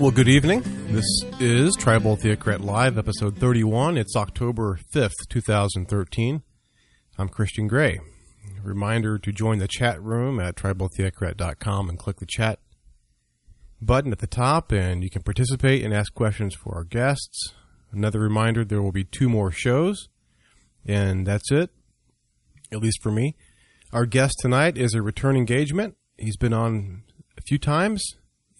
Well, good evening. This is Tribal Theocrat Live, episode 31. It's October 5th, 2013. I'm Christian Gray. Reminder to join the chat room at tribaltheocrat.com and click the chat button at the top, and you can participate and ask questions for our guests. Another reminder, there will be two more shows, and that's it, at least for me. Our guest tonight is a return engagement. He's been on a few times,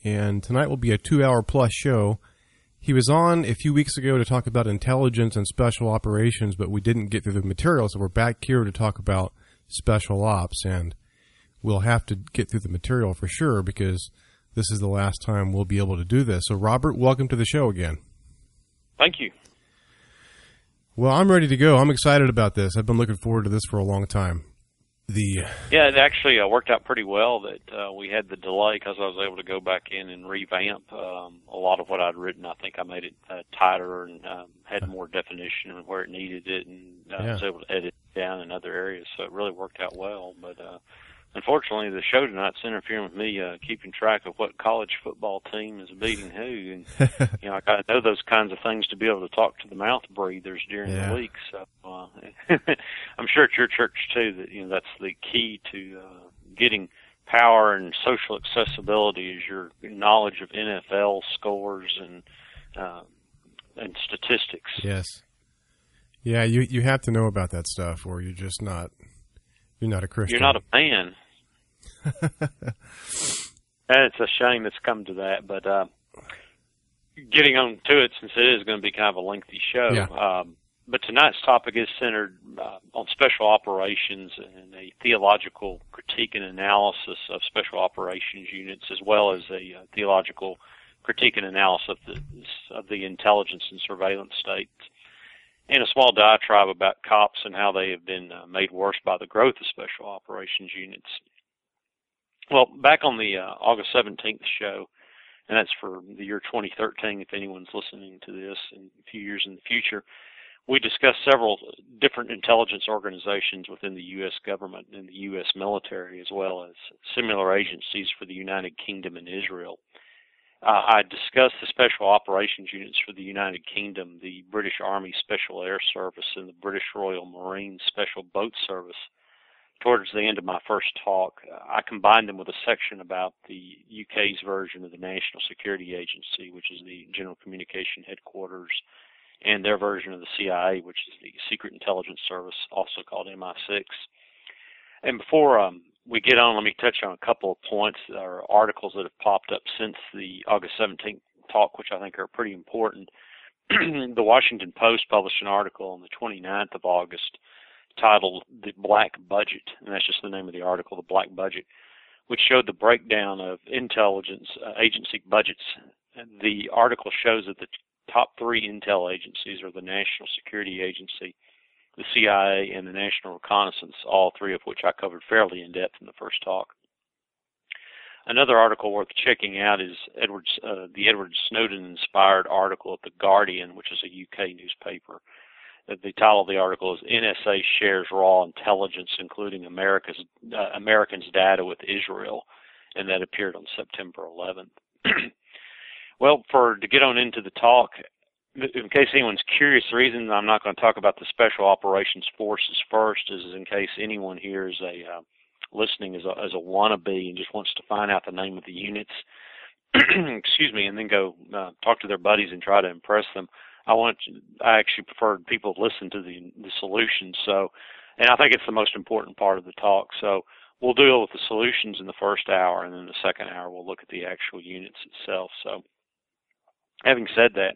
and tonight will be a 2-hour-plus show. He was on a few weeks ago to talk about intelligence and special operations, but we didn't get through the material, so we're back here to talk about special ops, and we'll have to get through the material for sure because this is the last time we'll be able to do this. So, Robert, welcome to the show again. Thank you. Well, I'm ready to go. I'm excited about this. I've been looking forward to this for a long time. Yeah, it actually worked out pretty well that we had the delay because I was able to go back in and revamp a lot of what I'd written. I think I made it tighter and had more definition where it needed it, and I was able to edit down in other areas, so it really worked out well. But unfortunately, the show tonight's interfering with me keeping track of what college football team is beating who, and you know, I gotta know those kinds of things to be able to talk to the mouth breathers during the week. So I'm sure at your church too that you know that's the key to getting power and social accessibility is your knowledge of NFL scores and statistics. Yes. Yeah, you have to know about that stuff, or you're just not. You're not a Christian. You're not a man. It's a shame it's come to that, but getting on to it, since it is going to be kind of a lengthy show, but tonight's topic is centered on special operations and a theological critique and analysis of special operations units, as well as a theological critique and analysis of the intelligence and surveillance state. And a small diatribe about cops and how they have been made worse by the growth of special operations units. Well, back on the August 17th show, and that's for the year 2013 if anyone's listening to this in a few years in the future, we discussed several different intelligence organizations within the U.S. government and the U.S. military, as well as similar agencies for the United Kingdom and Israel. I discussed the special operations units for the United Kingdom, the British Army Special Air Service, and the British Royal Marine Special Boat Service. Towards the end of my first talk, I combined them with a section about the UK's version of the National Security Agency, which is the General Communication Headquarters, and their version of the CIA, which is the Secret Intelligence Service, also called MI6. And before we get on, let me touch on a couple of points or articles that have popped up since the August 17th talk, which I think are pretty important. The Washington Post published an article on the 29th of August titled The Black Budget, and that's just the name of the article, The Black Budget, which showed the breakdown of intelligence agency budgets. The article shows that the top three intel agencies are the National Security Agency, the CIA, and the National Reconnaissance, all three of which I covered fairly in depth in the first talk. Another article worth checking out is the Edward Snowden-inspired article at The Guardian, which is a UK newspaper. The title of the article is NSA Shares Raw Intelligence, Including Americans' Data with Israel, and that appeared on September 11th. Well, to get on into the talk, in case anyone's curious, the reason I'm not going to talk about the Special Operations Forces first is in case anyone here is listening as a wannabe and just wants to find out the name of the units, excuse me, and then go talk to their buddies and try to impress them. I actually preferred people to listen to the solutions. So, and I think it's the most important part of the talk. So we'll deal with the solutions in the first hour, and then the second hour we'll look at the actual units itself. So, having said that,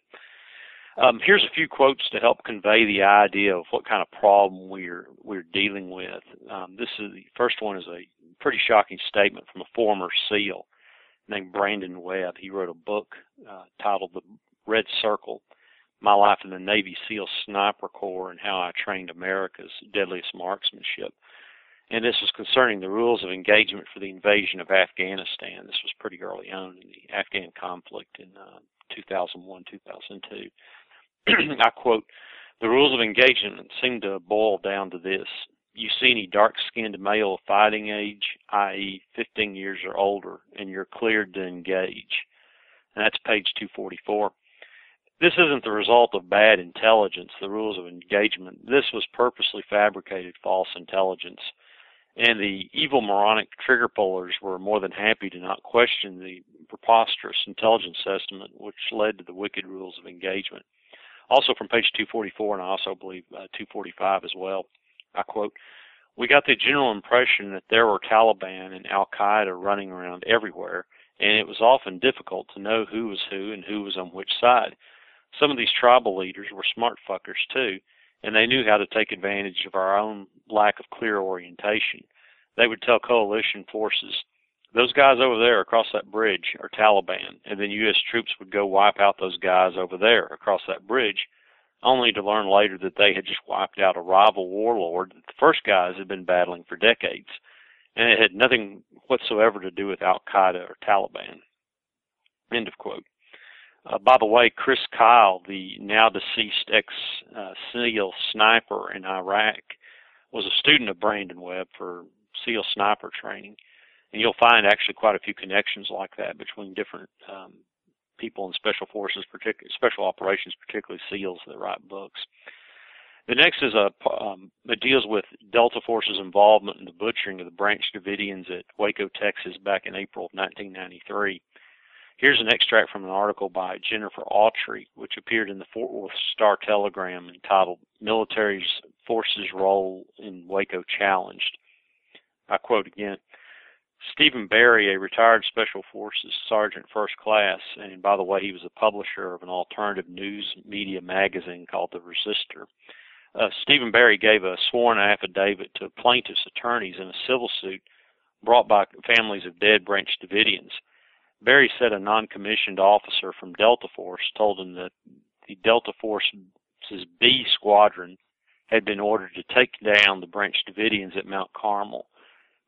here's a few quotes to help convey the idea of what kind of problem we're dealing with. This is the first one is a pretty shocking statement from a former SEAL named Brandon Webb. He wrote a book titled The Red Circle, My Life in the Navy SEAL Sniper Corps and How I Trained America's Deadliest Marksmanship. And this was concerning the rules of engagement for the invasion of Afghanistan. This was pretty early on in the Afghan conflict in 2001, 2002. I quote, "The rules of engagement seem to boil down to this. You see any dark-skinned male of fighting age, i.e. 15 years or older, and you're cleared to engage. and that's page 244. This isn't the result of bad intelligence, the rules of engagement. This was purposely fabricated false intelligence. And the evil moronic trigger pullers were more than happy to not question the preposterous intelligence estimate, which led to the wicked rules of engagement. Also from page 244, and I also believe 245 as well, I quote, "We got the general impression that there were Taliban and Al-Qaeda running around everywhere, and it was often difficult to know who was who and who was on which side. Some of these tribal leaders were smart fuckers too, and they knew how to take advantage of our own lack of clear orientation. They would tell coalition forces, 'Those guys over there across that bridge are Taliban,' and then U.S. troops would go wipe out those guys over there across that bridge, only to learn later that they had just wiped out a rival warlord that the first guys had been battling for decades, and it had nothing whatsoever to do with Al-Qaeda or Taliban." End of quote. By the way, Chris Kyle, the now-deceased ex-SEAL sniper in Iraq, was a student of Brandon Webb for SEAL sniper training. And you'll find actually quite a few connections like that between different people in special forces, special operations, particularly SEALs that write books. The next is it deals with Delta Force's involvement in the butchering of the Branch Davidians at Waco, Texas, back in April of 1993. Here's an extract from an article by Jennifer Autry, which appeared in the Fort Worth Star-Telegram, entitled "Military Forces' Role in Waco Challenged." I quote again, "Stephen Barry, a retired Special Forces Sergeant First Class," and by the way, he was a publisher of an alternative news media magazine called The Resister. Stephen Barry gave a sworn affidavit to plaintiff's attorneys in a civil suit brought by families of dead Branch Davidians. Barry said a non-commissioned officer from Delta Force told him that the Delta Force's B Squadron had been ordered to take down the Branch Davidians at Mount Carmel.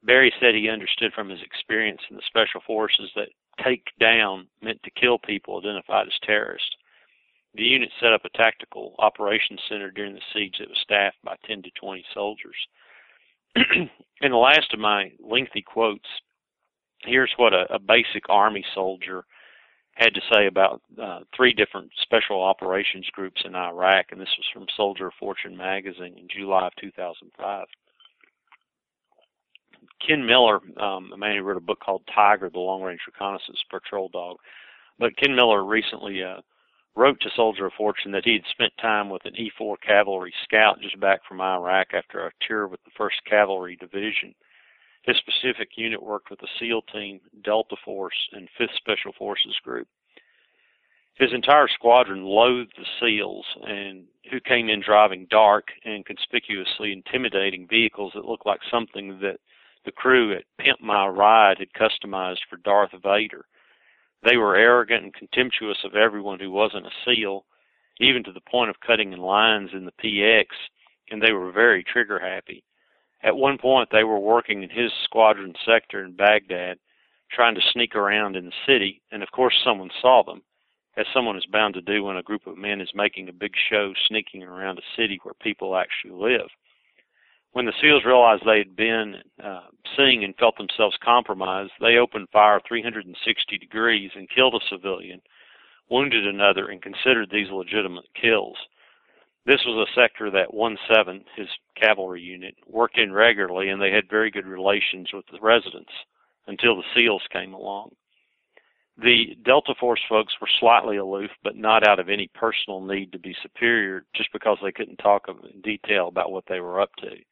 Barry said he understood from his experience in the Special Forces that take down meant to kill people identified as terrorists. The unit set up a tactical operations center during the siege that was staffed by 10 to 20 soldiers. In the last of my lengthy quotes, here's what a basic Army soldier had to say about three different special operations groups in Iraq, and this was from Soldier of Fortune magazine in July of 2005. Ken Miller, a man who wrote a book called Tiger, the Long Range Reconnaissance Patrol Dog, but Ken Miller recently wrote to Soldier of Fortune that he had spent time with an E-4 cavalry scout just back from Iraq after a tour with the 1st Cavalry Division. His specific unit worked with the SEAL Team, Delta Force, and 5th Special Forces Group. His entire squadron loathed the SEALs, and who came in driving dark and conspicuously intimidating vehicles that looked like something that the crew at Pimp My Ride had customized for Darth Vader. They were arrogant and contemptuous of everyone who wasn't a SEAL, even to the point of cutting in lines in the PX, and they were very trigger-happy. At one point, they were working in his squadron sector in Baghdad, trying to sneak around in the city, and of course someone saw them, as someone is bound to do when a group of men is making a big show sneaking around a city where people actually live. When the SEALs realized they had been seeing and felt themselves compromised, they opened fire 360 degrees and killed a civilian, wounded another, and considered these legitimate kills. This was a sector that 1-7, his cavalry unit, worked in regularly, and they had very good relations with the residents until the SEALs came along. The Delta Force folks were slightly aloof, but not out of any personal need to be superior, just because they couldn't talk in detail about what they were up to.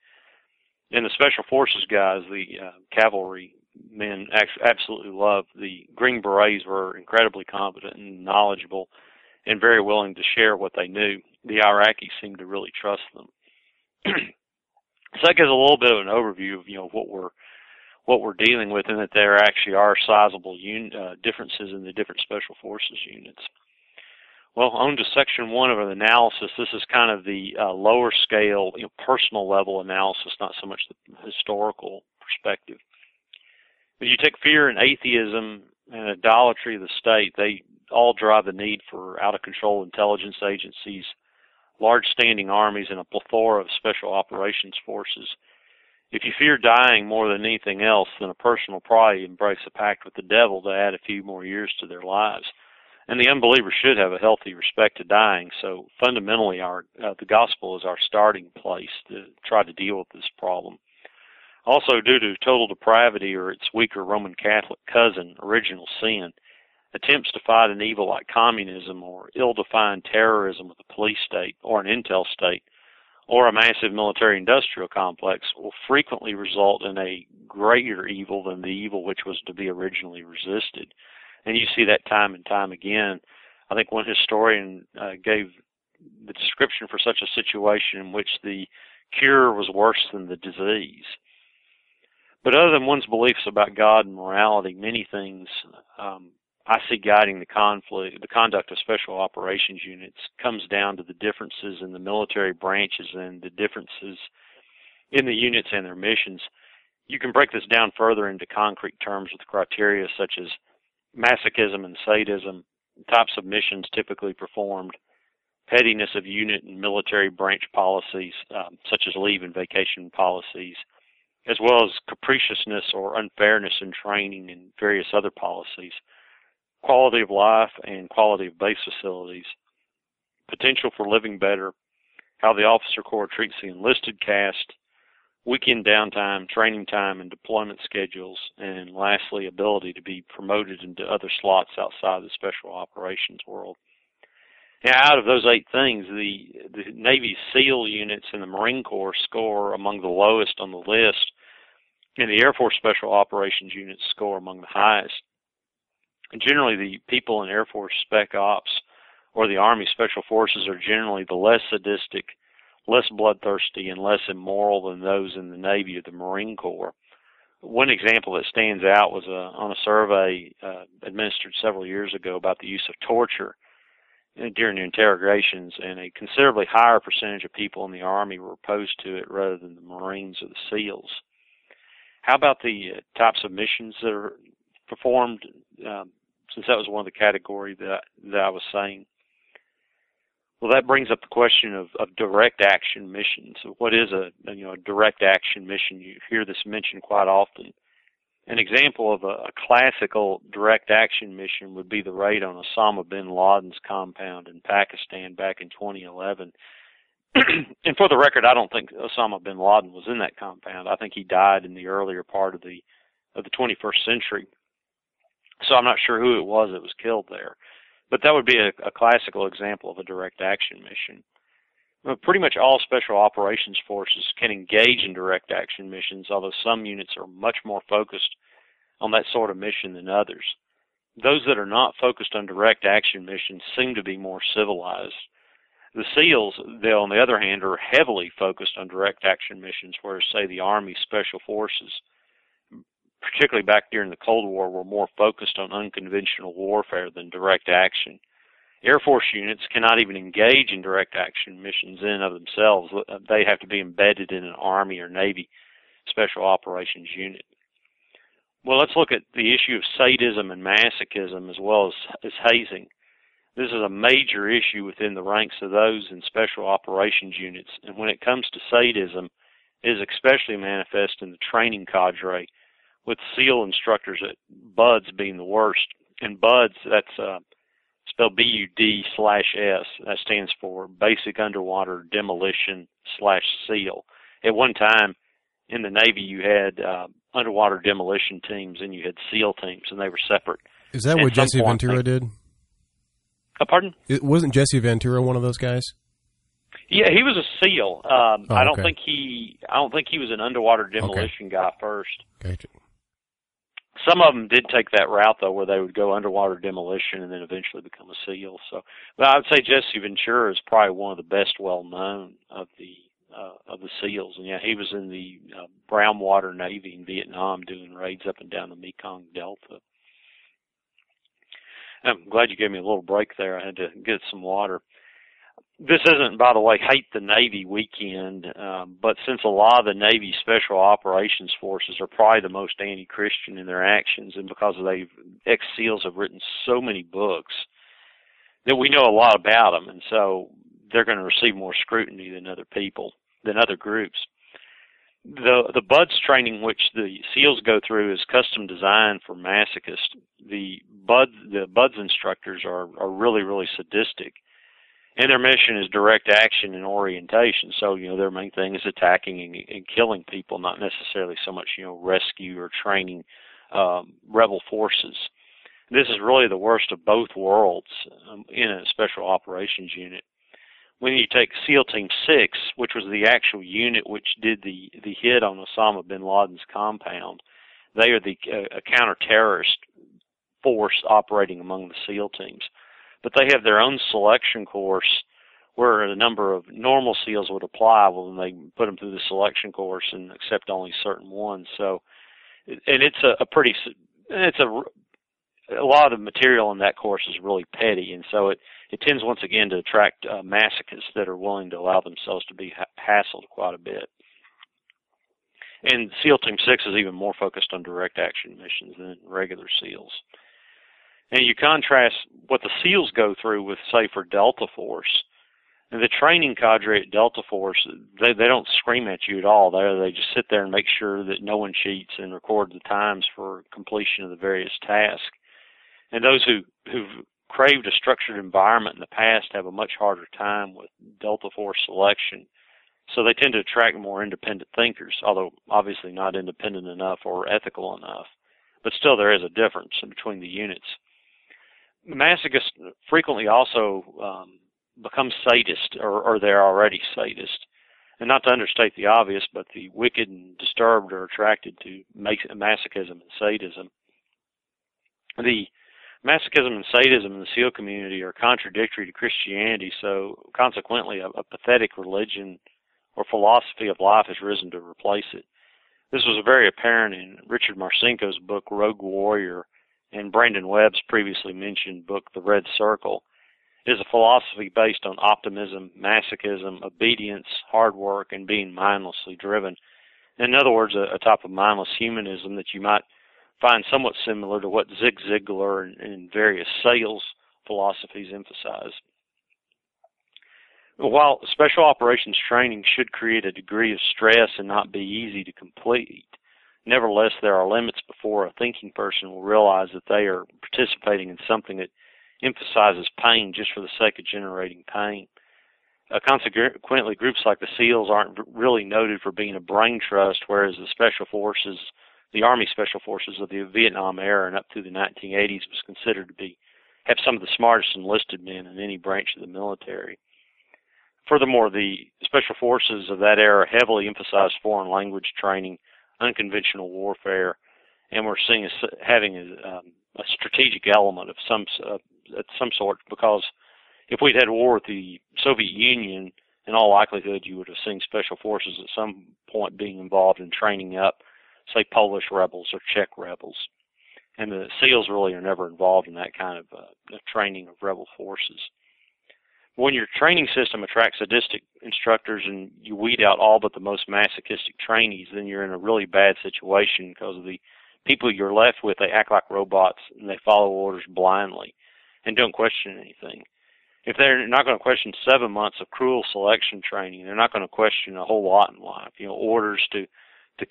And the Special Forces guys, the cavalry men, absolutely loved. The Green Berets were incredibly competent and knowledgeable and very willing to share what they knew. The Iraqis seemed to really trust them. So that gives a little bit of an overview of what we're dealing with, and that there actually are sizable differences in the different Special Forces units. Well, on to section one of an analysis. This is kind of the lower scale, personal level analysis, not so much the historical perspective. But you take fear and atheism and idolatry of the state, they all drive the need for out-of-control intelligence agencies, large standing armies, and a plethora of special operations forces. If you fear dying more than anything else, then a person will probably embrace a pact with the devil to add a few more years to their lives. And the unbeliever should have a healthy respect to dying. So fundamentally, the gospel is our starting place to try to deal with this problem. Also, due to total depravity or its weaker Roman Catholic cousin, original sin, attempts to fight an evil like communism or ill-defined terrorism with a police state or an intel state or a massive military-industrial complex will frequently result in a greater evil than the evil which was to be originally resisted. And you see that time and time again. I think one historian gave the description for such a situation in which the cure was worse than the disease. But other than one's beliefs about God and morality, many things I see guiding the conduct of special operations units comes down to the differences in the military branches and the differences in the units and their missions. You can break this down further into concrete terms with criteria such as masochism and sadism, types of missions typically performed, pettiness of unit and military branch policies, such as leave and vacation policies, as well as capriciousness or unfairness in training and various other policies, quality of life and quality of base facilities, potential for living better, how the officer corps treats the enlisted caste, weekend downtime, training time, and deployment schedules, and lastly, ability to be promoted into other slots outside the special operations world. Now, out of those 8 things, the Navy SEAL units and the Marine Corps score among the lowest on the list, and the Air Force Special Operations units score among the highest. And generally, the people in Air Force Spec Ops or the Army Special Forces are generally the less sadistic, less bloodthirsty, and less immoral than those in the Navy or the Marine Corps. One example that stands out was on a survey administered several years ago about the use of torture during interrogations, and a considerably higher percentage of people in the Army were opposed to it rather than the Marines or the SEALs. How about the types of missions that are performed, since that was one of the categories that I was saying? Well, that brings up the question of direct action missions. What is a direct action mission? You hear this mentioned quite often. An example of a classical direct action mission would be the raid on Osama bin Laden's compound in Pakistan back in 2011. And for the record, I don't think Osama bin Laden was in that compound. I think he died in the earlier part of the 21st century. So I'm not sure who it was that was killed there. But that would be a classical example of a direct action mission. Well, pretty much all special operations forces can engage in direct action missions, although some units are much more focused on that sort of mission than others. Those that are not focused on direct action missions seem to be more civilized. The SEALs, though, on the other hand, are heavily focused on direct action missions, whereas, say, the Army Special Forces, particularly back during the Cold War, were more focused on unconventional warfare than direct action. Air Force units cannot even engage in direct action missions in and of themselves. They have to be embedded in an Army or Navy special operations unit. Well, let's look at the issue of sadism and masochism as well as hazing. This is a major issue within the ranks of those in special operations units, and when it comes to sadism, it is especially manifest in the training cadre, with SEAL instructors at BUDS being the worst. And BUDS, that's spelled BUD/S. That stands for Basic Underwater Demolition/SEAL. At one time in the Navy, you had underwater demolition teams and you had SEAL teams, and they were separate. Is that what Jesse Ventura did? Pardon? Wasn't Jesse Ventura one of those guys? Yeah, he was a SEAL. I don't think he was an underwater demolition guy first. Gotcha. Some of them did take that route, though, where they would go underwater demolition and then eventually become a SEAL. So, but I would say Jesse Ventura is probably one of the best well-known of the SEALs. And, yeah, he was in the Brownwater Navy in Vietnam doing raids up and down the Mekong Delta. I'm glad you gave me a little break there. I had to get some water. This isn't, by the way, Hate the Navy weekend, but since a lot of the Navy special operations forces are probably the most anti-Christian in their actions, and because they've ex-SEALs have written so many books, that we know a lot about them, and so they're going to receive more scrutiny than other groups. The BUDS training which the SEALs go through is custom designed for masochists. The BUDS instructors are really sadistic, and their mission is direct action and orientation. So, you know, their main thing is attacking and killing people, not necessarily so much, you know, rescue or training rebel forces. This is really the worst of both worlds in a special operations unit. When you take SEAL Team 6, which was the actual unit which did the hit on Osama bin Laden's compound, they are a counter-terrorist force operating among the SEAL teams. But they have their own selection course where a number of normal SEALs would apply. Well, then they put them through the selection course and accept only certain ones. So, and it's a lot of material in that course is really petty, and so it tends once again to attract masochists that are willing to allow themselves to be hassled quite a bit. And SEAL Team 6 is even more focused on direct action missions than regular SEALs. And you contrast what the SEALs go through with, say, for Delta Force. And the training cadre at Delta Force, they don't scream at you at all. They just sit there and make sure that no one cheats and record the times for completion of the various tasks. And those who've craved a structured environment in the past have a much harder time with Delta Force selection. So they tend to attract more independent thinkers, although obviously not independent enough or ethical enough. But still, there is a difference between the units. Masochists frequently also become sadists, or they're already sadists. And not to understate the obvious, but the wicked and disturbed are attracted to masochism and sadism. The masochism and sadism in the SEAL community are contradictory to Christianity, so consequently a pathetic religion or philosophy of life has risen to replace it. This was very apparent in Richard Marcinko's book, Rogue Warrior, and Brandon Webb's previously mentioned book, The Red Circle. It is a philosophy based on optimism, masochism, obedience, hard work, and being mindlessly driven. In other words, a type of mindless humanism that you might find somewhat similar to what Zig Ziglar and various sales philosophies emphasize. While special operations training should create a degree of stress and not be easy to complete, nevertheless, there are limits before a thinking person will realize that they are participating in something that emphasizes pain just for the sake of generating pain. Consequently, groups like the SEALs aren't really noted for being a brain trust, whereas the Special Forces, the Army Special Forces of the Vietnam era and up through the 1980s was considered to have some of the smartest enlisted men in any branch of the military. Furthermore, the Special Forces of that era heavily emphasized foreign language training, unconventional warfare, and we're seeing having a strategic element of some sort, because if we'd had war with the Soviet Union, in all likelihood you would have seen Special Forces at some point being involved in training up, say, Polish rebels or Czech rebels. And the SEALs really are never involved in that kind of training of rebel forces. When your training system attracts sadistic instructors and you weed out all but the most masochistic trainees, then you're in a really bad situation, because the people you're left with, they act like robots and they follow orders blindly and don't question anything. If they're not going to question 7 months of cruel selection training, they're not going to question a whole lot in life. You know, orders to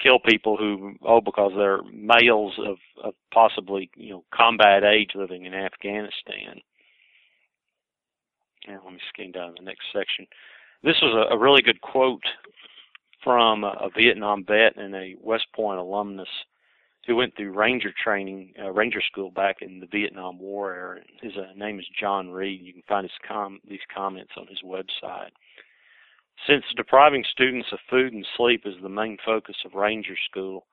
kill people who, because they're males of possibly, you know, combat age living in Afghanistan. And let me skim down to the next section. This was a really good quote from a Vietnam vet and a West Point alumnus who went through Ranger training, Ranger school back in the Vietnam War era. His name is John Reed. You can find his these comments on his website. Since depriving students of food and sleep is the main focus of Ranger school,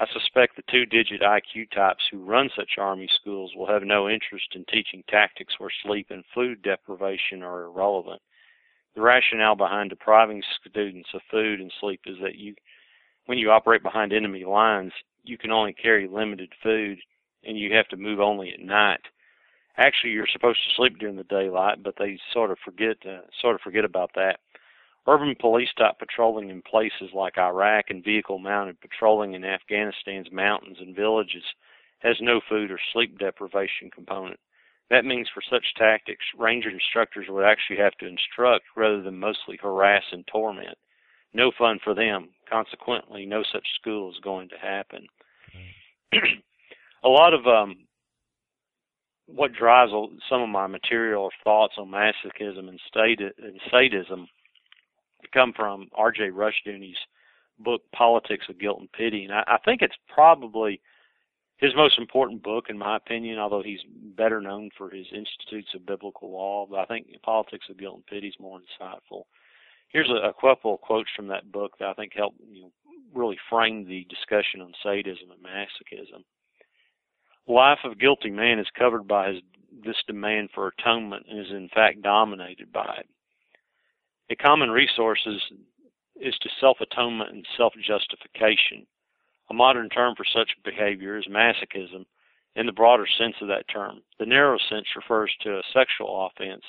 I suspect the two-digit IQ types who run such Army schools will have no interest in teaching tactics where sleep and food deprivation are irrelevant. The rationale behind depriving students of food and sleep is that when you operate behind enemy lines, you can only carry limited food, and you have to move only at night. Actually, you're supposed to sleep during the daylight, but they sort of forget about that. Urban police-type patrolling in places like Iraq and vehicle-mounted patrolling in Afghanistan's mountains and villages has no food or sleep deprivation component. That means for such tactics, Ranger instructors would actually have to instruct rather than mostly harass and torment. no fun for them. Consequently, no such school is going to happen. A lot of what drives some of my material or thoughts on masochism and sadism come from R.J. Rushdoony's book, Politics of Guilt and Pity. And I think it's probably his most important book, in my opinion, although he's better known for his Institutes of Biblical Law. But I think Politics of Guilt and Pity is more insightful. Here's a couple of quotes from that book that I think help really frame the discussion on sadism and masochism. Life of guilty man is covered by this demand for atonement and is in fact dominated by it. A common resource is to self-atonement and self-justification. A modern term for such behavior is masochism in the broader sense of that term. The narrow sense refers to a sexual offense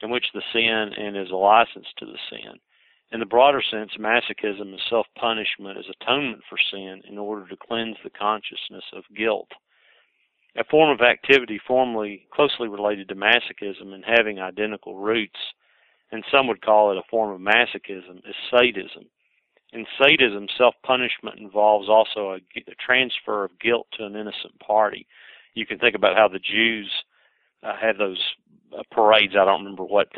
in which the sin and is a license to the sin. In the broader sense, masochism is self-punishment as atonement for sin in order to cleanse the consciousness of guilt. A form of activity formerly closely related to masochism and having identical roots, and some would call it a form of masochism, is sadism. In sadism, self-punishment involves also a transfer of guilt to an innocent party. You can think about how the Jews had those parades. I don't remember what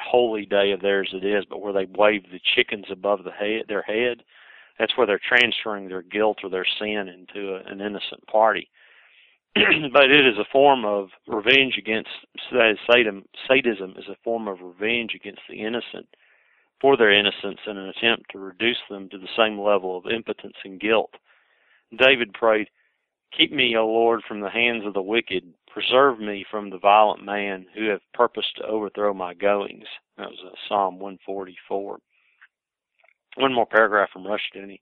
holy day of theirs it is, but where they wave the chickens above their head. That's where they're transferring their guilt or their sin into an innocent party. But it is a form of revenge against sadism. Sadism is a form of revenge against the innocent for their innocence in an attempt to reduce them to the same level of impotence and guilt. David prayed, "Keep me, O Lord, from the hands of the wicked. Preserve me from the violent man who have purposed to overthrow my goings." That was Psalm 144. One more paragraph from Rushdoony.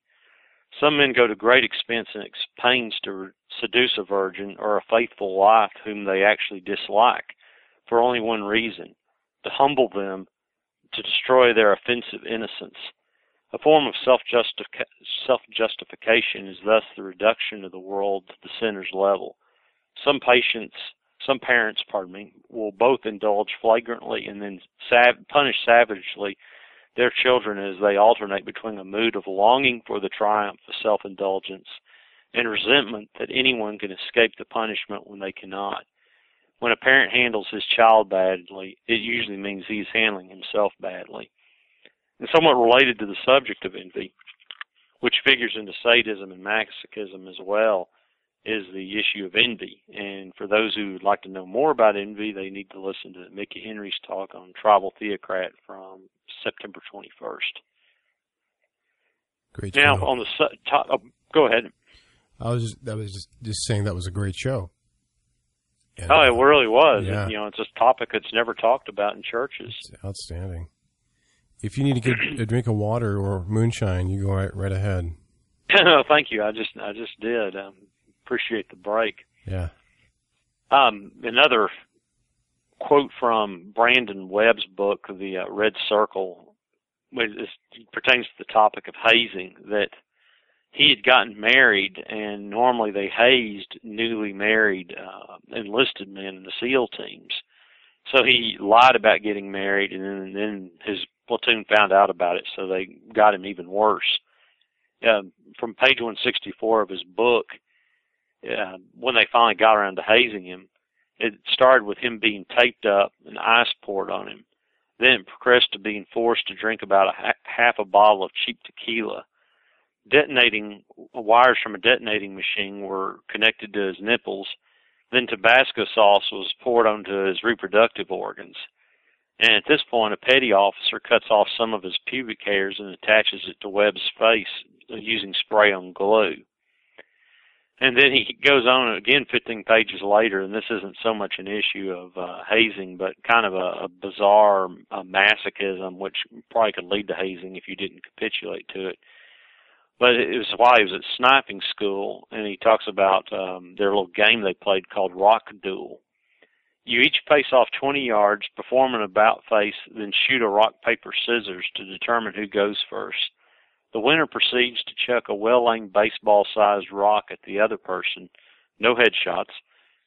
Some men go to great expense and pains to seduce a virgin or a faithful wife whom they actually dislike for only one reason, to humble them, to destroy their offensive innocence. A form of self-justification is thus the reduction of the world to the sinner's level. Some parents, will both indulge flagrantly and then punish savagely their children as they alternate between a mood of longing for the triumph of self-indulgence and resentment that anyone can escape the punishment when they cannot. When a parent handles his child badly, it usually means he's handling himself badly. And somewhat related to the subject of envy, which figures into sadism and masochism as well, is the issue of envy. And for those who would like to know more about envy, they need to listen to Mickey Henry's talk on Tribal Theocrat from September 21st. Great show. Now, on the top, oh, go ahead. I was just saying that was a great show. And, oh, it really was. Yeah. And, it's a topic that's never talked about in churches. It's outstanding. If you need to get a drink of water or moonshine, you go right ahead. No, thank you. I just did. Appreciate the break. Yeah. Another quote from Brandon Webb's book, The Red Circle, which pertains to the topic of hazing, that he had gotten married, and normally they hazed newly married enlisted men in the SEAL teams. So he lied about getting married, and then his platoon found out about it, so they got him even worse. From page 164 of his book, when they finally got around to hazing him, it started with him being taped up and ice poured on him. Then it progressed to being forced to drink about half a bottle of cheap tequila. Detonating wires from a detonating machine were connected to his nipples. Then Tabasco sauce was poured onto his reproductive organs. And at this point, a petty officer cuts off some of his pubic hairs and attaches it to Webb's face using spray-on glue. And then he goes on again 15 pages later, and this isn't so much an issue of hazing, but kind of a bizarre masochism, which probably could lead to hazing if you didn't capitulate to it. But it was while he was at sniping school, and he talks about their little game they played called Rock Duel. You each face off 20 yards, perform an about-face, then shoot a rock, paper, scissors to determine who goes first. The winner proceeds to chuck a well-aimed baseball-sized rock at the other person, no headshots,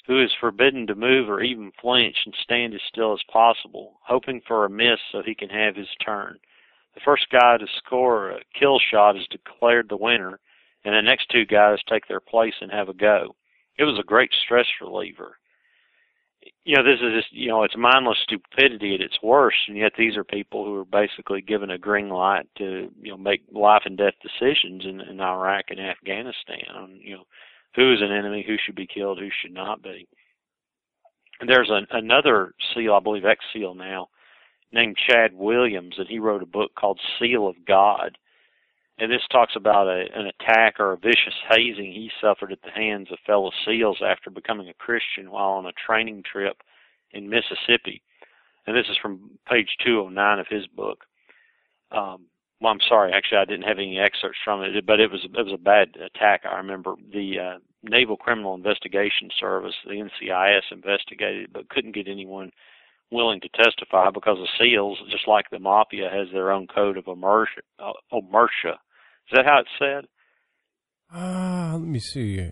who is forbidden to move or even flinch and stand as still as possible, hoping for a miss so he can have his turn. The first guy to score a kill shot is declared the winner, and the next two guys take their place and have a go. It was a great stress reliever. You know, this is just, you know, it's mindless stupidity at its worst, and yet these are people who are basically given a green light to, you know, make life and death decisions in Iraq and Afghanistan on, you know, who is an enemy, who should be killed, who should not be. And there's another SEAL, I believe ex-SEAL now, named Chad Williams, and he wrote a book called Seal of God. And this talks about an attack or a vicious hazing he suffered at the hands of fellow SEALs after becoming a Christian while on a training trip in Mississippi. And this is from page 209 of his book. Well, I'm sorry, actually, I didn't have any excerpts from it, but it was a bad attack, I remember. The Naval Criminal Investigation Service, the NCIS, investigated but couldn't get anyone willing to testify because the SEALs, just like the Mafia, has their own code of omerta. Is that how it's said? Let me see.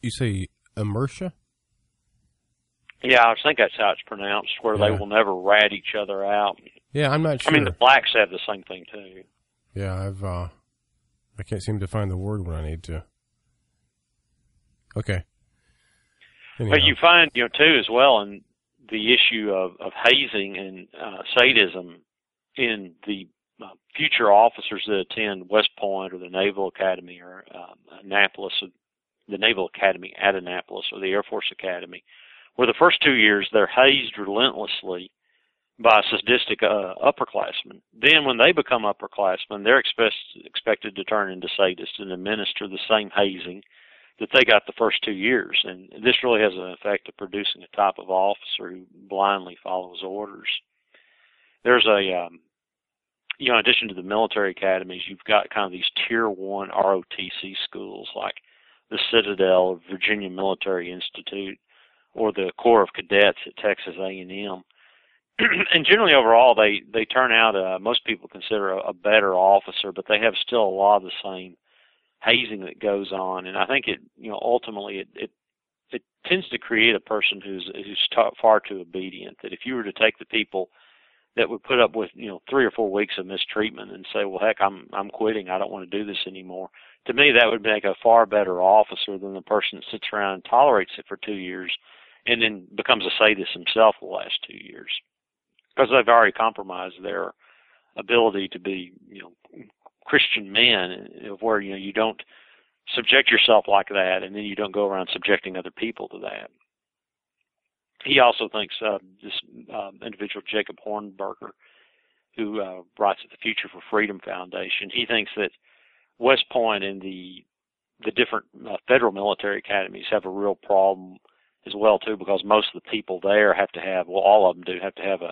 You say inertia? Yeah, I think that's how it's pronounced, where they will never rat each other out. Yeah, I'm not sure. I mean, the blacks have the same thing, too. Yeah, I can't seem to find the word when I need to. Okay. Anyhow. But you find, you know, too, as well, and the issue of hazing and sadism in the future officers that attend West Point or the Naval Academy or Annapolis, the Naval Academy at Annapolis or the Air Force Academy, where the first 2 years they're hazed relentlessly by sadistic upperclassmen. Then when they become upperclassmen, they're expected to turn into sadists and administer the same hazing that they got the first 2 years. And this really has an effect of producing a type of officer who blindly follows orders. There's you know, in addition to the military academies, you've got kind of these tier one ROTC schools like the Citadel, Virginia Military Institute, or the Corps of Cadets at Texas A&M. And generally overall, they turn out, most people consider a better officer, but they have still a lot of the same hazing that goes on, and I think it, you know, ultimately it tends to create a person who's far too obedient. That if you were to take the people that would put up with, you know, 3 or 4 weeks of mistreatment and say, well, heck, I'm quitting, I don't want to do this anymore. To me, that would make a far better officer than the person that sits around and tolerates it for 2 years, and then becomes a sadist himself the last 2 years, because they've already compromised their ability to be, you know, Christian men, of where, you know, you don't subject yourself like that, and then you don't go around subjecting other people to that. He also thinks this individual, Jacob Hornberger, who writes at the Future for Freedom Foundation, he thinks that West Point and the different federal military academies have a real problem as well, too, because most of the people there have to have, well, all of them do have to have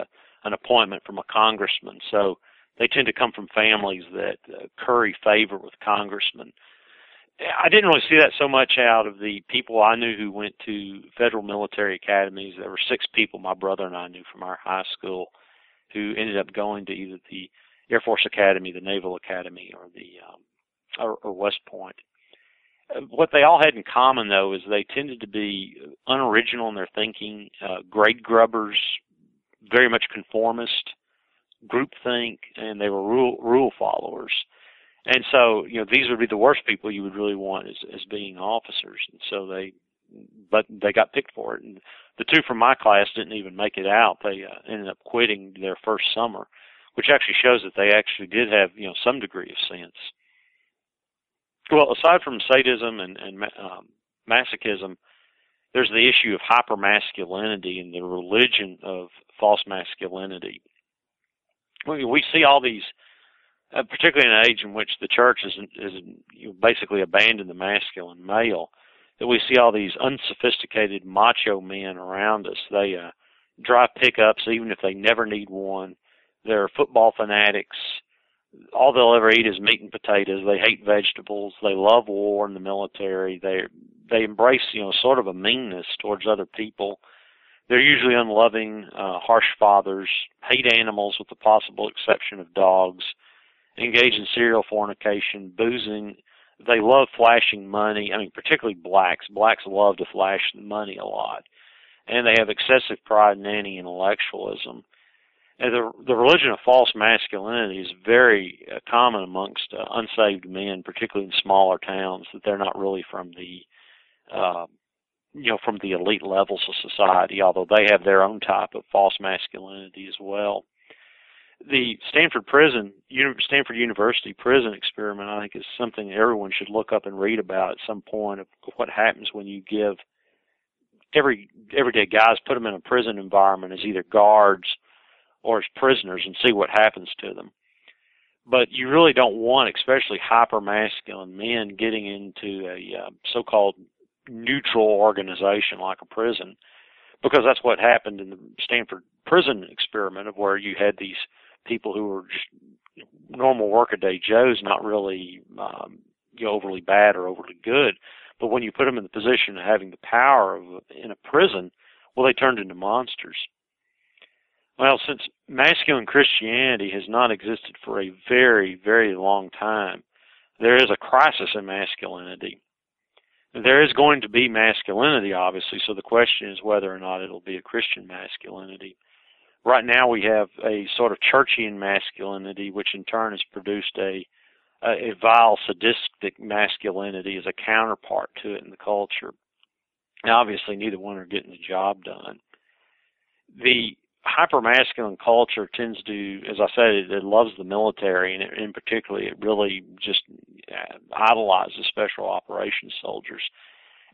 an appointment from a congressman. So they tend to come from families that curry favor with congressmen. I didn't really see that so much out of the people I knew who went to federal military academies. There were 6 people my brother and I knew from our high school who ended up going to either the Air Force Academy, the Naval Academy, or or West Point. What they all had in common, though, is they tended to be unoriginal in their thinking, grade grubbers, very much conformist, groupthink, and they were rule followers. And so, you know, these would be the worst people you would really want as being officers. And so they got picked for it. And the 2 from my class didn't even make it out. They ended up quitting their first summer, which actually shows that they actually did have, you know, some degree of sense. Well, aside from sadism and masochism, there's the issue of hypermasculinity and the religion of false masculinity. We see all these, particularly in an age in which the church is basically abandoned the masculine male, that we see all these unsophisticated macho men around us. They drive pickups even if they never need one. They're football fanatics. All they'll ever eat is meat and potatoes. They hate vegetables. They love war in the military. They embrace, you know, sort of a meanness towards other people. They're usually unloving, harsh fathers, hate animals with the possible exception of dogs, engage in serial fornication, boozing. They love flashing money. I mean, particularly blacks. Blacks love to flash money a lot. And they have excessive pride in anti-intellectualism. The religion of false masculinity is very common amongst unsaved men, particularly in smaller towns, that they're not really from the, from the elite levels of society, although they have their own type of false masculinity as well. The Stanford University prison experiment, I think, is something everyone should look up and read about at some point, of what happens when you give everyday guys, put them in a prison environment as either guards or as prisoners, and see what happens to them. But you really don't want, especially hyper-masculine men, getting into a so-called neutral organization like a prison, because that's what happened in the Stanford prison experiment, of where you had these people who were just normal workaday Joes, not really overly bad or overly good. But when you put them in the position of having the power in a prison, well, they turned into monsters. Well, since masculine Christianity has not existed for a very, very long time, there is a crisis in masculinity. There is going to be masculinity, obviously, so the question is whether or not it'll be a Christian masculinity. Right now we have a sort of churchian masculinity, which in turn has produced a vile, sadistic masculinity as a counterpart to it in the culture. Now, obviously, neither one are getting the job done. The hypermasculine culture tends to, as I said, it loves the military, and in particular, it really just idolizes special operations soldiers.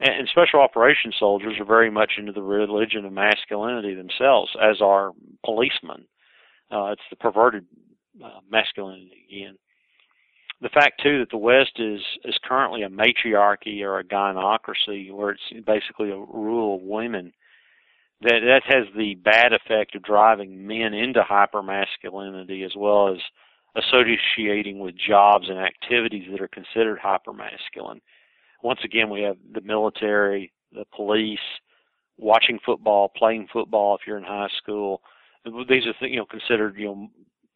And special operations soldiers are very much into the religion of masculinity themselves, as are policemen. It's the perverted masculinity again. The fact, too, that the West is currently a matriarchy or a gynocracy, where it's basically a rule of women, that has the bad effect of driving men into hypermasculinity, as well as associating with jobs and activities that are considered hypermasculine. Once again, we have the military, the police, watching football, playing football if you're in high school. These are considered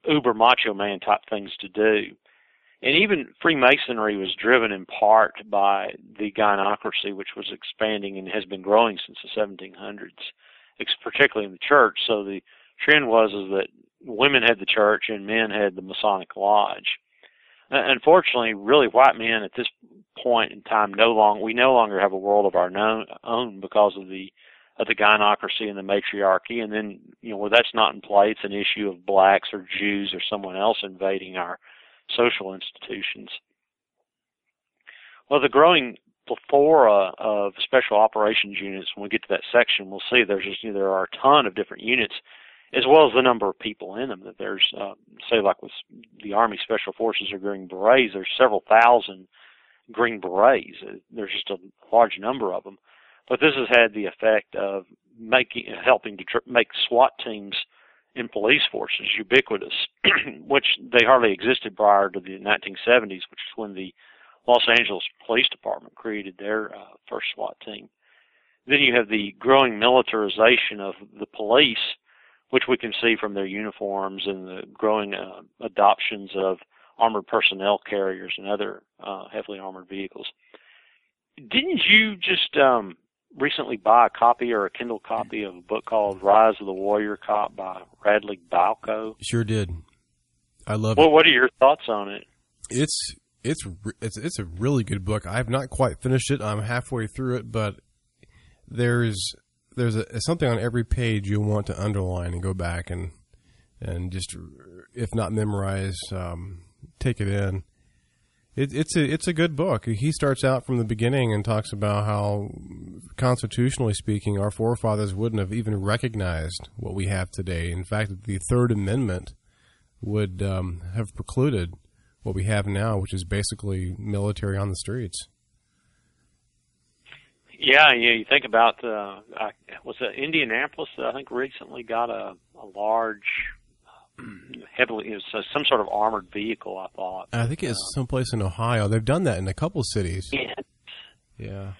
uber macho man type things to do. And even Freemasonry was driven in part by the gynocracy, which was expanding and has been growing since the 1700s, particularly in the church. So the trend was that women had the church and men had the Masonic Lodge. Unfortunately, really white men at this point in time, we no longer have a world of our own because of the gynocracy and the matriarchy. And then, where that's not in play, it's an issue of blacks or Jews or someone else invading our social institutions. Well, the growing plethora of special operations units, when we get to that section, we'll see there are a ton of different units, as well as the number of people in them. That there's, say, like with the Army Special Forces or Green Berets, there's several thousand Green Berets. There's just a large number of them. But this has had the effect of helping to make SWAT teams in police forces ubiquitous, which they hardly existed prior to the 1970s, which is when the Los Angeles Police Department created their first SWAT team. Then you have the growing militarization of the police, which we can see from their uniforms and the growing adoptions of armored personnel carriers and other heavily armored vehicles. Didn't you just recently buy a copy or a Kindle copy of a book called Rise of the Warrior Cop by Radley Balco? Sure did. I love it. Well, what are your thoughts on it? It's a really good book. I've not quite finished it. I'm halfway through it, but there's something on every page you'll want to underline and go back and just, if not memorize, take it in. It's a good book. He starts out from the beginning and talks about how, constitutionally speaking, our forefathers wouldn't have even recognized what we have today. In fact, the Third Amendment would have precluded what we have now, which is basically military on the streets. Yeah, you think about was it Indianapolis that I think recently got a large, it was some sort of armored vehicle, I thought. I think it's someplace in Ohio. They've done that in a couple of cities. Yeah. Yeah.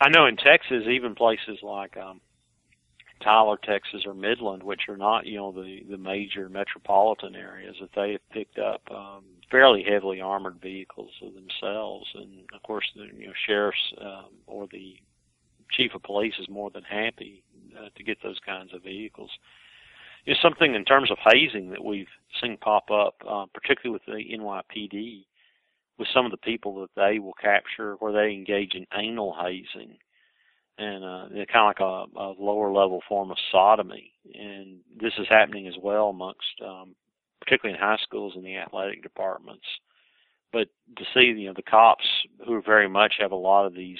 I know in Texas, even places like Tyler, Texas, or Midland, which are not, the major metropolitan areas, that they have picked up fairly heavily armored vehicles themselves. And, of course, the sheriffs or the chief of police is more than happy to get those kinds of vehicles. is something in terms of hazing that we've seen pop up, particularly with the NYPD, with some of the people that they will capture where they engage in anal hazing, and kind of like a lower-level form of sodomy. And this is happening as well amongst, particularly in high schools and the athletic departments. But to see, you know, the cops who very much have a lot of these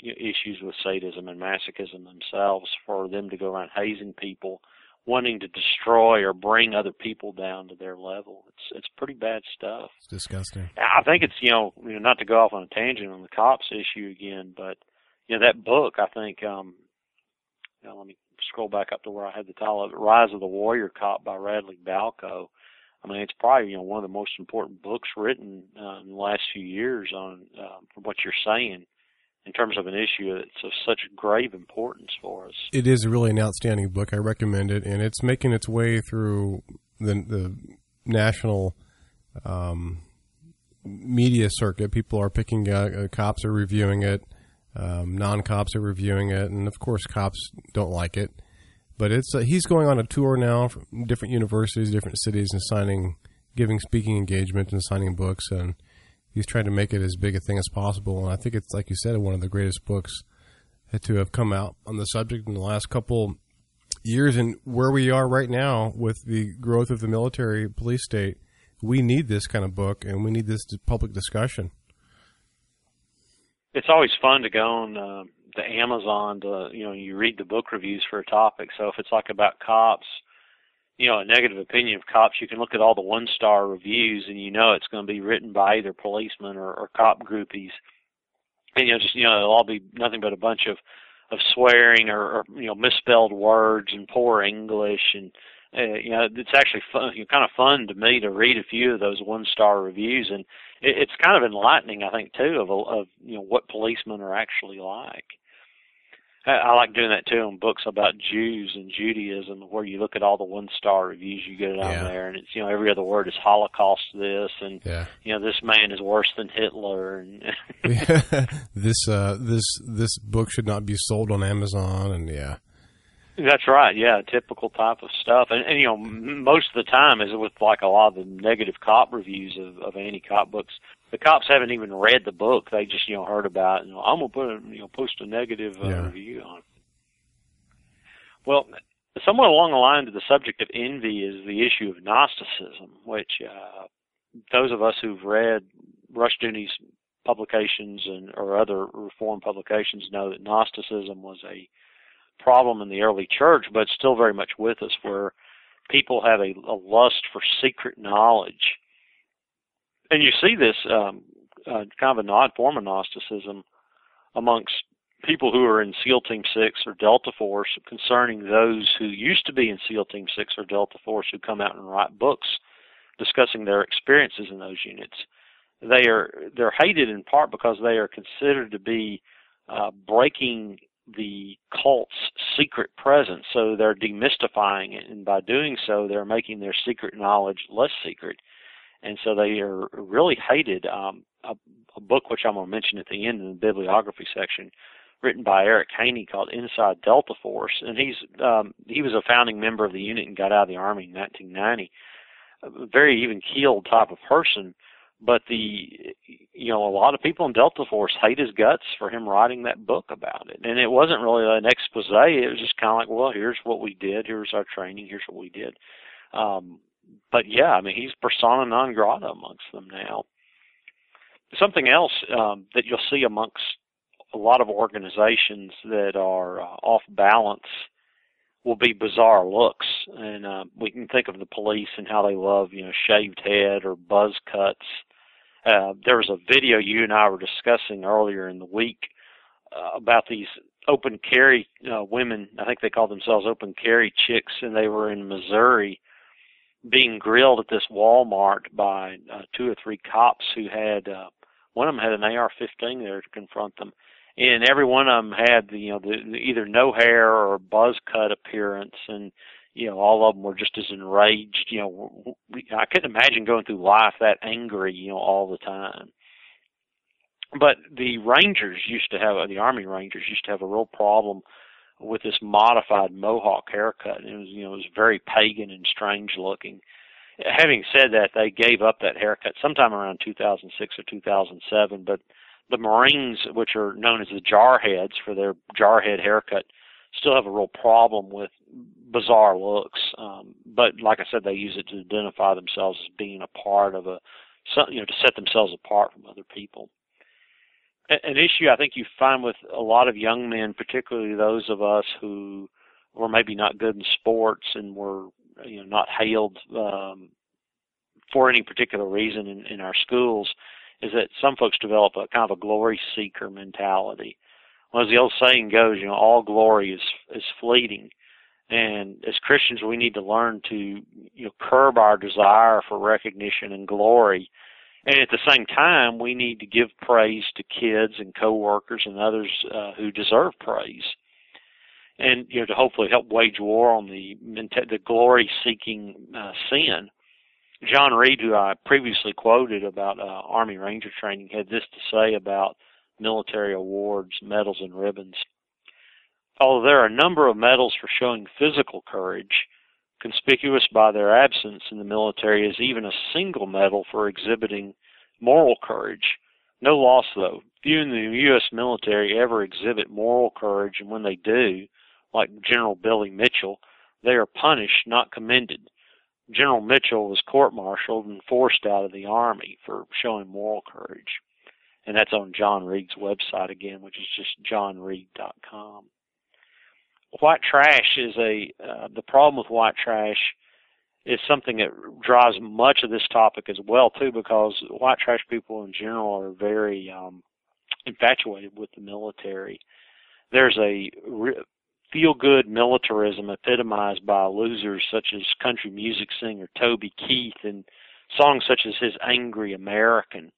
issues with sadism and masochism themselves, for them to go around hazing people, wanting to destroy or bring other people down to their level. It's pretty bad stuff. It's disgusting. I think it's, you know, not to go off on a tangent on the cops issue again, but, you know, that book, I think, you know, let me scroll back up to where I had the title of it, Rise of the Warrior Cop by Radley Balco. I mean, it's probably, you know, one of the most important books written in the last few years on what you're saying, in terms of an issue that's of such grave importance for us. It is really an outstanding book. I recommend it, and it's making its way through the national media circuit. People are picking cops are reviewing it, non-cops are reviewing it, and of course cops don't like it. But it's he's going on a tour now from different universities, different cities, and giving speaking engagements and signing books, and he's trying to make it as big a thing as possible. And I think it's, like you said, one of the greatest books to have come out on the subject in the last couple years. And where we are right now with the growth of the military police state, we need this kind of book, and we need this public discussion. It's always fun to go on the Amazon to, you know, you read the book reviews for a topic. So if it's like about cops, you know, a negative opinion of cops, you can look at all the one-star reviews, and you know it's going to be written by either policemen or cop groupies. And, you know, just, you know, it'll all be nothing but a bunch of swearing or, you know, misspelled words and poor English. And, you know, it's actually fun, you know, kind of fun to me to read a few of those one-star reviews. And it's kind of enlightening, I think, too, of you know, what policemen are actually like. I like doing that, too, in books about Jews and Judaism, where you look at all the one-star reviews you get on there, and it's, you know, every other word is Holocaust this, and, you know, this man is worse than Hitler. And this book should not be sold on Amazon, and That's right, typical type of stuff. And you know, most of the time, as with, like, a lot of the negative cop reviews of anti-cop books, the cops haven't even read the book. They just, you know, heard about it, and I'm going to post a negative review on it. Well, somewhat along the line to the subject of envy is the issue of Gnosticism, which those of us who've read Rush Dooney's publications and or other Reformed publications know that Gnosticism was a problem in the early church, but still very much with us, where people have a lust for secret knowledge. And you see this kind of an odd form of Gnosticism amongst people who are in SEAL Team 6 or Delta Force concerning those who used to be in SEAL Team 6 or Delta Force who come out and write books discussing their experiences in those units. They're hated in part because they are considered to be breaking the cult's secret presence, so they're demystifying it, and by doing so, they're making their secret knowledge less secret. And so they are really hated. A book which I'm going to mention at the end in the bibliography section, written by Eric Haney, called Inside Delta Force, and he was a founding member of the unit and got out of the Army in 1990. A very even-keeled type of person, but a lot of people in Delta Force hate his guts for him writing that book about it. And it wasn't really an expose. It was just kind of like, well, here's what we did. Here's our training. Here's what we did. But yeah, I mean, he's persona non grata amongst them now. Something else that you'll see amongst a lot of organizations that are off balance will be bizarre looks, and we can think of the police and how they love, you know, shaved head or buzz cuts. There was a video you and I were discussing earlier in the week about these open carry women. I think they call themselves open carry chicks, and they were in Missouri, being grilled at this Walmart by two or three cops who had, one of them had an AR-15 there to confront them, and every one of them had the either no hair or a buzz cut appearance, and you know, all of them were just as enraged. You know, I couldn't imagine going through life that angry, you know, all the time. But the Army Rangers used to have a real problem with this modified Mohawk haircut. And it was, it was very pagan and strange looking. Having said that, they gave up that haircut sometime around 2006 or 2007, but the Marines, which are known as the Jarheads for their Jarhead haircut, still have a real problem with bizarre looks. But like I said, they use it to identify themselves as being a part of a, to set themselves apart from other people. An issue I think you find with a lot of young men, particularly those of us who were maybe not good in sports and were not hailed for any particular reason in our schools, is that some folks develop a kind of a glory seeker mentality. Well, as the old saying goes, all glory is fleeting. And as Christians, we need to learn to curb our desire for recognition and glory. And at the same time, we need to give praise to kids and coworkers and others who deserve praise. And to hopefully help wage war on the glory-seeking sin. John Reed, who I previously quoted about Army Ranger training, had this to say about military awards, medals, and ribbons. Although there are a number of medals for showing physical courage, conspicuous by their absence in the military is even a single medal for exhibiting moral courage. No loss, though. Few in the U.S. military ever exhibit moral courage, and when they do, like General Billy Mitchell, they are punished, not commended. General Mitchell was court-martialed and forced out of the Army for showing moral courage. And that's on John Reed's website again, which is just johnreed.com. White trash is the problem with white trash is something that drives much of this topic as well, too, because white trash people in general are very infatuated with the military. There's a feel-good militarism epitomized by losers such as country music singer Toby Keith and songs such as his Angry American.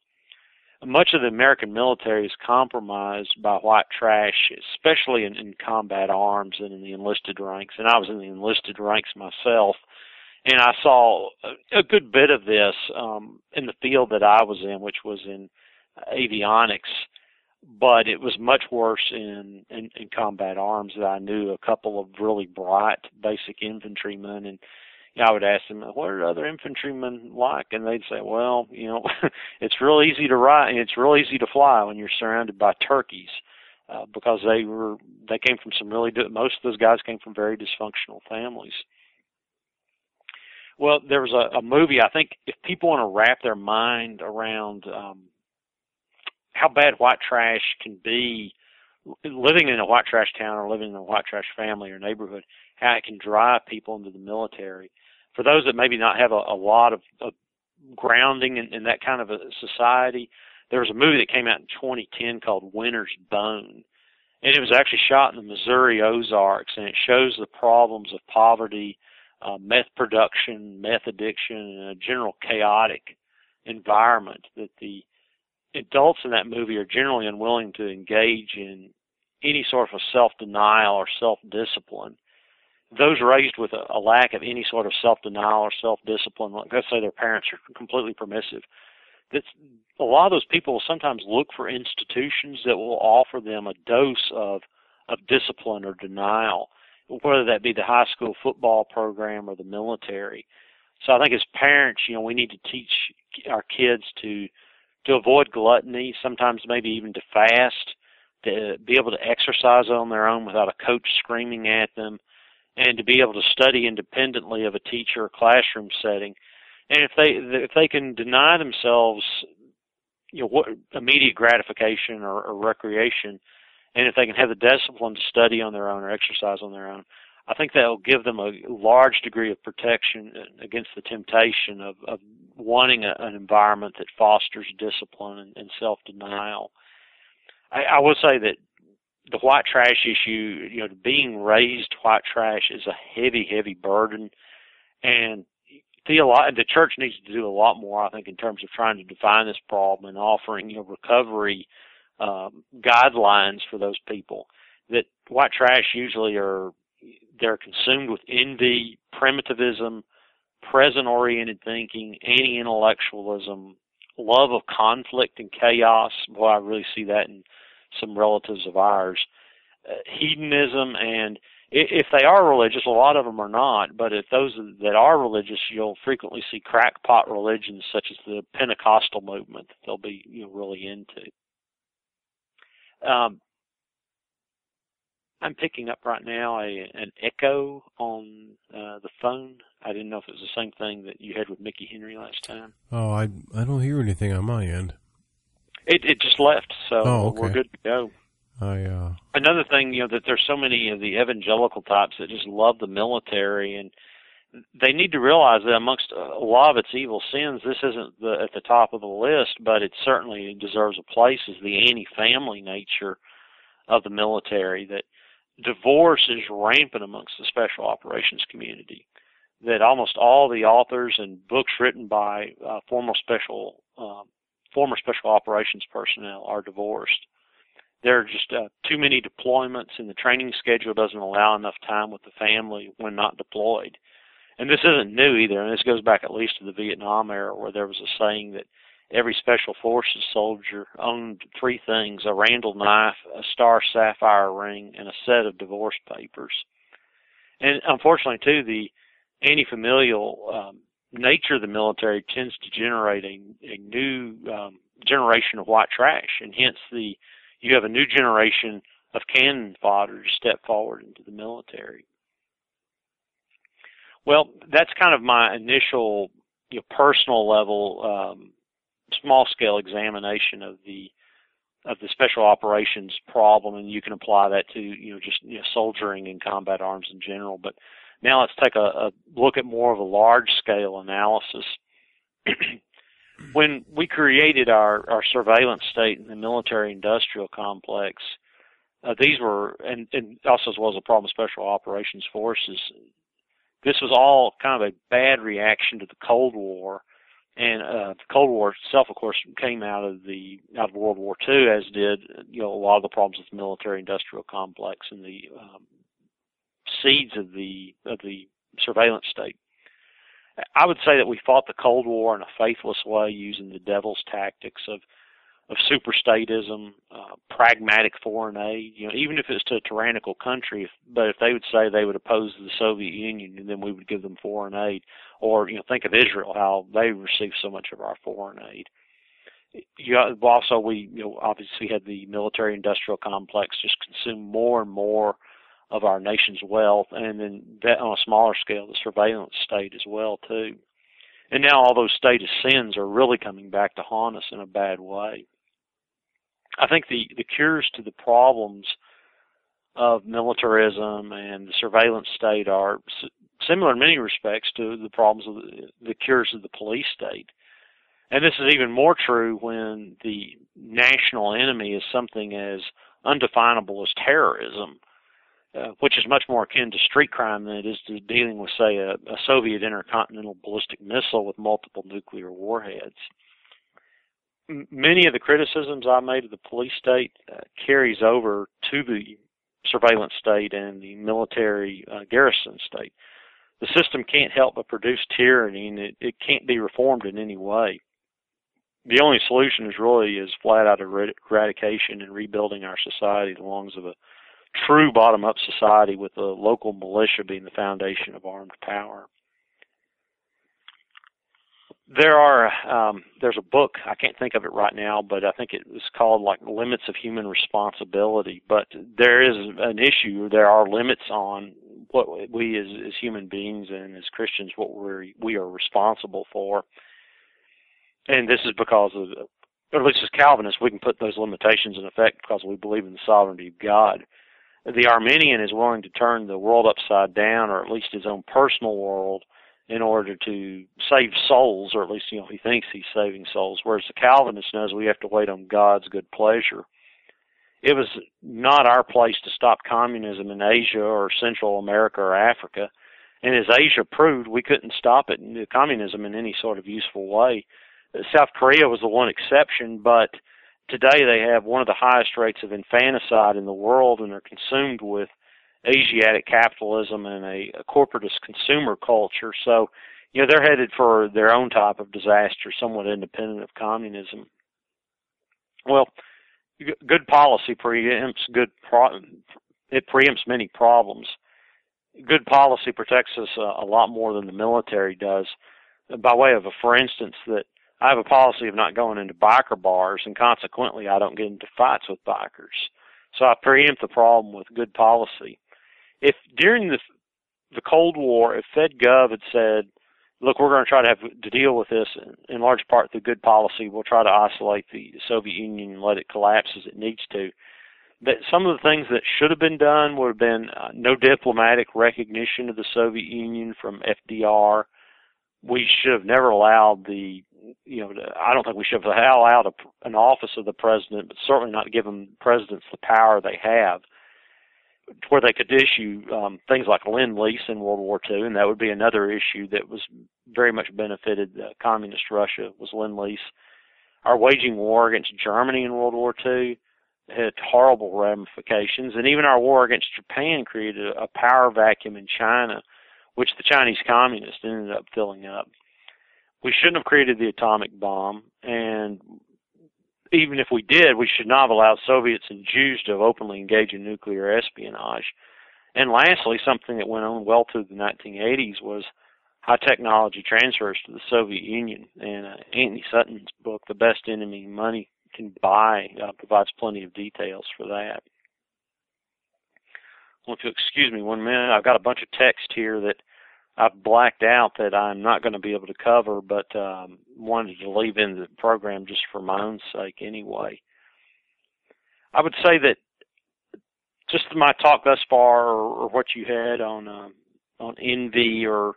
Much of the American military is compromised by white trash, especially in combat arms and in the enlisted ranks. And I was in the enlisted ranks myself, and I saw a good bit of this in the field that I was in, which was in avionics. But it was much worse in combat arms. That I knew a couple of really bright basic infantrymen, and I would ask them, what are other infantrymen like? And they'd say, well, it's real easy to ride and it's real easy to fly when you're surrounded by turkeys, because they came from some really, most of those guys came from very dysfunctional families. Well, there was a movie, I think, if people want to wrap their mind around how bad white trash can be, living in a white trash town or living in a white trash family or neighborhood, how it can drive people into the military. For those that maybe not have a lot of grounding in that kind of a society, there was a movie that came out in 2010 called Winter's Bone, and it was actually shot in the Missouri Ozarks, and it shows the problems of poverty, meth production, meth addiction, and a general chaotic environment that the adults in that movie are generally unwilling to engage in any sort of self-denial or self-discipline. Those raised with a lack of any sort of self-denial or self-discipline, like let's say their parents are completely permissive, a lot of those people will sometimes look for institutions that will offer them a dose of discipline or denial, whether that be the high school football program or the military. So I think as parents, we need to teach our kids to avoid gluttony, sometimes maybe even to fast, to be able to exercise on their own without a coach screaming at them, and to be able to study independently of a teacher or classroom setting. And if they can deny themselves immediate gratification or recreation, and if they can have the discipline to study on their own or exercise on their own, I think that will give them a large degree of protection against the temptation of wanting an environment that fosters discipline and self-denial. I will say that the white trash issue, being raised white trash is a heavy, heavy burden, and the church needs to do a lot more, I think, in terms of trying to define this problem and offering recovery guidelines for those people. That white trash usually they're consumed with envy, primitivism, present-oriented thinking, anti-intellectualism, love of conflict and chaos. Well, I really see that in some relatives of ours. hedonism, and if they are religious, a lot of them are not, but if those that are religious, you'll frequently see crackpot religions such as the Pentecostal movement that they'll be really into. I'm picking up right now an echo on the phone. I didn't know if it was the same thing that you had with Mickey Henry last time. Oh, I don't hear anything on my end. It just left, so we're good to go. Another thing, that there's so many of the evangelical types that just love the military, and they need to realize that amongst a lot of its evil sins, this isn't at the top of the list, but it certainly deserves a place, is the anti-family nature of the military, that divorce is rampant amongst the special operations community, that almost all the authors and books written by former special operations personnel are divorced. There are just too many deployments, and the training schedule doesn't allow enough time with the family when not deployed. And this isn't new either, and this goes back at least to the Vietnam era, where there was a saying that every Special Forces soldier owned three things: a Randall knife, a star sapphire ring, and a set of divorce papers. And unfortunately, too, the anti-familial nature of the military tends to generate a new generation of white trash, and hence you have a new generation of cannon fodder to step forward into the military. Well, that's kind of my initial personal level, small-scale examination of the special operations problem, and you can apply that to soldiering and combat arms in general. But now let's take a look at more of a large-scale analysis. When we created our surveillance state in the military-industrial complex, these were, and also as well as the problem of special operations forces, this was all kind of a bad reaction to the Cold War. And the Cold War itself, of course, came out of World War II, as did a lot of the problems with the military-industrial complex and the seeds of the surveillance state. I would say that we fought the Cold War in a faithless way, using the devil's tactics of superstatism, pragmatic foreign aid. Even if it's to a tyrannical country, but if they would say they would oppose the Soviet Union, and then we would give them foreign aid, or think of Israel, how they received so much of our foreign aid. Also, we obviously had the military-industrial complex just consume more and more of our nation's wealth, and then that on a smaller scale, the surveillance state as well too. And now all those status sins are really coming back to haunt us in a bad way. I think the cures to the problems of militarism and the surveillance state are similar in many respects to the problems of the cures of the police state. And this is even more true when the national enemy is something as undefinable as terrorism, which is much more akin to street crime than it is to dealing with, say, a Soviet intercontinental ballistic missile with multiple nuclear warheads. Many of the criticisms I made of the police state carries over to the surveillance state and the military garrison state. The system can't help but produce tyranny, and it can't be reformed in any way. The only solution is really flat-out eradication and rebuilding our society the lungs of a true bottom-up society, with the local militia being the foundation of armed power. There's a book, I can't think of it right now, but I think it was called Limits of Human Responsibility. But there is an issue, there are limits on what we as human beings and as Christians, what we are responsible for. And this is because or at least as Calvinists, we can put those limitations in effect because we believe in the sovereignty of God. The Arminian is willing to turn the world upside down, or at least his own personal world, in order to save souls, or at least he thinks he's saving souls, whereas the Calvinist knows we have to wait on God's good pleasure. It was not our place to stop communism in Asia or Central America or Africa, and as Asia proved, we couldn't stop it, communism, in any sort of useful way. South Korea was the one exception, but today they have one of the highest rates of infanticide in the world and are consumed with Asiatic capitalism and a corporatist consumer culture. So, they're headed for their own type of disaster, somewhat independent of communism. Well, good policy preempts good it preempts many problems. Good policy protects us a lot more than the military does. By way of, for instance, that I have a policy of not going into biker bars, and consequently I don't get into fights with bikers. So I preempt the problem with good policy. If during the Cold War, if FedGov had said, look, we're going to try to have to deal with this in large part through good policy, we'll try to isolate the Soviet Union and let it collapse as it needs to, that some of the things that should have been done would have been no diplomatic recognition of the Soviet Union from FDR. We should have never allowed the, I don't think we should have allowed an office of the president, but certainly not given presidents the power they have, where they could issue things like Lend-Lease in World War II, and that would be another issue that was very much benefited communist Russia, was Lend-Lease. Our waging war against Germany in World War II had horrible ramifications, and even our war against Japan created a power vacuum in China, which the Chinese communists ended up filling up. We shouldn't have created the atomic bomb, and even if we did, we should not have allowed Soviets and Jews to openly engage in nuclear espionage. And lastly, something that went on well through the 1980s was high technology transfers to the Soviet Union. And Anthony Sutton's book, The Best Enemy Money Can Buy, provides plenty of details for that. Well, if you'll excuse me one minute, I've got a bunch of text here that I've blacked out that I'm not going to be able to cover, but wanted to leave in the program just for my own sake anyway. I would say that just my talk thus far, or what you had on envy, or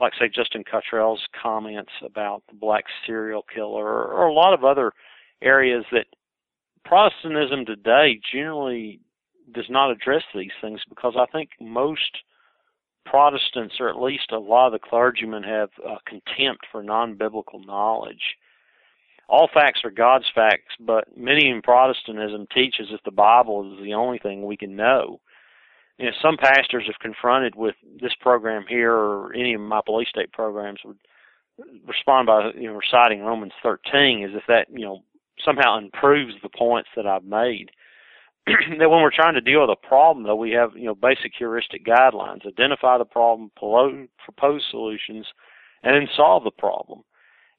like, say, Justin Cottrell's comments about the black serial killer, or a lot of other areas that Protestantism today generally does not address these things, because I think most Protestants, or at least a lot of the clergymen, have contempt for non-biblical knowledge. All facts are God's facts, but many in Protestantism teach as if the Bible is the only thing we can know. You know, some pastors, if confronted with this program here or any of my police state programs, would respond by reciting Romans 13 as if that somehow improves the points that I've made. That when we're trying to deal with a problem, though, we have basic heuristic guidelines: identify the problem, propose solutions, and then solve the problem.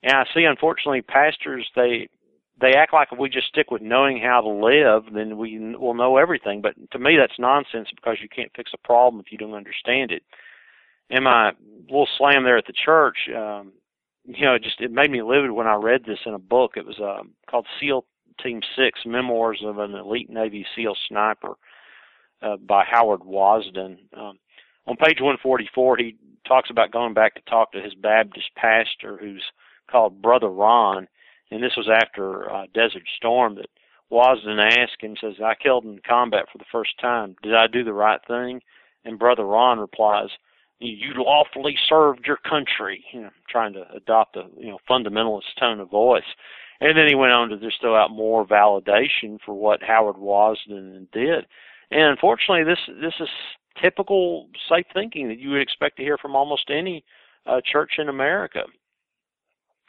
And I see, unfortunately, pastors they act like if we just stick with knowing how to live, then we will know everything. But to me, that's nonsense, because you can't fix a problem if you don't understand it. And my little slam there at the church, it made me livid when I read this in a book. It was called Seal Team 6, Memoirs of an Elite Navy SEAL Sniper by Howard Wasden. On page 144, he talks about going back to talk to his Baptist pastor, who's called Brother Ron, and this was after Desert Storm, that Wasden asked him, says, I killed in combat for the first time. Did I do the right thing? And Brother Ron replies, you lawfully served your country, trying to adopt a fundamentalist tone of voice. And then he went on to just throw out more validation for what Howard Wasden did. And unfortunately, this is typical safe thinking that you would expect to hear from almost any church in America.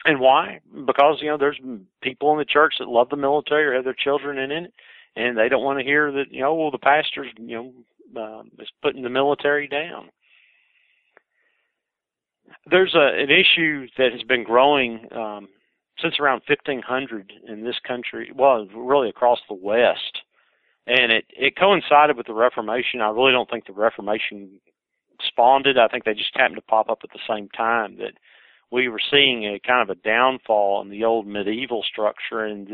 And why? Because, there's people in the church that love the military or have their children in it, and they don't want to hear that, the pastor's, is putting the military down. There's an issue that has been growing since around 1500 in this country, well, really across the West, and it coincided with the Reformation. I really don't think the Reformation spawned it. I think they just happened to pop up at the same time, that we were seeing a kind of a downfall in the old medieval structure, and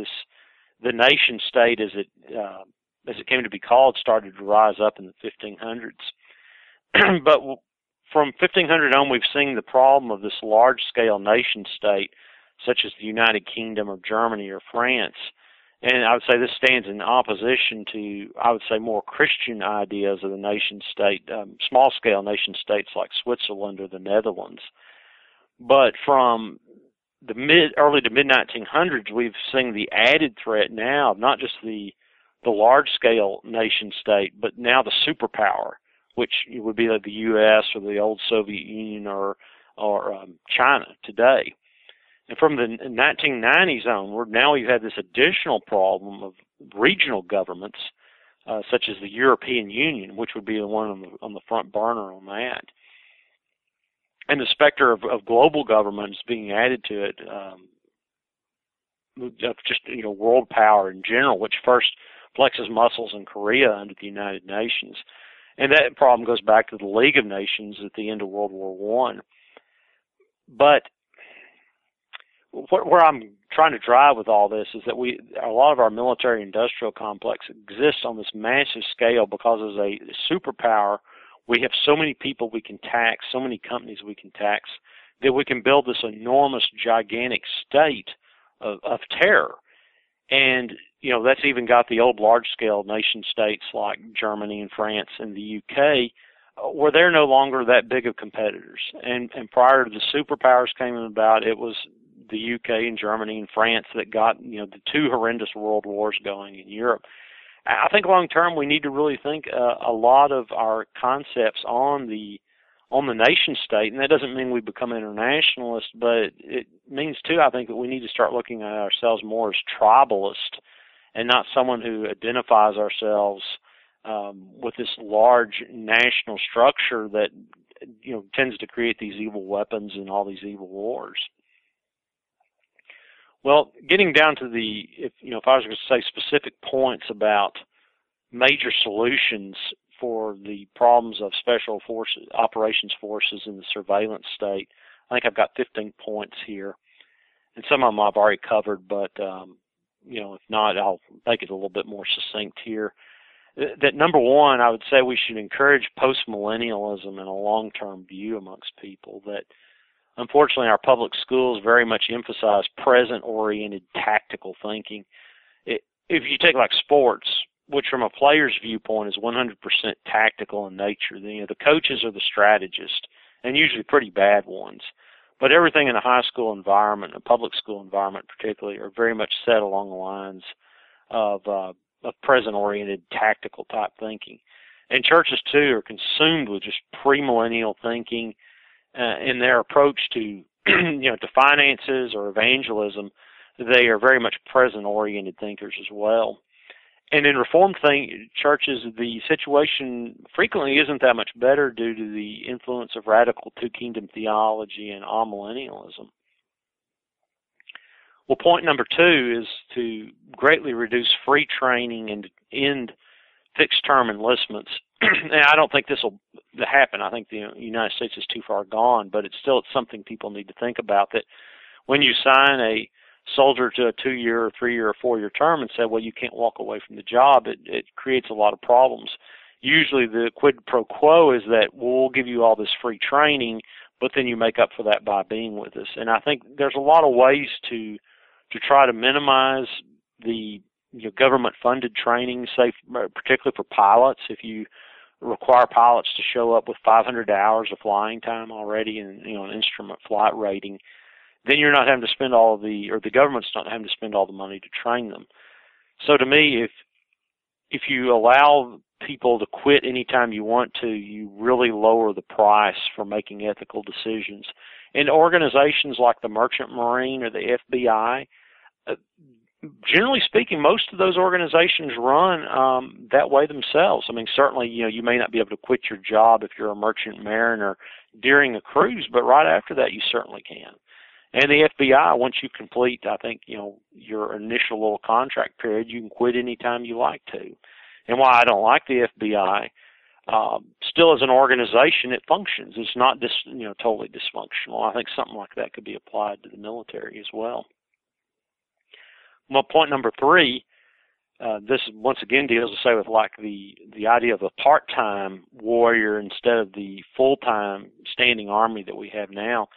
the nation state, as it came to be called, started to rise up in the 1500s. But from 1500 on, we've seen the problem of this large-scale nation state, such as the United Kingdom or Germany or France. And I would say this stands in opposition to, I would say, more Christian ideas of the nation state, small-scale nation states like Switzerland or the Netherlands. But from the early to mid-1900s, we've seen the added threat now of not just the large-scale nation state, but now the superpower, which would be like the U.S. or the old Soviet Union or China today. And from the 1990s onward, now we've had this additional problem of regional governments such as the European Union, which would be the one on the front burner on that. And the specter of global governments being added to it, of just, you know, world power in general, which first flexes muscles in Korea under the United Nations. And that problem goes back to the League of Nations at the end of World War I. But where I'm trying to drive with all this is that a lot of our military-industrial complex exists on this massive scale because as a superpower, we have so many people we can tax, so many companies we can tax, that we can build this enormous, gigantic state of terror. And, you know, that's even got the old large-scale nation states like Germany and France and the UK, where they're no longer that big of competitors. And prior to the superpowers came about, it was the UK and Germany and France that got, you know, the two horrendous world wars going in Europe. I think long term we need to really think a lot of our concepts on the nation state, and that doesn't mean we become internationalists, but it means too, I think, that we need to start looking at ourselves more as tribalist and not someone who identifies ourselves with this large national structure that, you know, tends to create these evil weapons and all these evil wars. Well, getting down to the, if I was going to say specific points about major solutions for the problems of special forces, operations forces in the surveillance state, I think I've got 15 points here. And some of them I've already covered, but, you know, if not, I'll make it a little bit more succinct here. That number one, I would say we should encourage post-millennialism in a long-term view amongst people that, unfortunately, our public schools very much emphasize present-oriented tactical thinking. If you take like sports, which from a player's viewpoint is 100% tactical in nature, then, you know, the coaches are the strategists, and usually pretty bad ones. But everything in a high school environment, a public school environment particularly, are very much set along the lines of present-oriented tactical type thinking. And churches, too, are consumed with just premillennial thinking, in their approach to, to finances or evangelism. They are very much present-oriented thinkers as well. And in Reformed churches, the situation frequently isn't that much better due to the influence of radical two-kingdom theology and amillennialism. Well, point number two is to greatly reduce free training and end fixed-term enlistments. And I don't think this will happen. I think the United States is too far gone, but it's something people need to think about, that when you sign a soldier to a 2-year or 3-year or 4-year term and say, well, you can't walk away from the job, it creates a lot of problems. Usually the quid pro quo is that we'll give you all this free training, but then you make up for that by being with us. And I think there's a lot of ways to try to minimize the government-funded training, say, particularly for pilots. If you require pilots to show up with 500 hours of flying time already and, you know, an instrument flight rating, then you're not having to spend the government's not having to spend all the money to train them. So to me, if you allow people to quit anytime you want to, you really lower the price for making ethical decisions. And organizations like the Merchant Marine or the FBI, generally speaking, most of those organizations run that way themselves. I mean, certainly, you may not be able to quit your job if you're a merchant mariner during a cruise, but right after that, you certainly can. And the FBI, once you complete, I think, your initial little contract period, you can quit any time you like to. And while I don't like the FBI, still as an organization, it functions. It's not totally dysfunctional. I think something like that could be applied to the military as well. Well, point number three, this once again deals with the idea of a part-time warrior instead of the full-time standing army that we have now.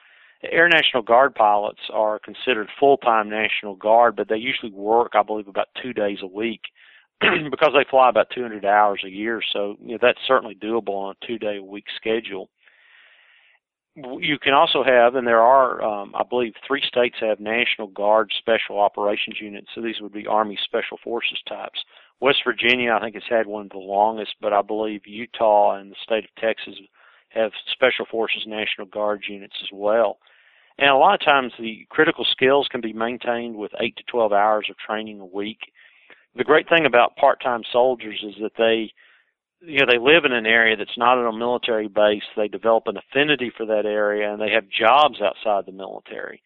Air National Guard pilots are considered full-time National Guard, but they usually work, I believe, about 2 days a week because they fly about 200 hours a year. So that's certainly doable on a 2-day-a-week schedule. You can also have, and there are, I believe, 3 states have National Guard Special Operations Units, so these would be Army Special Forces types. West Virginia, I think, has had one of the longest, but I believe Utah and the state of Texas have Special Forces National Guard units as well. And a lot of times the critical skills can be maintained with 8 to 12 hours of training a week. the great thing about part-time soldiers is that they, you know, they live in an area that's not on a military base. They develop an affinity for that area, and they have jobs outside the military.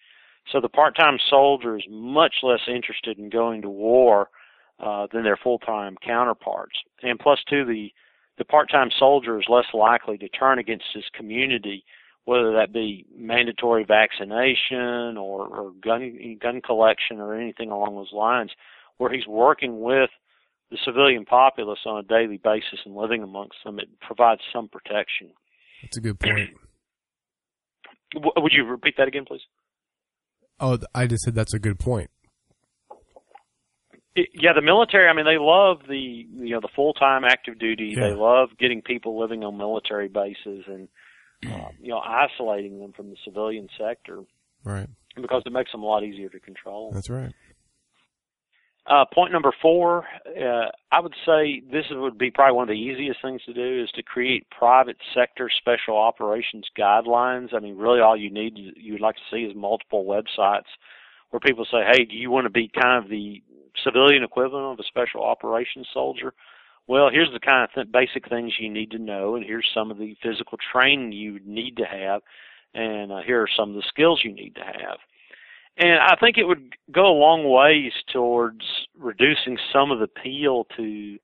So the part-time soldier is much less interested in going to war than their full-time counterparts. And plus, too, the part-time soldier is less likely to turn against his community, whether that be mandatory vaccination or gun collection or anything along those lines, where he's working with the civilian populace on a daily basis and living amongst them. It provides some protection. That's a good point. Would you repeat that again, please? Oh, I just said that's a good point. Yeah, the military, I mean, they love the full-time active duty. Yeah. They love getting people living on military bases and, isolating them from the civilian sector. Right. Because it makes them a lot easier to control. That's right. Point number 4, I would say this would be probably one of the easiest things to do is to create private sector special operations guidelines. I mean, really all you need, you'd like to see is multiple websites where people say, hey, do you want to be kind of the civilian equivalent of a special operations soldier? Well, here's the kind of basic things you need to know, and here's some of the physical training you need to have, and here are some of the skills you need to have. And I think it would go a long ways towards reducing some of the appeal to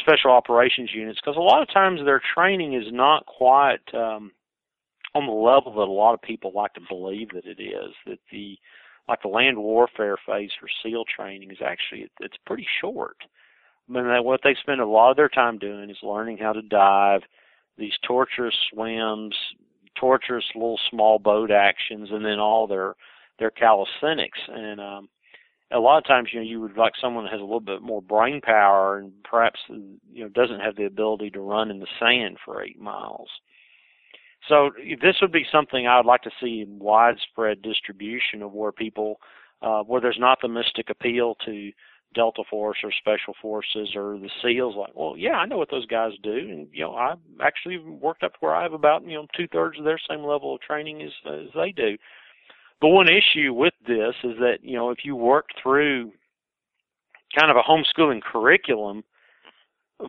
special operations units, because a lot of times their training is not quite on the level that a lot of people like to believe that it is. That the land warfare phase for SEAL training is actually it's pretty short. I mean, what they spend a lot of their time doing is learning how to dive, these torturous swims, torturous little small boat actions, and then all their calisthenics. And a lot of times, you would like someone that has a little bit more brain power and perhaps, doesn't have the ability to run in the sand for 8 miles. So this would be something I would like to see in widespread distribution of where people, where there's not the mystic appeal to Delta Force or Special Forces or the SEALs, like, well, yeah, I know what those guys do. And, I've actually worked up where I have about, 2/3 of their same level of training as they do. The one issue with this is that, if you work through kind of a homeschooling curriculum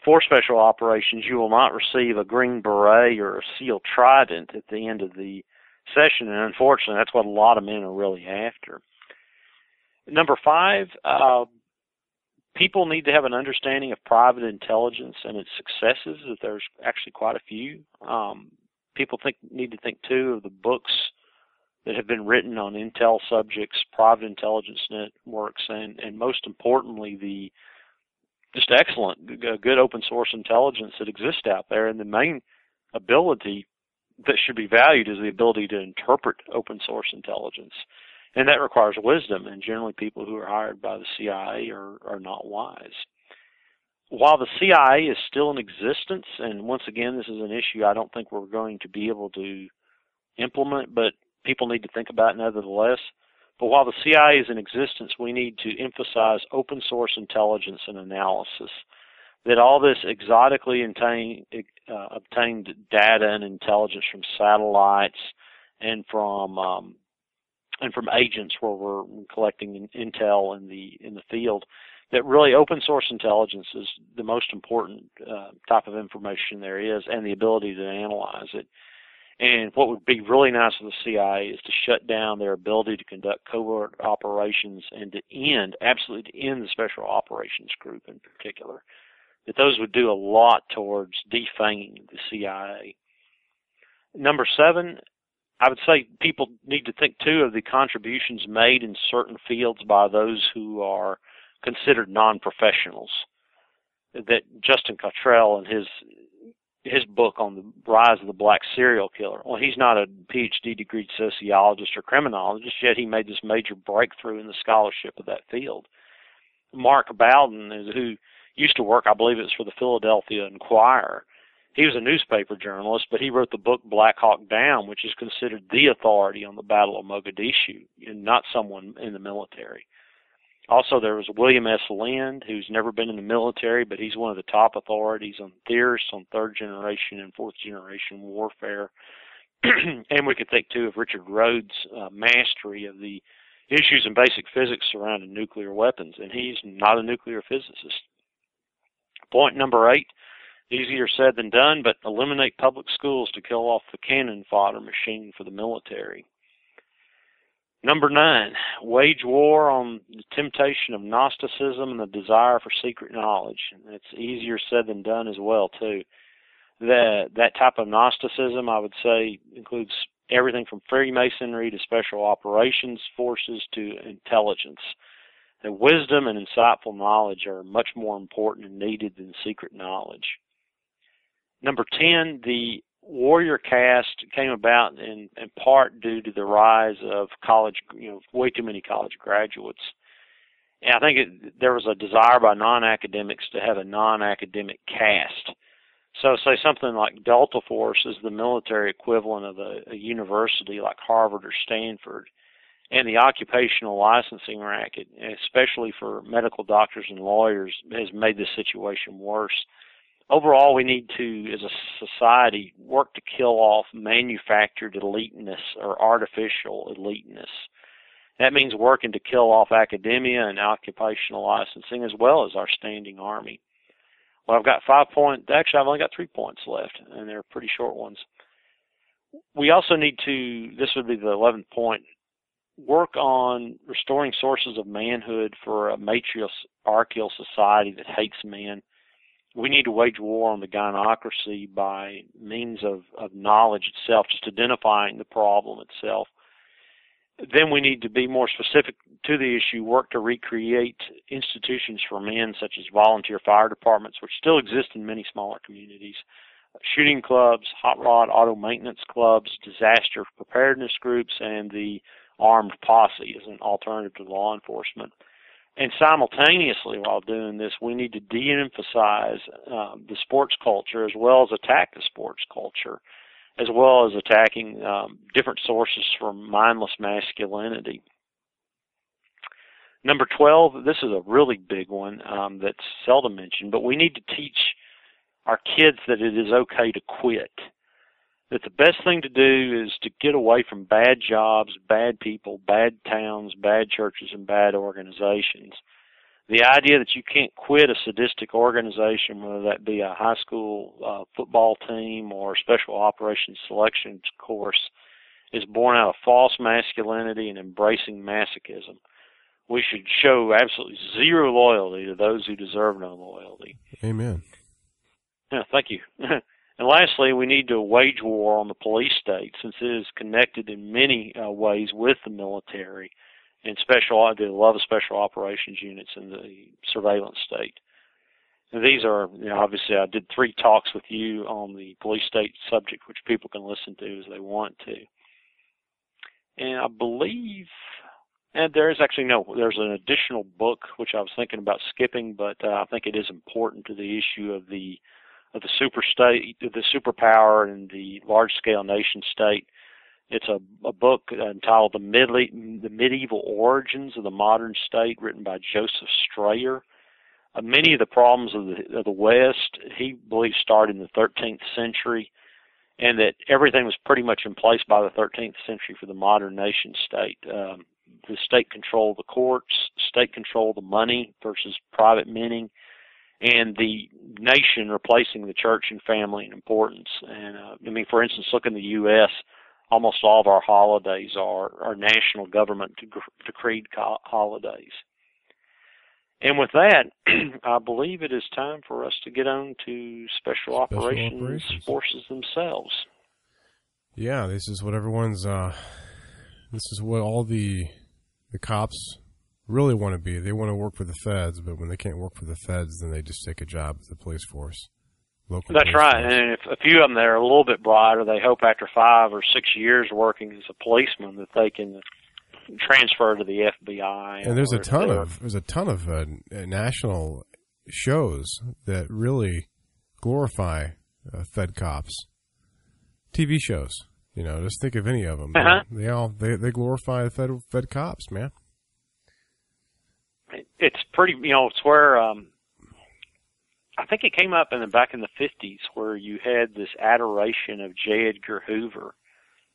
for special operations, you will not receive a Green Beret or a SEAL Trident at the end of the session. And unfortunately, that's what a lot of men are really after. Number 5, people need to have an understanding of private intelligence and its successes, that there's actually quite a few. People need to think, too, of the books that have been written on intel subjects, private intelligence networks, and most importantly, the just excellent, good open source intelligence that exists out there. And the main ability that should be valued is the ability to interpret open source intelligence. And that requires wisdom, and generally people who are hired by the CIA are not wise. While the CIA is still in existence, and once again, this is an issue I don't think we're going to be able to implement, but people need to think about it nevertheless. But while the CIA is in existence, we need to emphasize open source intelligence and analysis, that all this exotically obtained data and intelligence from satellites and from agents where we're collecting intel in the field, that really open source intelligence is the most important type of information there is, and the ability to analyze it. And what would be really nice for the CIA is to shut down their ability to conduct covert operations and to absolutely end the special operations group in particular. That those would do a lot towards defanging the CIA. Number 7, I would say people need to think, too, of the contributions made in certain fields by those who are considered non-professionals. That Justin Cottrell and his book on the rise of the black serial killer, well, he's not a PhD-degreed sociologist or criminologist, yet he made this major breakthrough in the scholarship of that field. Mark Bowden, who used to work, I believe it was for the Philadelphia Inquirer, he was a newspaper journalist, but he wrote the book Black Hawk Down, which is considered the authority on the Battle of Mogadishu, and not someone in the military. Also, there was William S. Lind, who's never been in the military, but he's one of the top authorities on theorists on third-generation and fourth-generation warfare. And we could think, too, of Richard Rhodes' mastery of the issues in basic physics surrounding nuclear weapons, and he's not a nuclear physicist. Point number 8, easier said than done, but eliminate public schools to kill off the cannon fodder machine for the military. Number 9, wage war on the temptation of Gnosticism and the desire for secret knowledge. It's easier said than done as well, too. That type of Gnosticism, I would say, includes everything from Freemasonry to special operations forces to intelligence. The wisdom and insightful knowledge are much more important and needed than secret knowledge. Number 10, the warrior caste came about in part due to the rise of college, way too many college graduates. And I think there was a desire by non-academics to have a non-academic caste. So say something like Delta Force is the military equivalent of a university like Harvard or Stanford. And the occupational licensing racket, especially for medical doctors and lawyers, has made this situation worse. Overall, we need to, as a society, work to kill off manufactured eliteness or artificial eliteness. That means working to kill off academia and occupational licensing as well as our standing army. Well, I've got 5 points. Actually, I've only got 3 points left, and they're pretty short ones. We also need to, this would be the 11th point, work on restoring sources of manhood for a matriarchal society that hates men. We need to wage war on the gynocracy by means of knowledge itself, just identifying the problem itself. Then we need to be more specific to the issue, work to recreate institutions for men such as volunteer fire departments, which still exist in many smaller communities, shooting clubs, hot rod auto maintenance clubs, disaster preparedness groups, and the armed posse as an alternative to law enforcement. And simultaneously, while doing this, we need to de-emphasize the sports culture as well as attack the sports culture, as well as attacking different sources for mindless masculinity. Number 12, this is a really big one that's seldom mentioned, but we need to teach our kids that it is okay to quit, that the best thing to do is to get away from bad jobs, bad people, bad towns, bad churches, and bad organizations. The idea that you can't quit a sadistic organization, whether that be a high school football team or special operations selection course, is born out of false masculinity and embracing masochism. We should show absolutely zero loyalty to those who deserve no loyalty. Amen. Yeah, thank you. And lastly, we need to wage war on the police state, since it is connected in many ways with the military and the love of special operations units in the surveillance state. And these are, obviously I did 3 talks with you on the police state subject, which people can listen to as they want to. And I believe, and there's an additional book, which I was thinking about skipping, but I think it is important to the issue of the super state, the superpower, and the large-scale nation state. It's a book entitled "The Medieval Origins of the Modern State," written by Joseph Strayer. Many of the problems of the West, he believes, started in the 13th century, and that everything was pretty much in place by the 13th century for the modern nation state. The state controlled the courts, state controlled the money versus private minting, and the nation replacing the church and family in importance. And for instance, look in the U.S., almost all of our holidays are national government decreed holidays. And with that, I believe it is time for us to get on to special operations forces themselves. Yeah, this is what everyone's. This is what all the cops really want to be. They want to work for the feds, but when they can't work for the feds, then they just take a job at the police force. That's right. And if a few of them that are a little bit brighter, they hope after 5 or 6 years working as a policeman that they can transfer to the FBI. And there's a ton of national shows that really glorify fed cops. TV shows, just think of any of them. Uh-huh. They glorify the fed cops, man. It's pretty, it's where I think it came up back in the 50s where you had this adoration of J. Edgar Hoover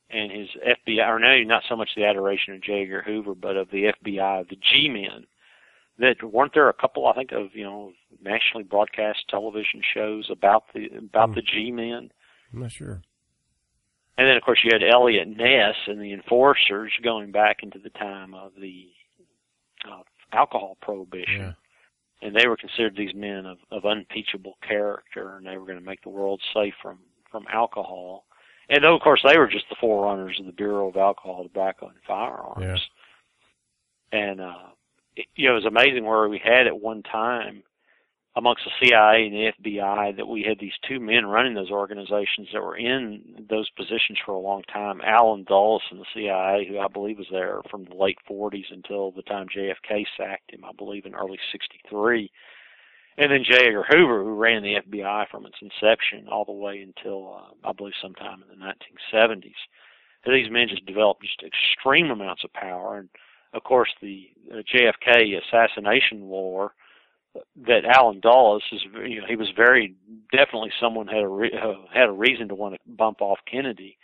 and his FBI, or no, not so much the adoration of J. Edgar Hoover, but of the FBI, the G-men, that weren't there a couple, I think, of, you know, nationally broadcast television shows about the G-men? I'm not sure. And then, of course, you had Elliot Ness and the Enforcers going back into the time of the alcohol prohibition. Yeah. And they were considered these men of unimpeachable character, and they were going to make the world safe from alcohol. And, of course, they were just the forerunners of the Bureau of Alcohol, Tobacco, and Firearms. Yeah. And, it was amazing where we had at one time, amongst the CIA and the FBI, that we had these two men running those organizations that were in those positions for a long time. Alan Dulles in the CIA, who I believe was there from the late 40s until the time JFK sacked him, I believe in early 63. And then J. Edgar Hoover, who ran the FBI from its inception all the way until, I believe, sometime in the 1970s. And these men just developed just extreme amounts of power. And, of course, the JFK assassination lore, that Alan Dulles is, you know, he was very definitely someone had a reason to want to bump off Kennedy,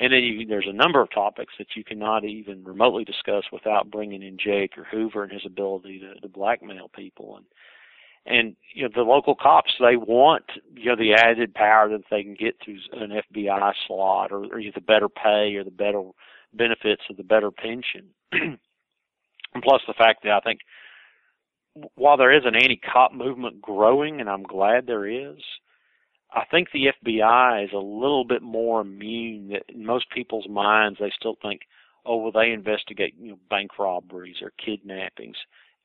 and then there's a number of topics that you cannot even remotely discuss without bringing in J. Edgar Hoover and his ability to blackmail people, and you know the local cops, they want, you know, the added power that they can get through an FBI slot or the better pay or the better benefits or the better pension, and plus the fact that I think, while there is an anti-cop movement growing, and I'm glad there is, I think the FBI is a little bit more immune. That in most people's minds, they still think, oh, well, they investigate, you know, bank robberies or kidnappings.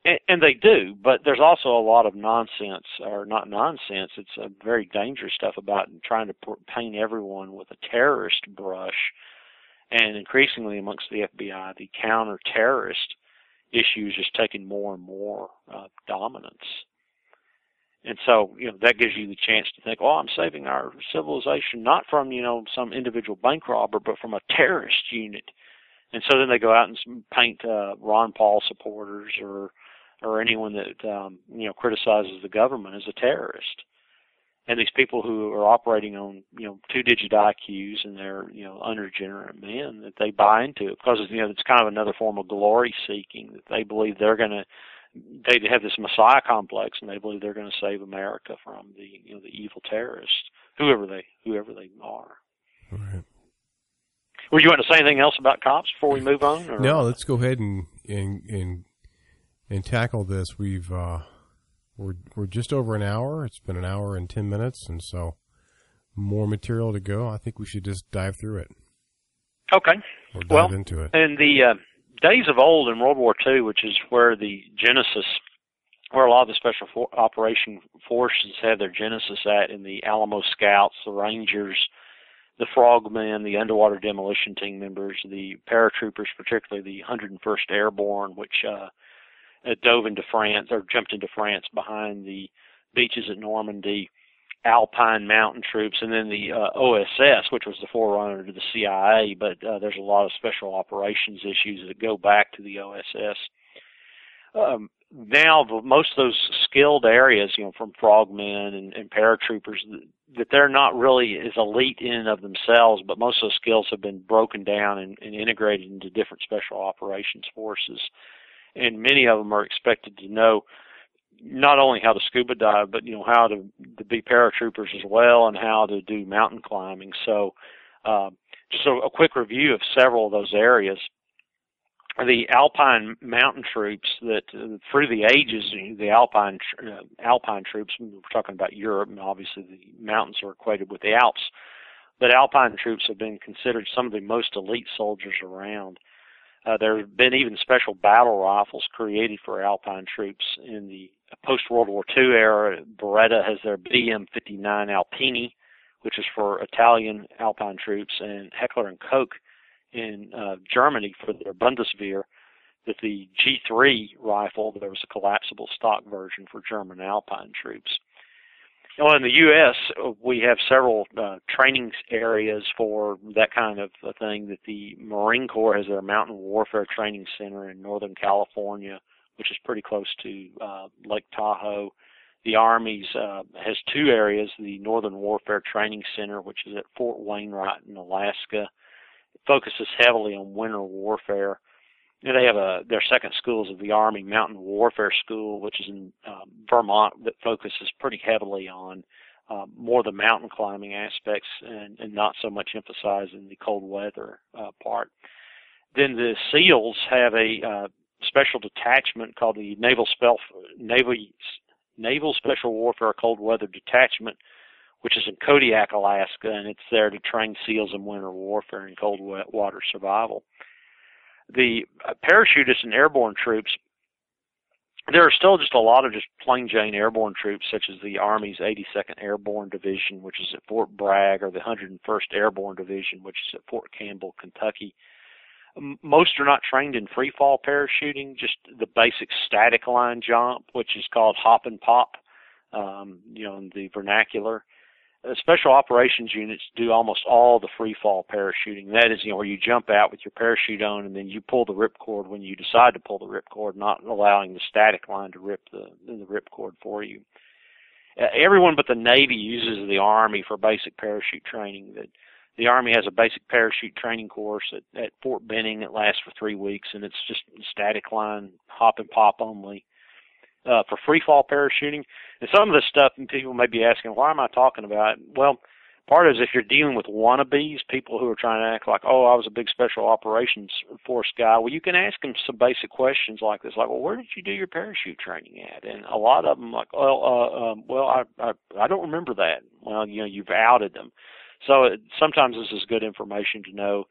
And they do, but there's also a lot of nonsense, or not nonsense, it's a very dangerous stuff about trying to paint everyone with a terrorist brush. And increasingly amongst the FBI, the counter-terrorist issues just taking more and more dominance. And so, you know, that gives you the chance to think, oh, I'm saving our civilization not from, you know, some individual bank robber, but from a terrorist unit. And so then they go out and paint Ron Paul supporters or anyone that, you know, criticizes the government as a terrorist. And these people who are operating on, you know, two-digit IQs and they're, you know, unregenerate men, that they buy into it because, you know, it's kind of another form of glory-seeking, that they believe they have this messiah complex and they believe they're going to save America from the, you know, the evil terrorists, whoever they are. Right. Well, you want to say anything else about cops before we move on? Or? No, let's go ahead and tackle this. We're just over an hour. It's been an hour and 10 minutes, and so more material to go. I think we should just dive through it. Okay. Or dive into it. In the days of old in World War II, which is where the genesis, where a lot of the special operation forces had their genesis at, in the Alamo Scouts, the Rangers, the Frogmen, the underwater demolition team members, the paratroopers, particularly the 101st Airborne, which dove into France, or jumped into France behind the beaches at Normandy, Alpine mountain troops, and then the OSS, which was the forerunner to the CIA, but there's a lot of special operations issues that go back to the OSS. Now, most of those skilled areas, you know, from frogmen and paratroopers, that they're not really as elite in and of themselves, but most of those skills have been broken down and integrated into different special operations forces. And many of them are expected to know not only how to scuba dive, but, you know, how to be paratroopers as well, and how to do mountain climbing. So just a quick review of several of those areas. The Alpine mountain troops that through the ages, the Alpine troops, we're talking about Europe, and obviously the mountains are equated with the Alps, but Alpine troops have been considered some of the most elite soldiers around. There have been even special battle rifles created for Alpine troops. In the post-World War II era, Beretta has their BM-59 Alpini, which is for Italian Alpine troops, and Heckler & Koch in Germany for their Bundeswehr. That the G3 rifle, there was a collapsible stock version for German Alpine troops. Well, in the U.S., we have several training areas for that kind of a thing. That the Marine Corps has their Mountain Warfare Training Center in Northern California, which is pretty close to Lake Tahoe. The Army's has two areas, the Northern Warfare Training Center, which is at Fort Wainwright in Alaska, focuses heavily on winter warfare. And they have their second school is the Army Mountain Warfare School, which is in Vermont, that focuses pretty heavily on more the mountain climbing aspects and not so much emphasizing the cold weather part. Then the SEALs have a special detachment called the Naval Special Warfare Cold Weather Detachment, which is in Kodiak, Alaska, and it's there to train SEALs in winter warfare and cold water survival. The parachutists and airborne troops, there are still just a lot of just plain Jane airborne troops, such as the Army's 82nd Airborne Division, which is at Fort Bragg, or the 101st Airborne Division, which is at Fort Campbell, Kentucky. Most are not trained in free-fall parachuting, just the basic static line jump, which is called hop and pop, in the vernacular. Special operations units do almost all the free-fall parachuting. That is, where you jump out with your parachute on and then you pull the ripcord when you decide to pull the ripcord, not allowing the static line to rip the ripcord for you. Everyone but the Navy uses the Army for basic parachute training. The Army has a basic parachute training course at Fort Benning that lasts for 3 weeks, and it's just static line, hop and pop only. For free-fall parachuting, and some of this stuff, and people may be asking, why am I talking about it? Well, part is if you're dealing with wannabes, people who are trying to act like, oh, I was a big special operations force guy, well, you can ask them some basic questions like this, like, well, where did you do your parachute training at? And a lot of them like, I don't remember that. Well, you've outed them. So sometimes this is good information to know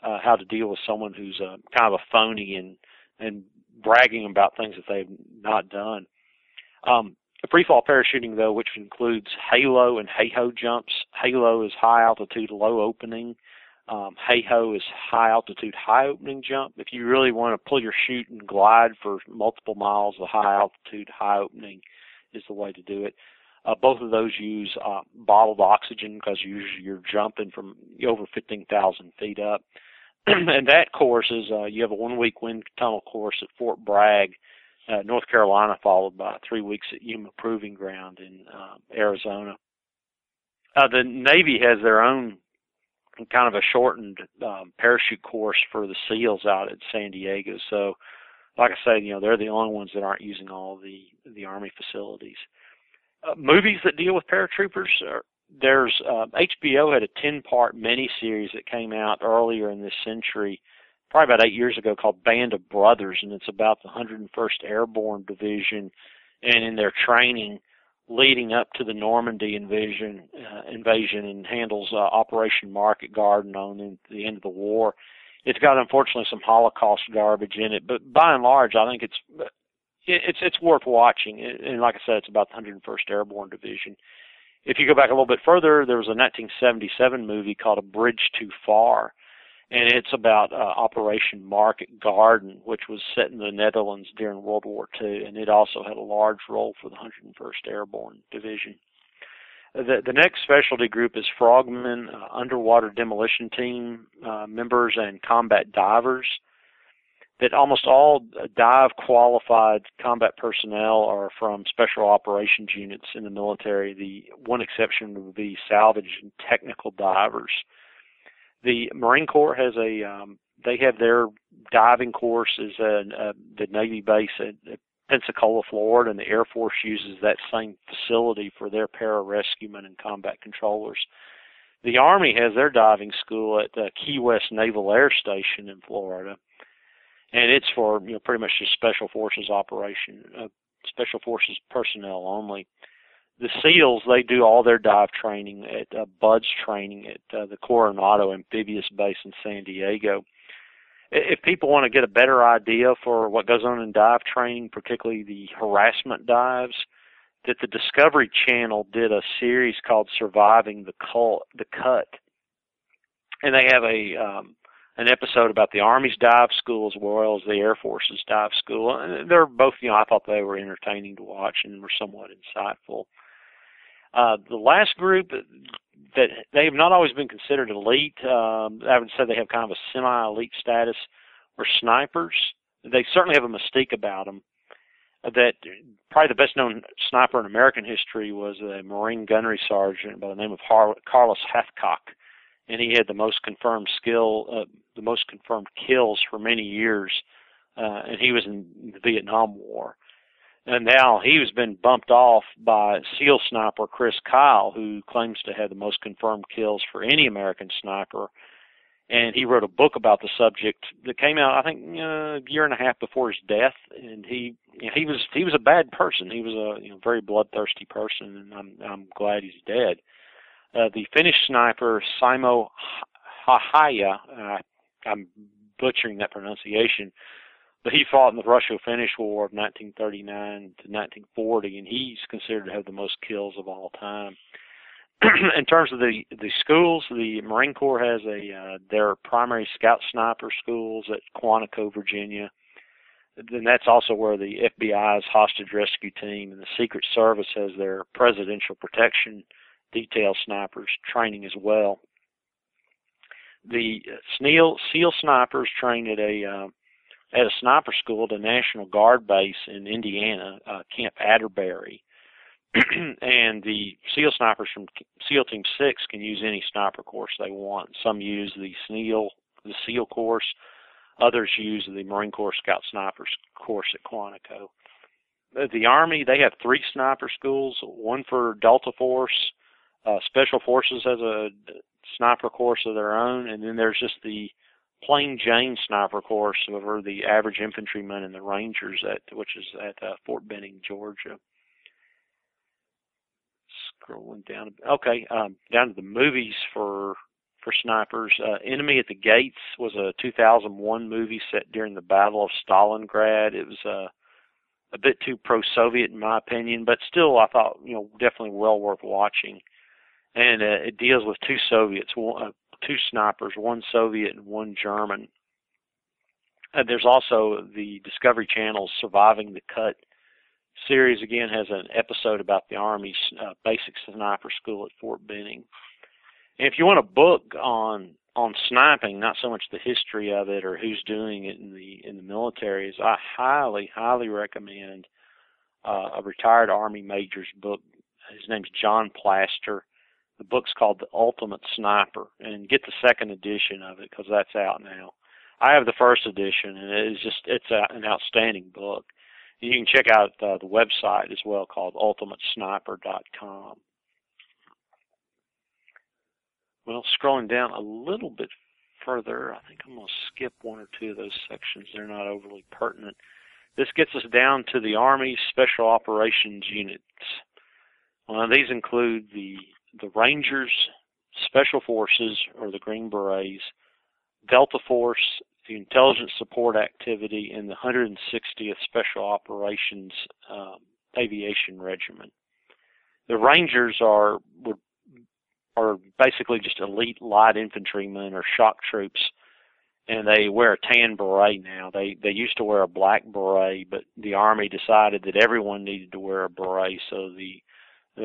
how to deal with someone who's kind of a phony and bragging about things that they've not done. Free-fall parachuting, though, which includes halo and hey-ho jumps. Halo is high altitude, low opening. Hey-ho is high altitude, high opening jump. If you really want to pull your chute and glide for multiple miles, the high altitude, high opening is the way to do it. Both of those use bottled oxygen because usually you're jumping from over 15,000 feet up. And that course is you have a one-week wind tunnel course at Fort Bragg, North Carolina, followed by 3 weeks at Yuma Proving Ground in Arizona. The Navy has their own kind of a shortened parachute course for the SEALs out at San Diego. So, like I said, they're the only ones that aren't using all the Army facilities. Movies that deal with paratroopers are... There's HBO had a 10-part miniseries that came out earlier in this century, probably about 8 years ago, called Band of Brothers, and it's about the 101st Airborne Division and in their training leading up to the Normandy invasion and handles Operation Market Garden on the end of the war. It's got, unfortunately, some Holocaust garbage in it, but by and large, I think it's worth watching. And like I said, it's about the 101st Airborne Division. If you go back a little bit further, there was a 1977 movie called A Bridge Too Far, and it's about Operation Market Garden, which was set in the Netherlands during World War II, and it also had a large role for the 101st Airborne Division. The next specialty group is frogmen, underwater demolition team members, and combat divers. That almost all dive-qualified combat personnel are from special operations units in the military. The one exception would be salvage and technical divers. The Marine Corps has they have their diving course is the Navy base at Pensacola, Florida, and the Air Force uses that same facility for their pararescuemen and combat controllers. The Army has their diving school at Key West Naval Air Station in Florida. And it's for pretty much just special forces operation, special forces personnel only. The SEALs, they do all their dive training at BUDS training at the Coronado Amphibious Base in San Diego. If people want to get a better idea for what goes on in dive training, particularly the harassment dives, that the Discovery Channel did a series called Surviving the Cut. And they have an episode about the Army's dive school as well as the Air Force's dive school. And they're both, I thought they were entertaining to watch and were somewhat insightful. The last group that they have not always been considered elite, I would say they have kind of a semi-elite status, were snipers. They certainly have a mystique about them. That probably the best known sniper in American history was a Marine gunnery sergeant by the name of Carlos Hathcock. and he had the most confirmed kills for many years, and he was in the Vietnam War. And now he has been bumped off by SEAL sniper Chris Kyle, who claims to have the most confirmed kills for any American sniper. And he wrote a book about the subject that came out, I think, a year and a half before his death. And he was a bad person. He was a very bloodthirsty person, and I'm glad he's dead. The Finnish sniper Simo Hahja, I'm butchering that pronunciation, but he fought in the Russo-Finnish War of 1939 to 1940, and he's considered to have the most kills of all time. In terms of the schools, the Marine Corps has their primary scout sniper schools at Quantico, Virginia. Then that's also where the FBI's hostage rescue team and the Secret Service has their presidential protection detail snipers training as well. The SEAL snipers train at a sniper school at a National Guard base in Indiana, Camp Atterbury. And the SEAL snipers from SEAL Team 6 can use any sniper course they want. Some use the SEAL course. Others use the Marine Corps Scout Snipers course at Quantico. The Army, they have three sniper schools, one for Delta Force. Special Forces has a sniper course of their own. And then there's just the Plain Jane sniper course over the average infantryman and the Rangers, which is at Fort Benning, Georgia. Scrolling down. Okay, down to the movies for snipers. Enemy at the Gates was a 2001 movie set during the Battle of Stalingrad. It was a bit too pro-Soviet in my opinion, but still I thought definitely well worth watching. And it deals with two Soviets, two snipers, one Soviet and one German. There's also the Discovery Channel's Surviving the Cut series, again, has an episode about the Army's basic sniper school at Fort Benning. And if you want a book on sniping, not so much the history of it or who's doing it in the militaries, I highly recommend a retired Army major's book. His name's John Plaster. The book's called The Ultimate Sniper, and get the second edition of it because that's out now. I have the first edition, and it's an outstanding book. You can check out the website as well, called ultimatesniper.com. Well, scrolling down a little bit further, I think I'm going to skip one or two of those sections. They're not overly pertinent. This gets us down to the Army Special Operations Units. Well, these include the Rangers, Special Forces, or the Green Berets, Delta Force, the Intelligence Support Activity, and the 160th Special Operations Aviation Regiment. The Rangers are basically just elite light infantrymen or shock troops, and they wear a tan beret now. They used to wear a black beret, but the Army decided that everyone needed to wear a beret, so the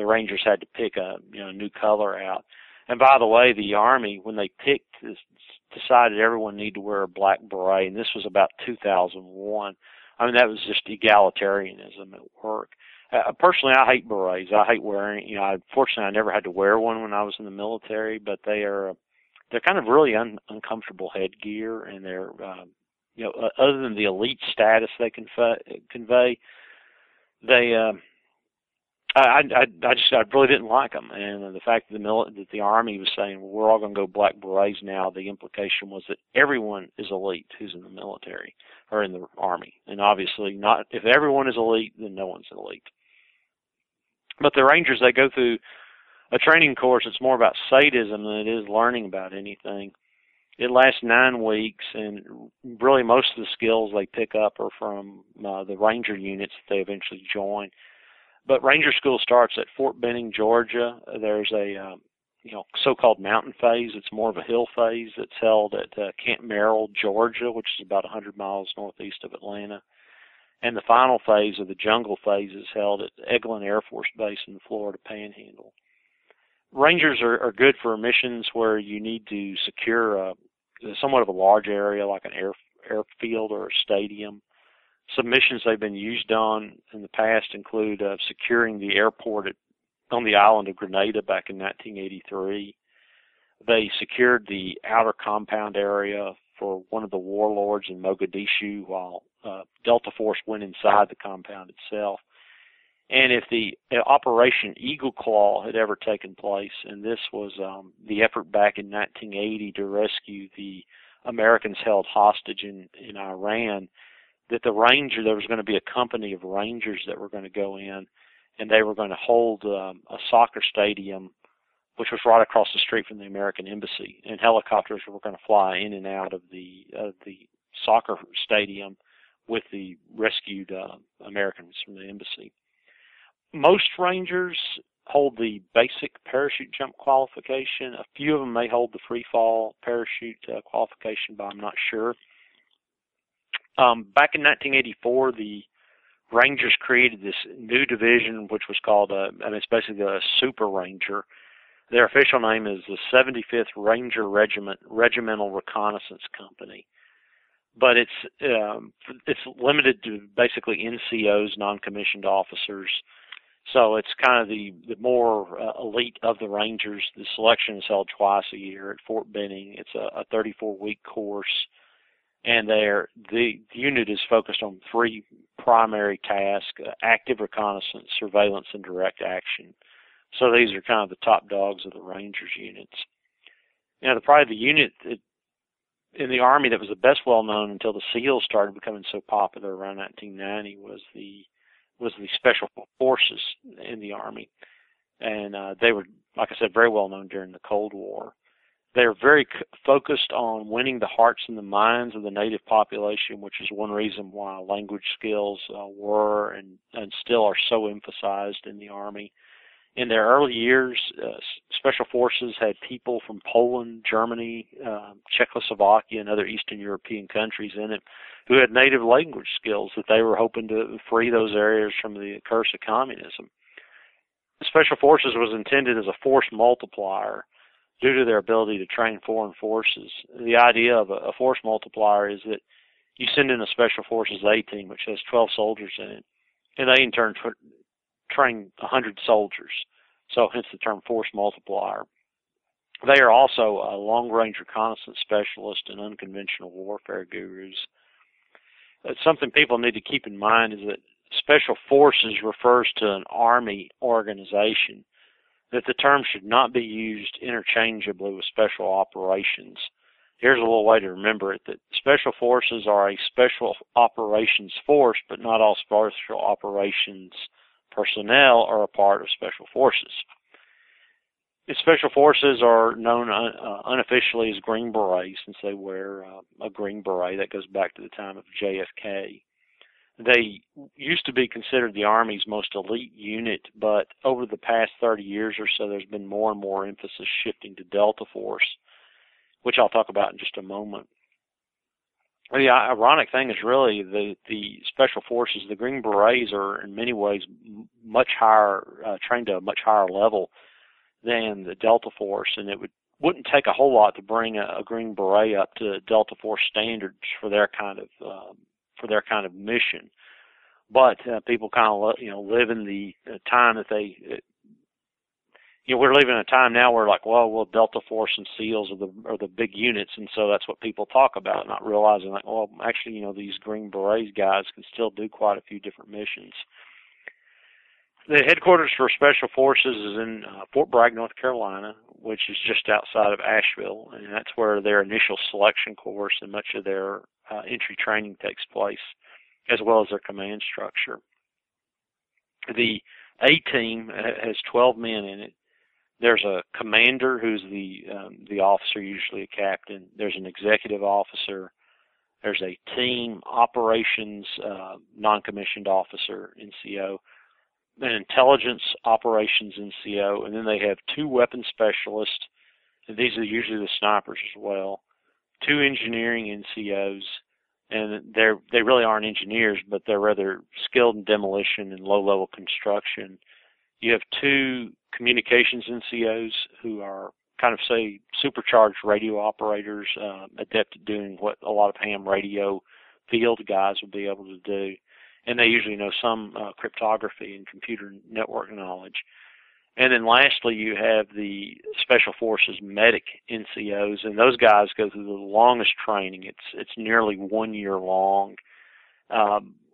Rangers had to pick a new color out. And by the way, the Army, when they picked this, decided everyone needed to wear a black beret, and this was about 2001. I mean, that was just egalitarianism at work. Personally, I hate berets. I hate wearing. Fortunately, I never had to wear one when I was in the military, but they're kind of really uncomfortable headgear, and they're other than the elite status they convey, they. I really didn't like them, and the fact that the Army was saying, well, we're all going to go black berets now, the implication was that everyone is elite who's in the military or in the Army, and obviously not. If everyone is elite, then no one's elite. But the Rangers, they go through a training course that's more about sadism than it is learning about anything. It lasts 9 weeks, and really most of the skills they pick up are from the Ranger units that they eventually join. But Ranger School starts at Fort Benning, Georgia. There's a so-called mountain phase. It's more of a hill phase that's held at Camp Merrill, Georgia, which is about 100 miles northeast of Atlanta. And the final phase of the jungle phase is held at Eglin Air Force Base in the Florida Panhandle. Rangers are good for missions where you need to secure somewhat of a large area like an airfield or a stadium. Some missions they've been used on in the past include securing the airport on the island of Grenada back in 1983, They secured the outer compound area for one of the warlords in Mogadishu while Delta Force went inside the compound itself. And if the Operation Eagle Claw had ever taken place, and this was the effort back in 1980 to rescue the Americans held hostage in Iran, that the ranger, there was going to be a company of rangers that were going to go in, and they were going to hold a soccer stadium, which was right across the street from the American embassy, and helicopters were going to fly in and out of the soccer stadium with the rescued Americans from the embassy. Most rangers hold the basic parachute jump qualification. A few of them may hold the free fall parachute qualification, but I'm not sure. Back in 1984, the Rangers created this new division, which was called, it's basically a Super Ranger. Their official name is the 75th Ranger Regiment, Regimental Reconnaissance Company. But it's limited to basically NCOs, non-commissioned officers. So it's kind of the more elite of the Rangers. The selection is held twice a year at Fort Benning. It's a 34-week course, and the unit is focused on three primary tasks: active reconnaissance, surveillance, and direct action. So these are kind of the top dogs of the Rangers units. Now, probably the unit in the Army that was the best well-known until the SEALs started becoming so popular around 1990 was the Special Forces in the Army. And they were, like I said, very well known during the Cold War. They are very focused on winning the hearts and the minds of the native population, which is one reason why language skills were and still are so emphasized in the Army. In their early years, Special Forces had people from Poland, Germany, Czechoslovakia, and other Eastern European countries in it who had native language skills that they were hoping to free those areas from the curse of communism. Special Forces was intended as a force multiplier due to their ability to train foreign forces. The idea of a force multiplier is that you send in a Special Forces A team, which has 12 soldiers in it, and they in turn train 100 soldiers, so hence the term force multiplier. They are also a long-range reconnaissance specialist and unconventional warfare gurus. Something people need to keep in mind is that Special Forces refers to an Army organization, that the term should not be used interchangeably with Special Operations. Here's a little way to remember it, that Special Forces are a Special Operations force, but not all Special Operations personnel are a part of Special Forces. Special Forces are known unofficially as Green Berets, since they wear a green beret. That goes back to the time of JFK. They used to be considered the Army's most elite unit, but over the past 30 years or so, there's been more and more emphasis shifting to Delta Force, which I'll talk about in just a moment. The ironic thing is really the Special Forces, the Green Berets, are in many ways much higher, trained to a much higher level than the Delta Force, and it wouldn't take a whole lot to bring a Green Beret up to Delta Force standards for their kind of mission. But people kind of live in the time that they. We're living in a time now where like, well, Delta Force and SEALs are the big units, and so that's what people talk about, not realizing like, well, actually, these Green Berets guys can still do quite a few different missions. The headquarters for Special Forces is in Fort Bragg, North Carolina, which is just outside of Asheville, and that's where their initial selection course and much of their entry training takes place, as well as their command structure. The A team has 12 men in it. There's a commander who's the officer, usually a captain. There's an executive officer. There's a team operations non-commissioned officer, NCO, an intelligence operations NCO, and then they have two weapon specialists. And these are usually the snipers as well. Two engineering NCOs, and they really aren't engineers, but they're rather skilled in demolition and low-level construction. You have two communications NCOs who are kind of, say, supercharged radio operators, adept at doing what a lot of ham radio field guys would be able to do. And they usually know some cryptography and computer network knowledge. And then lastly, you have the Special Forces medic NCOs, and those guys go through the longest training. It's nearly 1 year long.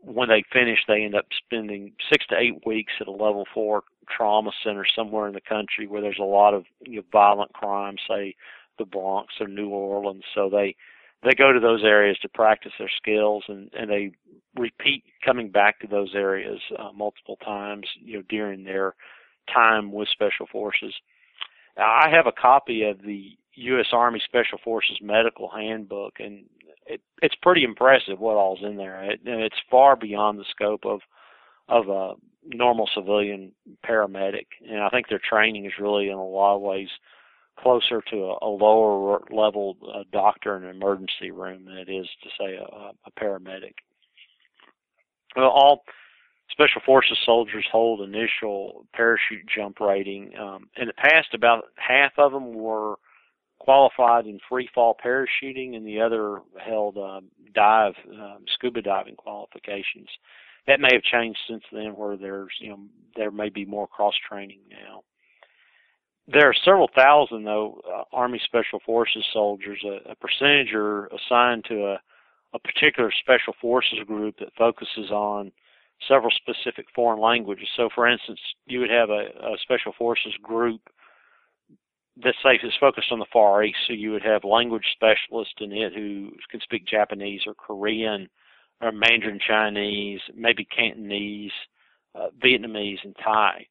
When they finish, they end up spending 6 to 8 weeks at a level 4 trauma center somewhere in the country where there's a lot of violent crime, say the Bronx or New Orleans. So they go to those areas to practice their skills, and they repeat coming back to those areas multiple times during their time with Special Forces. Now, I have a copy of the U.S. Army Special Forces Medical Handbook, and it's pretty impressive what all's in there. And it's far beyond the scope of a normal civilian paramedic. And I think their training is really, in a lot of ways, closer to a lower level doctor in an emergency room than it is to, say, a paramedic. Well, all Special Forces soldiers hold initial parachute jump rating. In the past, about half of them were qualified in free fall parachuting, and the other held scuba diving qualifications. That may have changed since then, where there's there may be more cross training now. There are several thousand though Army Special Forces soldiers. A percentage are assigned to a particular Special Forces group that focuses on several specific foreign languages. So, for instance, you would have a Special Forces group that, say, is focused on the Far East, so you would have language specialists in it who can speak Japanese or Korean or Mandarin Chinese, maybe Cantonese, Vietnamese, and Thai.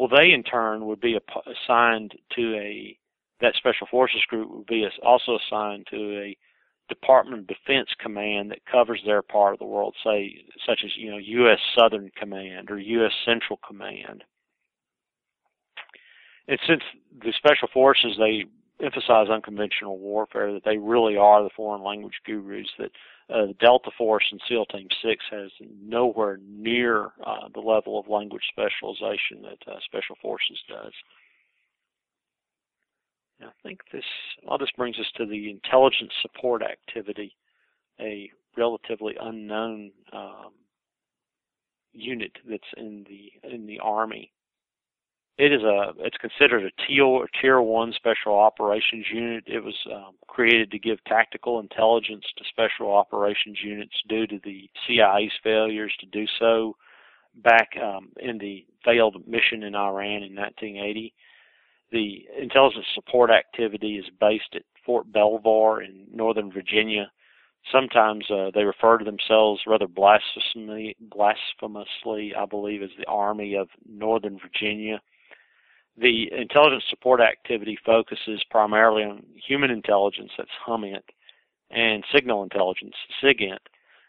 Well, they, in turn, would be assigned to that Special Forces group would be also assigned to a Department of Defense command that covers their part of the world, say, such as, U.S. Southern Command or U.S. Central Command. And since the Special Forces, they emphasize unconventional warfare, that they really are the foreign language gurus, that the Delta Force and SEAL Team 6 has nowhere near the level of language specialization that Special Forces does. I think this brings us to the intelligence support activity, a relatively unknown unit that's in the Army. It's considered a Tier 1 Special Operations Unit. It was created to give tactical intelligence to Special Operations Units due to the CIA's failures to do so back in the failed mission in Iran in 1980. The intelligence support activity is based at Fort Belvoir in Northern Virginia. Sometimes they refer to themselves rather blasphemously, I believe, as the Army of Northern Virginia. The intelligence support activity focuses primarily on human intelligence, that's HUMINT, and signal intelligence, SIGINT,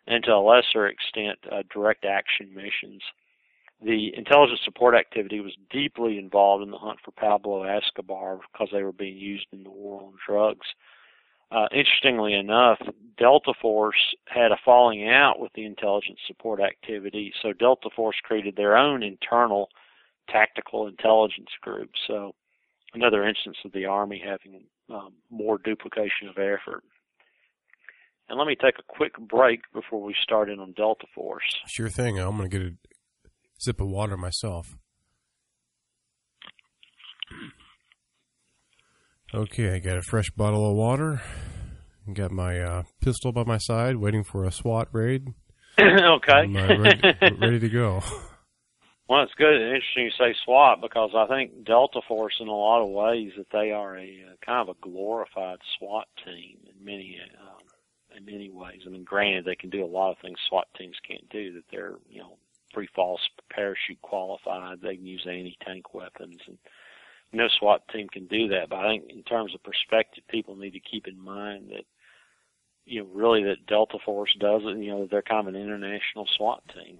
and to a lesser extent, direct action missions. The intelligence support activity was deeply involved in the hunt for Pablo Escobar because they were being used in the war on drugs. Interestingly enough, Delta Force had a falling out with the intelligence support activity, so Delta Force created their own internal tactical intelligence group. So another instance of the Army having more duplication of effort. And let me take a quick break before we start in on Delta Force. Sure thing. I'm going to get a sip of water myself. Okay, I got a fresh bottle of water. I got my pistol by my side, waiting for a SWAT raid. Okay. I'm ready to go. Well, it's good and interesting you say SWAT, because I think Delta Force, in a lot of ways, that they are a kind of a glorified SWAT team in many ways. I mean, granted, they can do a lot of things SWAT teams can't do. That they're free fall parachute qualified. They can use anti-tank weapons, and no SWAT team can do that. But I think in terms of perspective, people need to keep in mind that really that Delta Force does it. They're kind of an international SWAT team.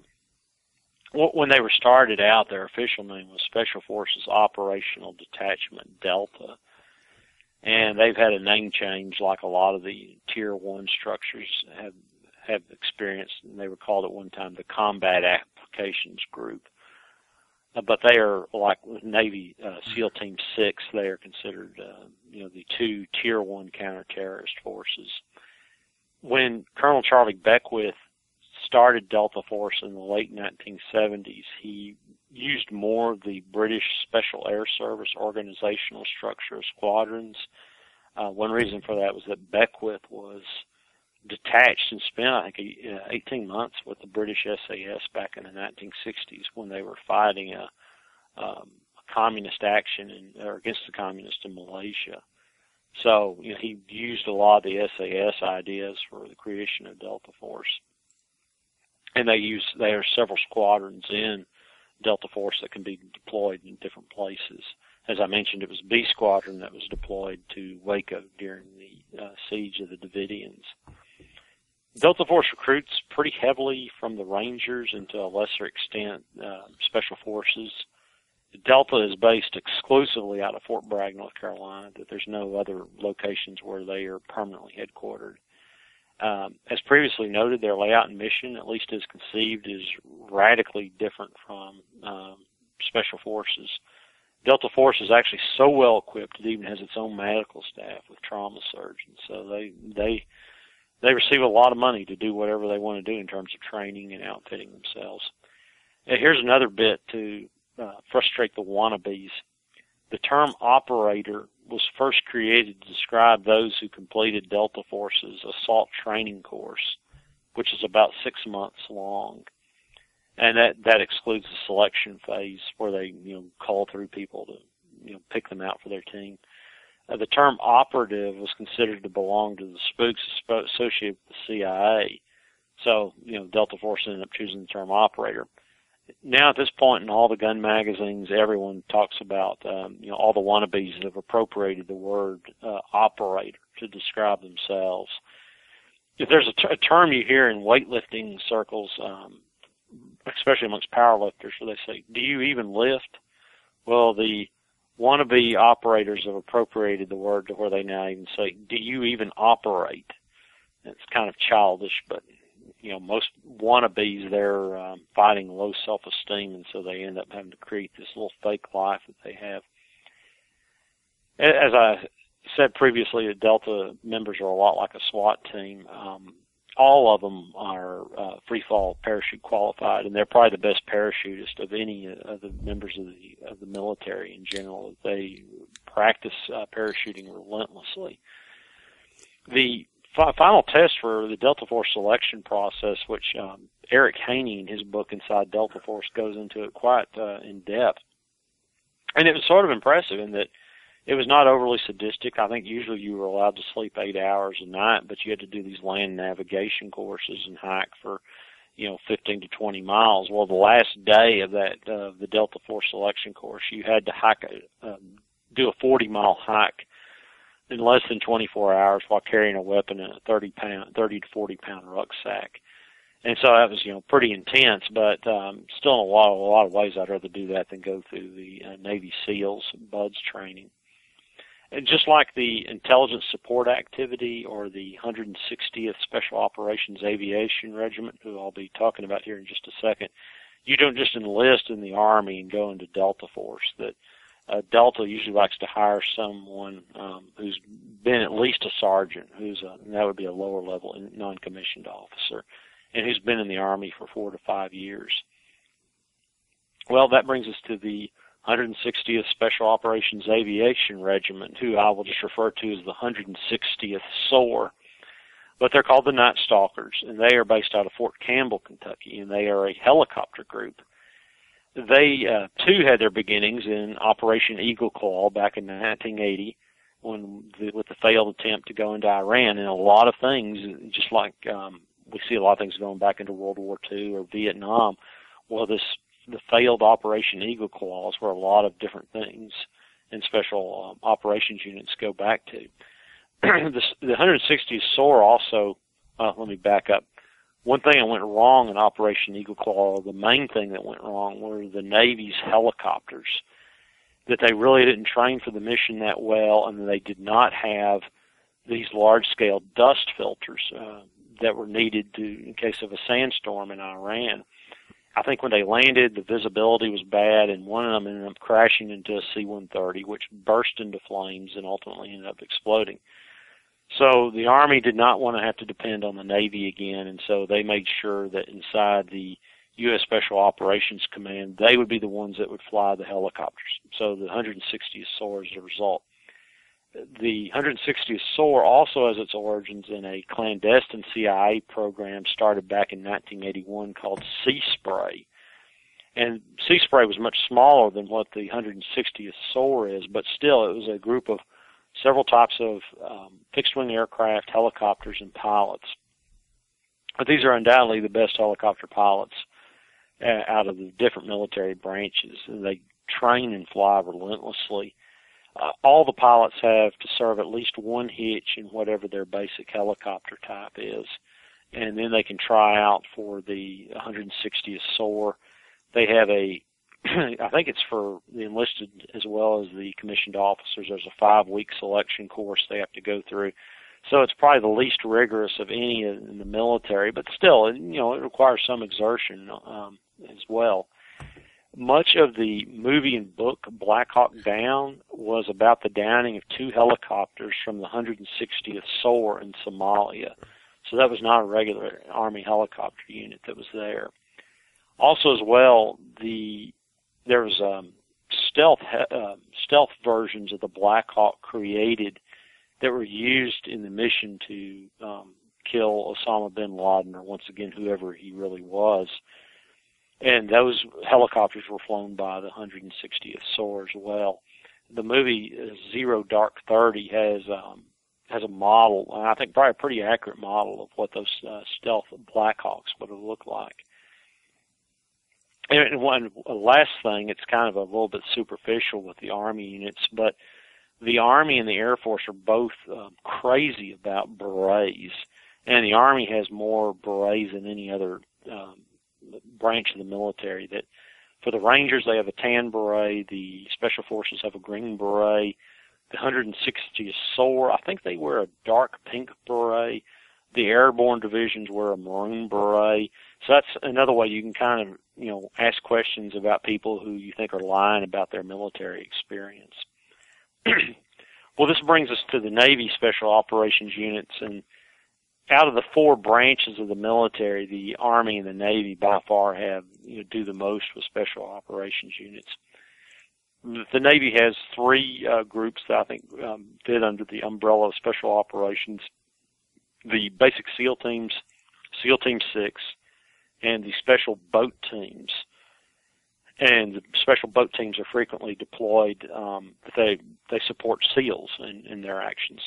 When they were started out, their official name was Special Forces Operational Detachment Delta, and they've had a name change like a lot of the Tier 1 structures have experienced, and they were called at one time the Combat Applications Group. But they are, like Navy SEAL Team 6, they are considered the two Tier 1 counter-terrorist forces. When Colonel Charlie Beckwith started Delta Force in the late 1970s, he used more of the British Special Air Service organizational structure, squadrons. One reason for that was that Beckwith was detached and spent, I think, 18 months with the British SAS back in the 1960s when they were fighting a communist action or against the communists in Malaysia. So, you know, he used a lot of the SAS ideas for the creation of Delta Force. And there are several squadrons in Delta Force that can be deployed in different places. As I mentioned, it was B Squadron that was deployed to Waco during the siege of the Davidians. Delta Force recruits pretty heavily from the Rangers and to a lesser extent Special Forces. Delta is based exclusively out of Fort Bragg, North Carolina, that there's no other locations where they are permanently headquartered. As previously noted, their layout and mission, at least as conceived, is radically different from Special Forces. Delta Force is actually so well equipped it even has its own medical staff with trauma surgeons. So they receive a lot of money to do whatever they want to do in terms of training and outfitting themselves. And here's another bit to frustrate the wannabes. The term operator was first created to describe those who completed Delta Force's assault training course, which is about 6 months long. And that excludes the selection phase where they, you know, call through people to, you know, pick them out for their team. The term operative was considered to belong to the spooks associated with the CIA. So, you know, Delta Force ended up choosing the term operator. Now at this point in all the gun magazines, everyone talks about, you know, all the wannabes that have appropriated the word operator to describe themselves. If there's a term you hear in weightlifting circles, especially amongst powerlifters, where they say, do you even lift? Well, the wannabe operators have appropriated the word to where they now even say, do you even operate? It's kind of childish, but, you know, most wannabes, they're fighting low self-esteem, and so they end up having to create this little fake life that they have. As I said previously, the Delta members are a lot like a SWAT team. All of them are free-fall parachute qualified, and they're probably the best parachutist of any of the members of the military in general. They practice parachuting relentlessly. The final test for the Delta Force selection process, which Eric Haney in his book Inside Delta Force goes into it quite in depth, and it was sort of impressive in that it was not overly sadistic. I think usually you were allowed to sleep 8 hours a night, but you had to do these land navigation courses and hike for, you know, 15 to 20 miles. Well, the last day of that the Delta Force selection course, you had to hike do a 40-mile hike in less than 24 hours while carrying a weapon in a 30 to 40-pound rucksack. And so that was, you know, pretty intense, but still in a lot of ways I'd rather do that than go through the Navy SEALs and BUDS training. And just like the intelligence support activity or the 160th Special Operations Aviation Regiment, who I'll be talking about here in just a second, you don't just enlist in the Army and go into Delta Force. That Delta usually likes to hire someone who's been at least a sergeant, and that would be a lower-level non-commissioned officer, and who's been in the Army for 4 to 5 years. Well, that brings us to the 160th Special Operations Aviation Regiment, who I will just refer to as the 160th SOAR. But they're called the Night Stalkers, and they are based out of Fort Campbell, Kentucky, and they are a helicopter group. They, too, had their beginnings in Operation Eagle Claw back in 1980 with the failed attempt to go into Iran. And a lot of things, just like we see a lot of things going back into World War II or Vietnam, well, the failed Operation Eagle Claw is where a lot of different things and special operations units go back to. The 160th SOAR also, let me back up. One thing that went wrong in Operation Eagle Claw, the main thing that went wrong, were the Navy's helicopters, that they really didn't train for the mission that well, and they did not have these large-scale dust filters that were needed in case of a sandstorm in Iran. I think when they landed, the visibility was bad, and one of them ended up crashing into a C-130, which burst into flames and ultimately ended up exploding. So the Army did not want to have to depend on the Navy again, and so they made sure that inside the U.S. Special Operations Command, they would be the ones that would fly the helicopters. So the 160th SOAR is the result. The 160th SOAR also has its origins in a clandestine CIA program started back in 1981 called Sea Spray. And Sea Spray was much smaller than what the 160th SOAR is, but still it was a group of several types of fixed-wing aircraft, helicopters, and pilots. But these are undoubtedly the best helicopter pilots out of the different military branches. And they train and fly relentlessly. All the pilots have to serve at least one hitch in whatever their basic helicopter type is. And then they can try out for the 160th SOAR. They have a, I think it's for the enlisted as well as the commissioned officers, there's a 5-week selection course they have to go through. So it's probably the least rigorous of any in the military, but still, you know, it requires some exertion as well. Much of the movie and book Black Hawk Down was about the downing of 2 helicopters from the 160th SOAR in Somalia. So that was not a regular Army helicopter unit that was there. Also as well, there was stealth versions of the Black Hawk created that were used in the mission to kill Osama bin Laden, or once again, whoever he really was. And those helicopters were flown by the 160th SOAR as well. The movie Zero Dark 30 has a model, and I think probably a pretty accurate model of what those stealth Black Hawks would have looked like. And one last thing, it's kind of a little bit superficial with the Army units, but the Army and the Air Force are both crazy about berets, and the Army has more berets than any other branch of the military. That for the Rangers, they have a tan beret, the Special Forces have a green beret, the 160th SOAR, I think they wear a dark pink beret, the Airborne Divisions wear a maroon beret. So that's another way you can kind of, you know, ask questions about people who you think are lying about their military experience. Well, this brings us to the Navy Special Operations Units, and out of the 4 branches of the military, the Army and the Navy by far have, you know, do the most with Special Operations Units. The Navy has 3 groups that I think fit under the umbrella of Special Operations: the Basic SEAL Teams, SEAL Team 6, and the Special Boat Teams. And the Special Boat Teams are frequently deployed. They support SEALs in their actions.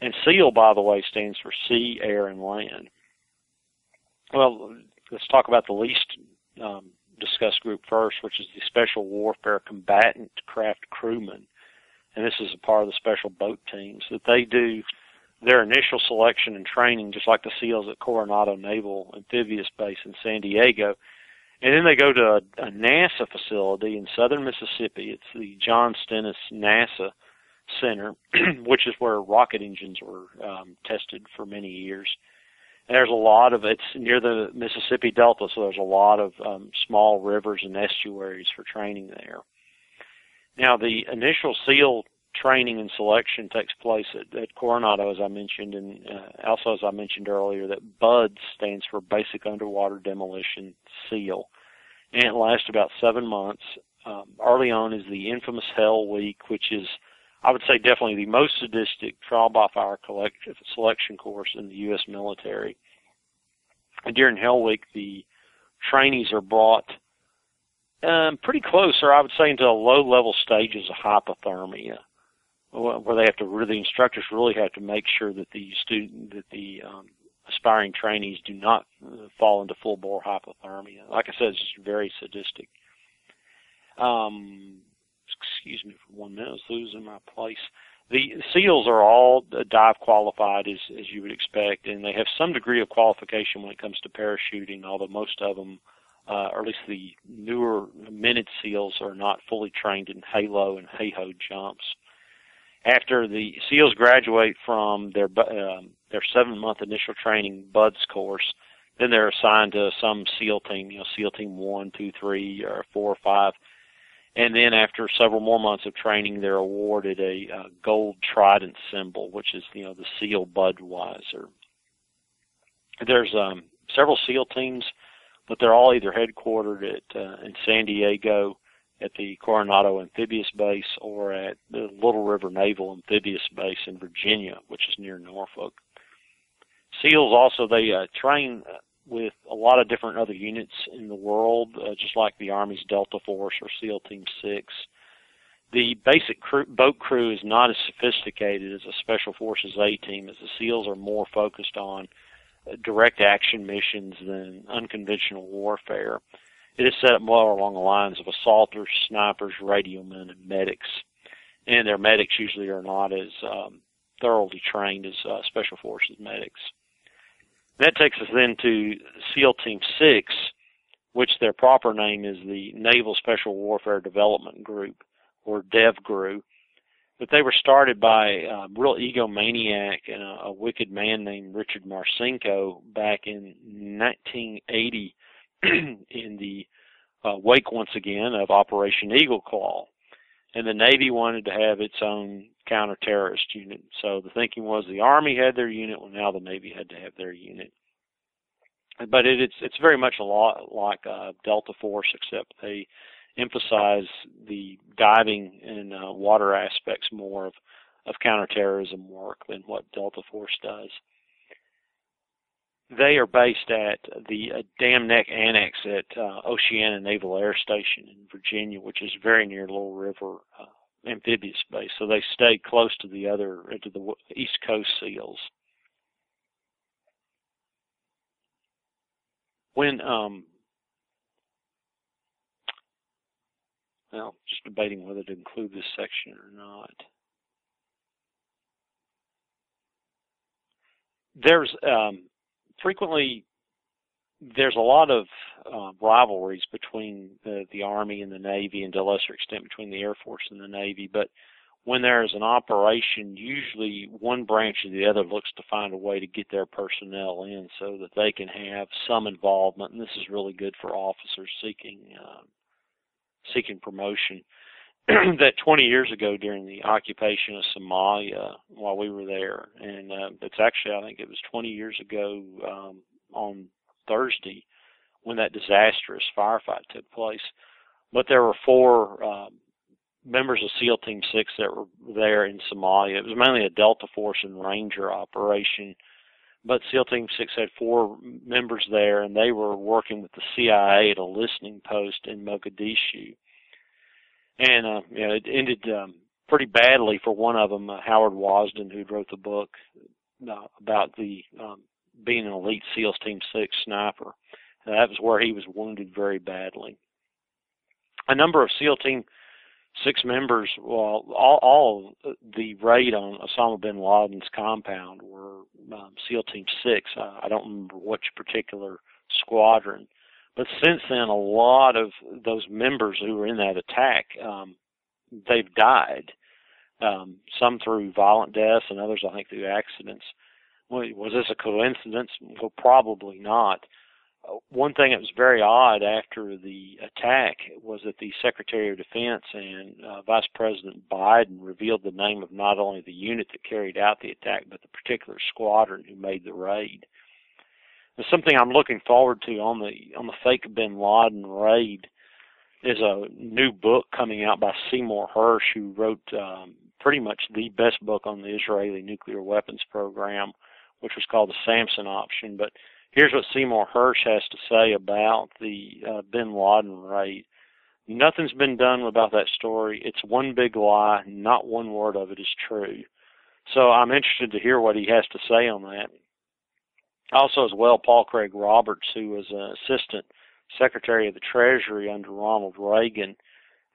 And SEAL, by the way, stands for Sea, Air, and Land. Well, let's talk about the least discussed group first, which is the Special Warfare Combatant Craft Crewmen. And this is a part of the Special Boat Teams, that they do their initial selection and training just like the SEALs at Coronado Naval Amphibious Base in San Diego. And then they go to a NASA facility in southern Mississippi. It's the John Stennis NASA Center, which is where rocket engines were tested for many years. And there's a lot of, it's near the Mississippi Delta, so there's a lot of small rivers and estuaries for training there. Now, the initial SEAL training and selection takes place at Coronado, as I mentioned, and also, as I mentioned earlier, that BUDS stands for Basic Underwater Demolition SEAL, and it lasts about 7 months. Early on is the infamous Hell Week, which is, I would say, definitely the most sadistic trial-by-fire selection course in the U.S. military. And during Hell Week, the trainees are brought pretty close, or I would say into low-level stages of hypothermia, where they have to, the instructors really have to make sure that the student, that the aspiring trainees do not fall into full-bore hypothermia. Like I said, it's just very sadistic. Excuse me for 1 minute, I was losing my place. The SEALs are all dive qualified, as you would expect, and they have some degree of qualification when it comes to parachuting, although most of them, or at least the newer minted SEALs, are not fully trained in halo and hey-ho jumps. After the SEALs graduate from their 7-month initial training BUDS course, then they're assigned to some SEAL team, you know, SEAL Team 1, 2, 3, or 4, or 5. And then after several more months of training, they're awarded a gold trident symbol, which is, you know, the SEAL Budweiser. There's several SEAL teams. but they're all either headquartered at in San Diego at the Coronado Amphibious Base or at the Little River Naval Amphibious Base in Virginia, which is near Norfolk. SEALs also, they train with a lot of different other units in the world, just like the Army's Delta Force or SEAL Team 6. The basic crew, boat crew is not as sophisticated as a Special Forces A team, as the SEALs are more focused on direct action missions than unconventional warfare. It is set up more along the lines of assaulters, snipers, radiomen, and medics. And their medics usually are not as thoroughly trained as Special Forces medics. That takes us then to SEAL Team 6, which their proper name is the Naval Special Warfare Development Group, or DevGru. But they were started by a real egomaniac and a wicked man named Richard Marcinko back in 1980 in the wake, once again, of Operation Eagle Claw. And the Navy wanted to have its own counter-terrorist unit. So the thinking was the Army had their unit, well, now the Navy had to have their unit. But it's very much a lot like Delta Force, except they emphasize the diving and water aspects more of counterterrorism work than what Delta Force does. They are based at the Dam Neck Annex at Oceana Naval Air Station in Virginia, which is very near Little River Amphibious Base. So they stay close to the other, to the East Coast SEALs. When well, just debating whether to include this section or not. There's frequently there's a lot of rivalries between the Army and the Navy, and to a lesser extent between the Air Force and the Navy. But when there is an operation, usually one branch or the other looks to find a way to get their personnel in so that they can have some involvement. And this is really good for officers seeking promotion. That 20 years ago during the occupation of Somalia while we were there, and it's actually, I think it was 20 years ago on Thursday when that disastrous firefight took place, but there were four members of SEAL Team 6 that were there in Somalia. It was mainly a Delta Force and Ranger operation, but SEAL Team 6 had four members there, and they were working with the CIA at a listening post in Mogadishu. And you know, it ended pretty badly for one of them, Howard Wasden, who wrote the book about the being an elite SEALs Team 6 sniper. And that was where he was wounded very badly. A number of SEAL Team 6 members, well, all of the raid on Osama bin Laden's compound were SEAL Team 6. I don't remember which particular squadron. But since then, a lot of those members who were in that attack, they've died, some through violent deaths and others, I think, through accidents. Well, was this a coincidence? Well, probably not. One thing that was very odd after the attack was that the Secretary of Defense and Vice President Biden revealed the name of not only the unit that carried out the attack, but the particular squadron who made the raid. There's something I'm looking forward to on the fake bin Laden raid. There's a new book coming out by Seymour Hersh, who wrote pretty much the best book on the Israeli nuclear weapons program, which was called The Samson Option. But here's what Seymour Hersh has to say about the bin Laden raid. Nothing's been done about that story. It's one big lie. Not one word of it is true. So I'm interested to hear what he has to say on that. Also, as well, Paul Craig Roberts, who was an assistant secretary of the Treasury under Ronald Reagan,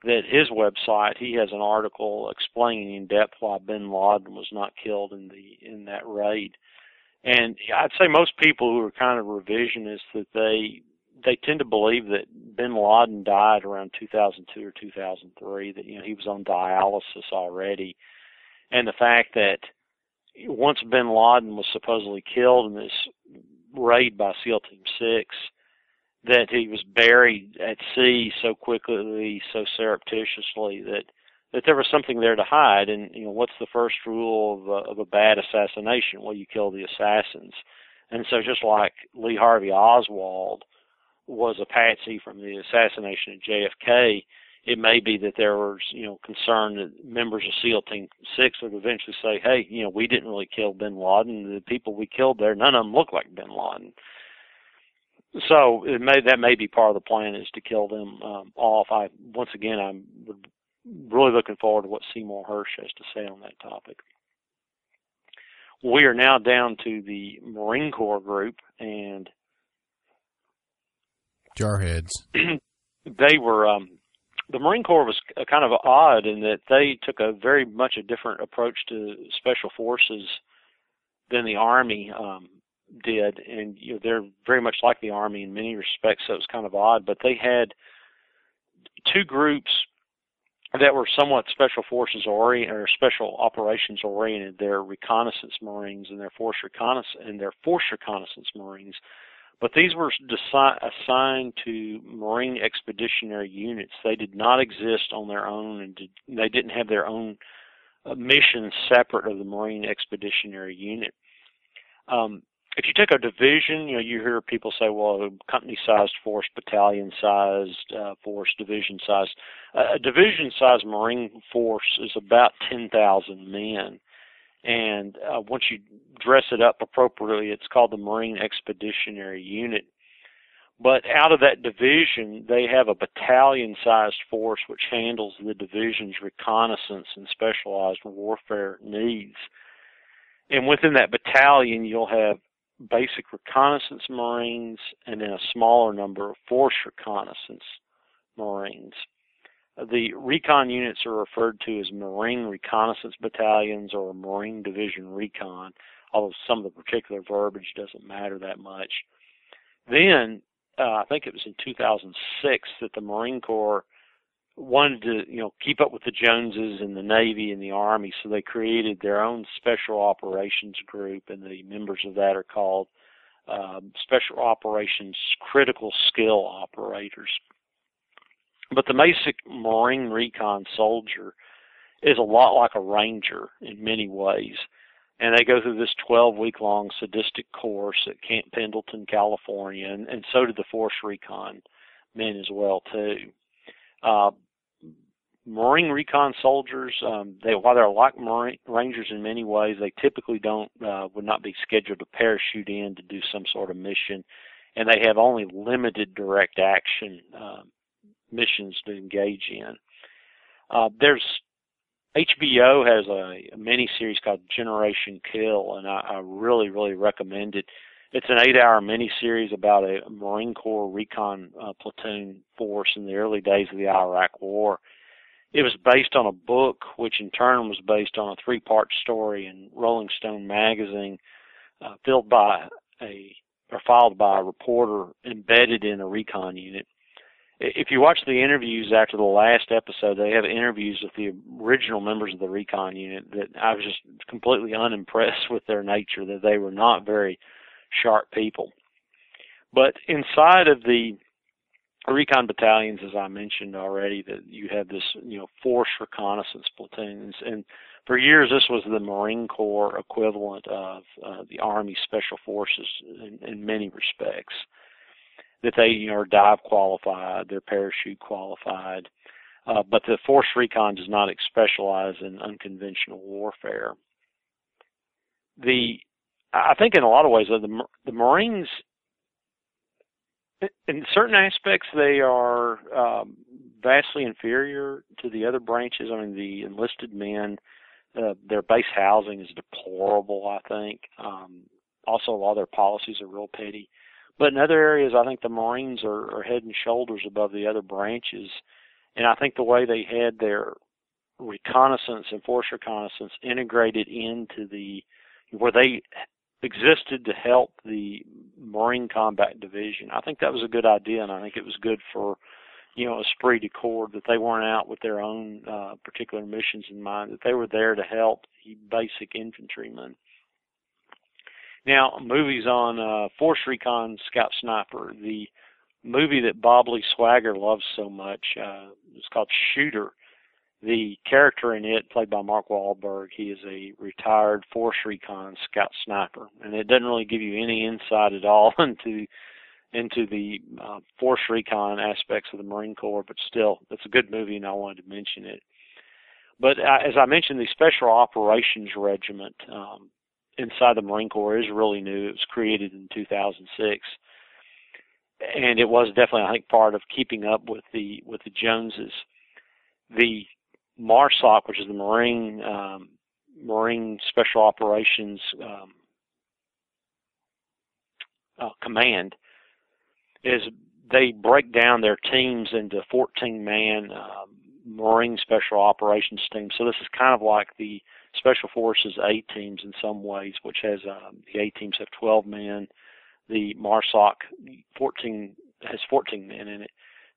that his website, he has an article explaining in depth why bin Laden was not killed in that raid. And I'd say most people who are kind of revisionists, that they tend to believe that bin Laden died around 2002 or 2003, that, you know, he was on dialysis already, and the fact that once bin Laden was supposedly killed in this raid by SEAL Team 6, that he was buried at sea so quickly, so surreptitiously, that there was something there to hide. And, you know, what's the first rule of a bad assassination? Well, you kill the assassins. And so just like Lee Harvey Oswald was a patsy from the assassination of JFK, it may be that there was, concern that members of SEAL Team 6 would eventually say, hey, we didn't really kill bin Laden. The people we killed there, none of them looked like bin Laden. So it may, that may be part of the plan, is to kill them off. Once again, I'm really looking forward to what Seymour Hersh has to say on that topic. We are now down to the Marine Corps group, and Jarheads. They were, the Marine Corps was kind of odd in that they took a very much a different approach to special forces than the Army did. And they're very much like the Army in many respects, so it's kind of odd. But they had two groups that were somewhat special forces oriented or special operations oriented. They're reconnaissance Marines and their force reconnaissance Marines. But these were assigned to Marine expeditionary units. They did not exist on their own, and they didn't have their own mission separate of the Marine expeditionary unit. If you take a division, you hear people say, well, company-sized force, battalion-sized force, division-sized. A division-sized Marine force is about 10,000 men. And once you dress it up appropriately, it's called the Marine Expeditionary Unit. But out of that division, they have a battalion-sized force which handles the division's reconnaissance and specialized warfare needs. And within that battalion, you'll have basic reconnaissance Marines and then a smaller number of force reconnaissance Marines. The recon units are referred to as Marine Reconnaissance Battalions or Marine Division Recon, although some of the particular verbiage doesn't matter that much. Then, I think it was in 2006 that the Marine Corps wanted to, keep up with the Joneses and the Navy and the Army, so they created their own Special Operations Group, and the members of that are called Special Operations Critical Skill Operators. But the basic Marine recon soldier is a lot like a ranger in many ways. And they go through this 12-week-long sadistic course at Camp Pendleton, California, and so did the force recon men as well, too. Marine recon soldiers, while they're like Marine rangers in many ways, they typically would not be scheduled to parachute in to do some sort of mission, and they have only limited direct action missions to engage in. There's HBO has a mini-series called Generation Kill, and I really, really recommend it. It's an 8-hour mini-series about a Marine Corps recon platoon force in the early days of the Iraq War. It was based on a book, which in turn was based on a 3-part story in Rolling Stone magazine, filed by a reporter embedded in a recon unit. If you watch the interviews after the last episode, they have interviews with the original members of the recon unit that I was just completely unimpressed with their nature, that they were not very sharp people. But inside of the recon battalions, as I mentioned already, that you have this, force reconnaissance platoons. And for years, this was the Marine Corps equivalent of the Army Special Forces in many respects. That they are dive qualified, they're parachute qualified, but the Force Recon does not specialize in unconventional warfare. I think in a lot of ways, the Marines, in certain aspects, they are vastly inferior to the other branches. I mean, the enlisted men, their base housing is deplorable, I think. Also, a lot of their policies are real petty. But in other areas, I think the Marines are head and shoulders above the other branches. And I think the way they had their reconnaissance and force reconnaissance integrated into where they existed to help the Marine Combat Division, I think that was a good idea, and I think it was good for, esprit de corps, that they weren't out with their own particular missions in mind, that they were there to help the basic infantrymen. Now, movies on Force Recon Scout Sniper. The movie that Bob Lee Swagger loves so much is called Shooter. The character in it, played by Mark Wahlberg, he is a retired Force Recon Scout Sniper. And it doesn't really give you any insight at all into into the force recon aspects of the Marine Corps, but still, it's a good movie, and I wanted to mention it. But as I mentioned, the Special Operations Regiment inside the Marine Corps is really new. It was created in 2006, and it was definitely, I think, part of keeping up with the Joneses. The MARSOC, which is the Marine Special Operations Command, is they break down their teams into 14-man Marine Special Operations teams. So this is kind of like the Special Forces A teams in some ways, which has the A teams have 12 men. The MARSOC 14 has 14 men in it.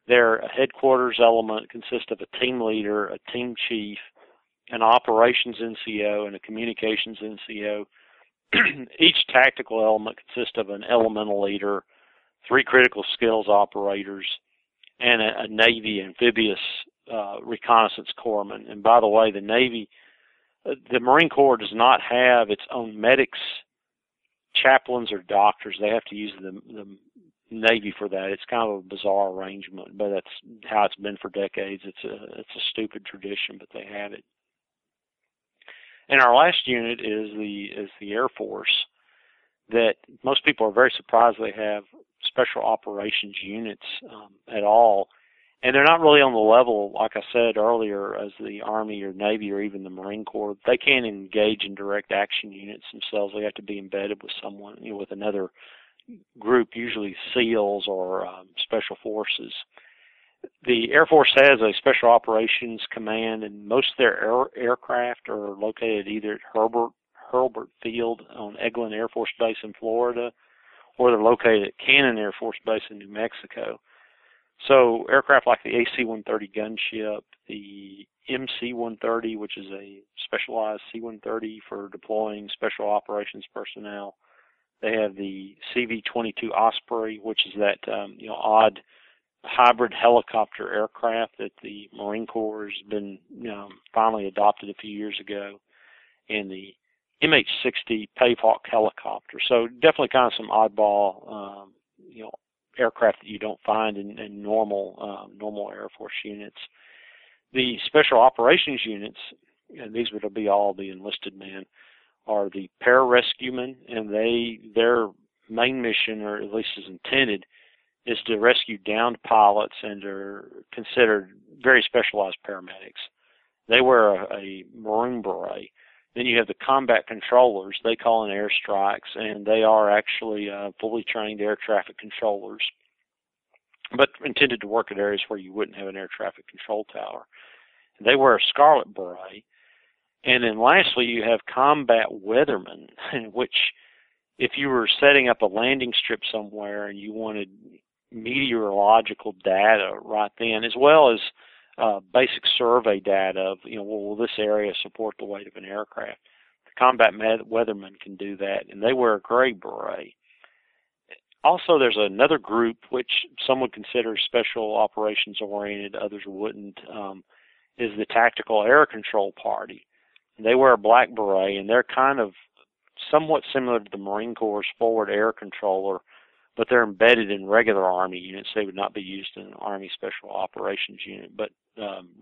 Their headquarters element consists of a team leader, a team chief, an operations NCO, and a communications NCO. Each tactical element consists of an elemental leader, 3 critical skills operators, and a Navy amphibious reconnaissance corpsman. And by the way, the Navy, the Marine Corps does not have its own medics, chaplains, or doctors. They have to use the Navy for that. It's kind of a bizarre arrangement, but that's how it's been for decades. It's a stupid tradition, but they have it. And our last unit is the Air Force, that most people are very surprised they have special operations units at all. And they're not really on the level, like I said earlier, as the Army or Navy or even the Marine Corps. They can't engage in direct action units themselves. They have to be embedded with someone, you know, with another group, usually SEALs or Special Forces. The Air Force has a Special Operations Command, and most of their aircraft are located either at Hurlburt Field on Eglin Air Force Base in Florida, or they're located at Cannon Air Force Base in New Mexico. So aircraft like the AC-130 gunship, the MC-130, which is a specialized C-130 for deploying special operations personnel. They have the CV-22 Osprey, which is that you know, odd hybrid helicopter aircraft that the Marine Corps has been, you know, finally adopted a few years ago, and the MH-60 Pavehawk helicopter. So definitely kind of some oddball, you know, aircraft that you don't find in normal normal Air Force units. The special operations units, and these would be all the enlisted men, are the pararescuemen, and their main mission, or at least is intended, is to rescue downed pilots, and are considered very specialized paramedics. They wear a maroon beret. Then you have the combat controllers. They call in airstrikes, and they are actually fully trained air traffic controllers, but intended to work at areas where you wouldn't have an air traffic control tower. They wear a scarlet beret. And then lastly, you have combat weathermen, which if you were setting up a landing strip somewhere and you wanted meteorological data right then, as well as basic survey data of, you know, well, will this area support the weight of an aircraft? The combat weathermen can do that, and they wear a gray beret. Also, there's another group which some would consider special operations oriented, others wouldn't, is the tactical air control party. They wear a black beret, and they're kind of somewhat similar to the Marine Corps' forward air controller, but they're embedded in regular Army units. They would not be used in an Army Special Operations unit, but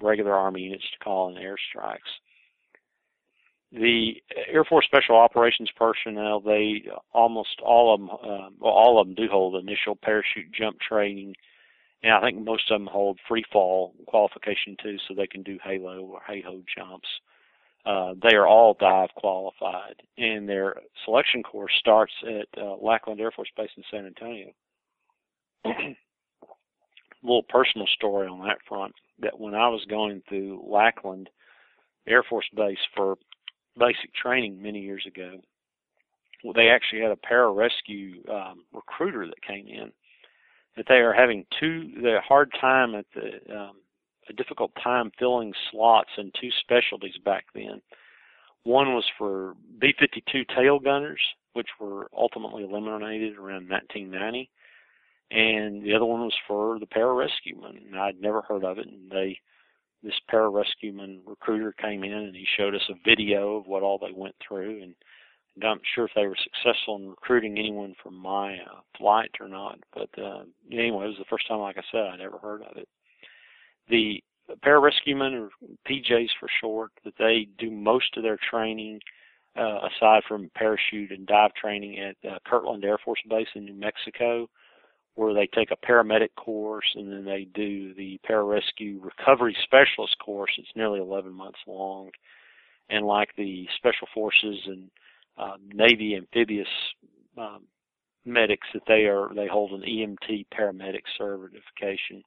regular Army units to call in airstrikes. The Air Force Special Operations personnel, they almost all of them, well, all of them do hold initial parachute jump training, and I think most of them hold free fall qualification too, so they can do halo or hey-ho jumps. They are all dive qualified, and their selection course starts at Lackland Air Force Base in San Antonio. A little personal story on that front, that when I was going through Lackland Air Force Base for basic training many years ago, well, they actually had a pararescue recruiter that came in, that they are having a difficult time filling slots in 2 specialties back then. One was for B-52 tail gunners, which were ultimately eliminated around 1990, and the other one was for the pararescuemen. I'd never heard of it, and this pararescueman recruiter came in, and he showed us a video of what all they went through, and not sure if they were successful in recruiting anyone from my flight or not, but anyway, it was the first time, like I said, I'd ever heard of it. The pararescuemen, or PJs for short, that they do most of their training, aside from parachute and dive training, at Kirtland Air Force Base in New Mexico, where they take a paramedic course and then they do the pararescue recovery specialist course. It's nearly 11 months long. And like the Special Forces and Navy amphibious medics, that they hold an EMT paramedic certification.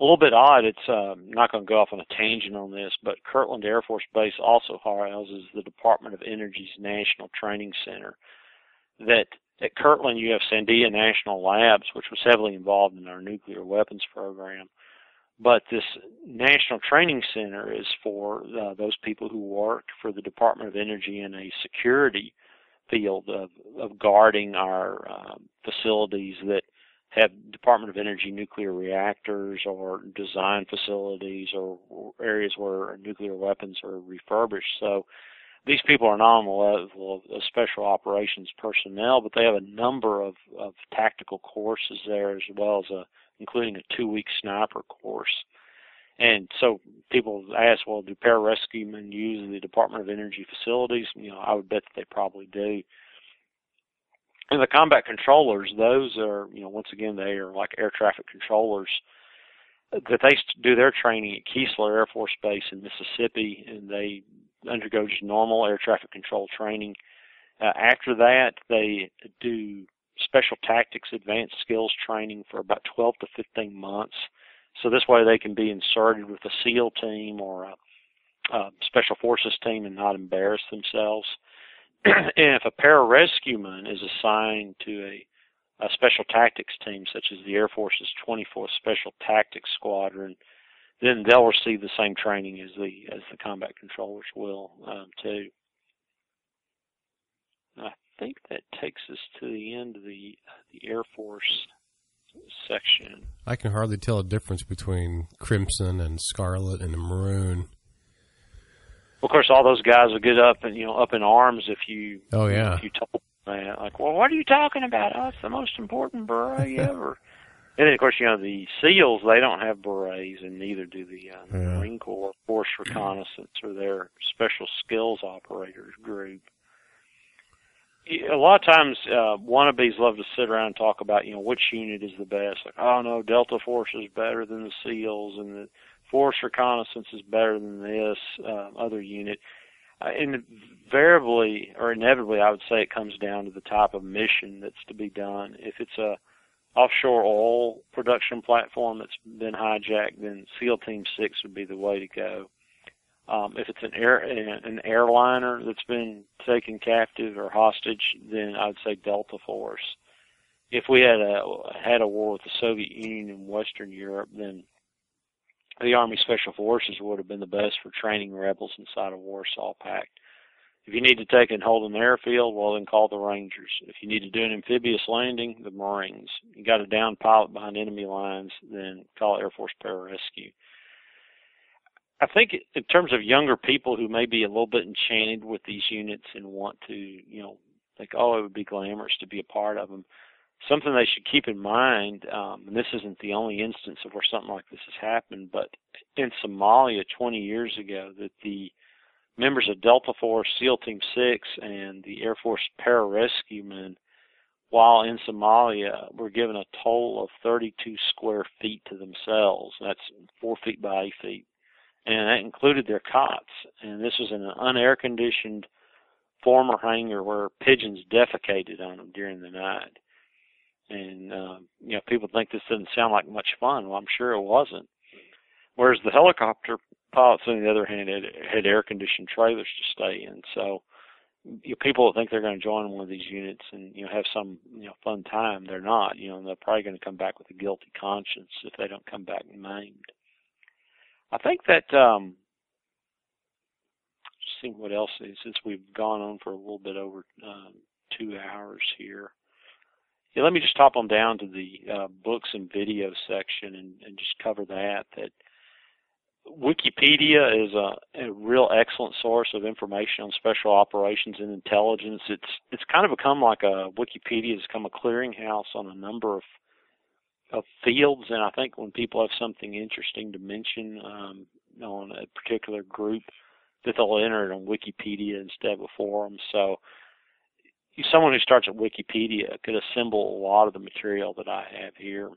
A little bit odd, it's not going to go off on a tangent on this, but Kirtland Air Force Base also houses the Department of Energy's National Training Center. That at Kirtland you have Sandia National Labs, which was heavily involved in our nuclear weapons program. But this National Training Center is for those people who work for the Department of Energy in a security field of guarding our facilities that have Department of Energy nuclear reactors or design facilities or areas where nuclear weapons are refurbished. So these people are not on the level of special operations personnel, but they have a number of tactical courses there, as well as including a 2-week sniper course. And so people ask, well, do pararescuemen use the Department of Energy facilities? You know, I would bet that they probably do. And the combat controllers, those are, you know, once again, they are like air traffic controllers, that they do their training at Keesler Air Force Base in Mississippi, and they undergo just normal air traffic control training. After that, they do special tactics advanced skills training for about 12 to 15 months. So this way they can be inserted with a SEAL team or a Special Forces team and not embarrass themselves. And if a pararescueman is assigned to a special tactics team, such as the Air Force's 24th Special Tactics Squadron, then they'll receive the same training as the combat controllers will too. I think that takes us to the end of the Air Force section. I can hardly tell a difference between crimson and scarlet and maroon. Of course, all those guys would get up and up in arms if you if you told them that. Like, well, what are you talking about? Oh, it's the most important beret ever. And then, of course, the SEALs, they don't have berets, and neither do the Marine Corps Force Reconnaissance or their Special Skills Operators group. A lot of times, wannabes love to sit around and talk about, which unit is the best. Like, oh, no, Delta Force is better than the SEALs, and the Force Reconnaissance is better than this other unit. Invariably, or inevitably, I would say it comes down to the type of mission that's to be done. If it's a offshore oil production platform that's been hijacked, then SEAL Team 6 would be the way to go. If it's an airliner that's been taken captive or hostage, then I would say Delta Force. If we had a war with the Soviet Union in Western Europe, then the Army Special Forces would have been the best for training rebels inside a Warsaw Pact. If you need to take and hold an airfield, well, then call the Rangers. If you need to do an amphibious landing, the Marines. You got a downed pilot behind enemy lines, then call Air Force Pararescue. I think in terms of younger people who may be a little bit enchanted with these units and want to, think, oh, it would be glamorous to be a part of them, something they should keep in mind, and this isn't the only instance of where something like this has happened, but in Somalia 20 years ago, that the members of Delta Force, SEAL Team 6, and the Air Force Pararescuemen, while in Somalia, were given a total of 32 square feet to themselves. That's 4 feet by 8 feet. And that included their cots. And this was in an unair-conditioned former hangar where pigeons defecated on them during the night. And, people think this doesn't sound like much fun. Well, I'm sure it wasn't. Whereas the helicopter pilots, on the other hand, had air-conditioned trailers to stay in. So people that think they're going to join one of these units and, have some, fun time, they're not. And they're probably going to come back with a guilty conscience if they don't come back maimed. I think that, just seeing what else is, since we've gone on for a little bit over 2 hours here. Yeah, let me just hop on down to the books and video section and just cover that. Wikipedia is a real excellent source of information on special operations and intelligence. It's kind of become like Wikipedia has become a clearinghouse on a number of fields, and I think when people have something interesting to mention on a particular group, that they'll enter it on Wikipedia instead of a forum. So someone who starts at Wikipedia could assemble a lot of the material that I have here.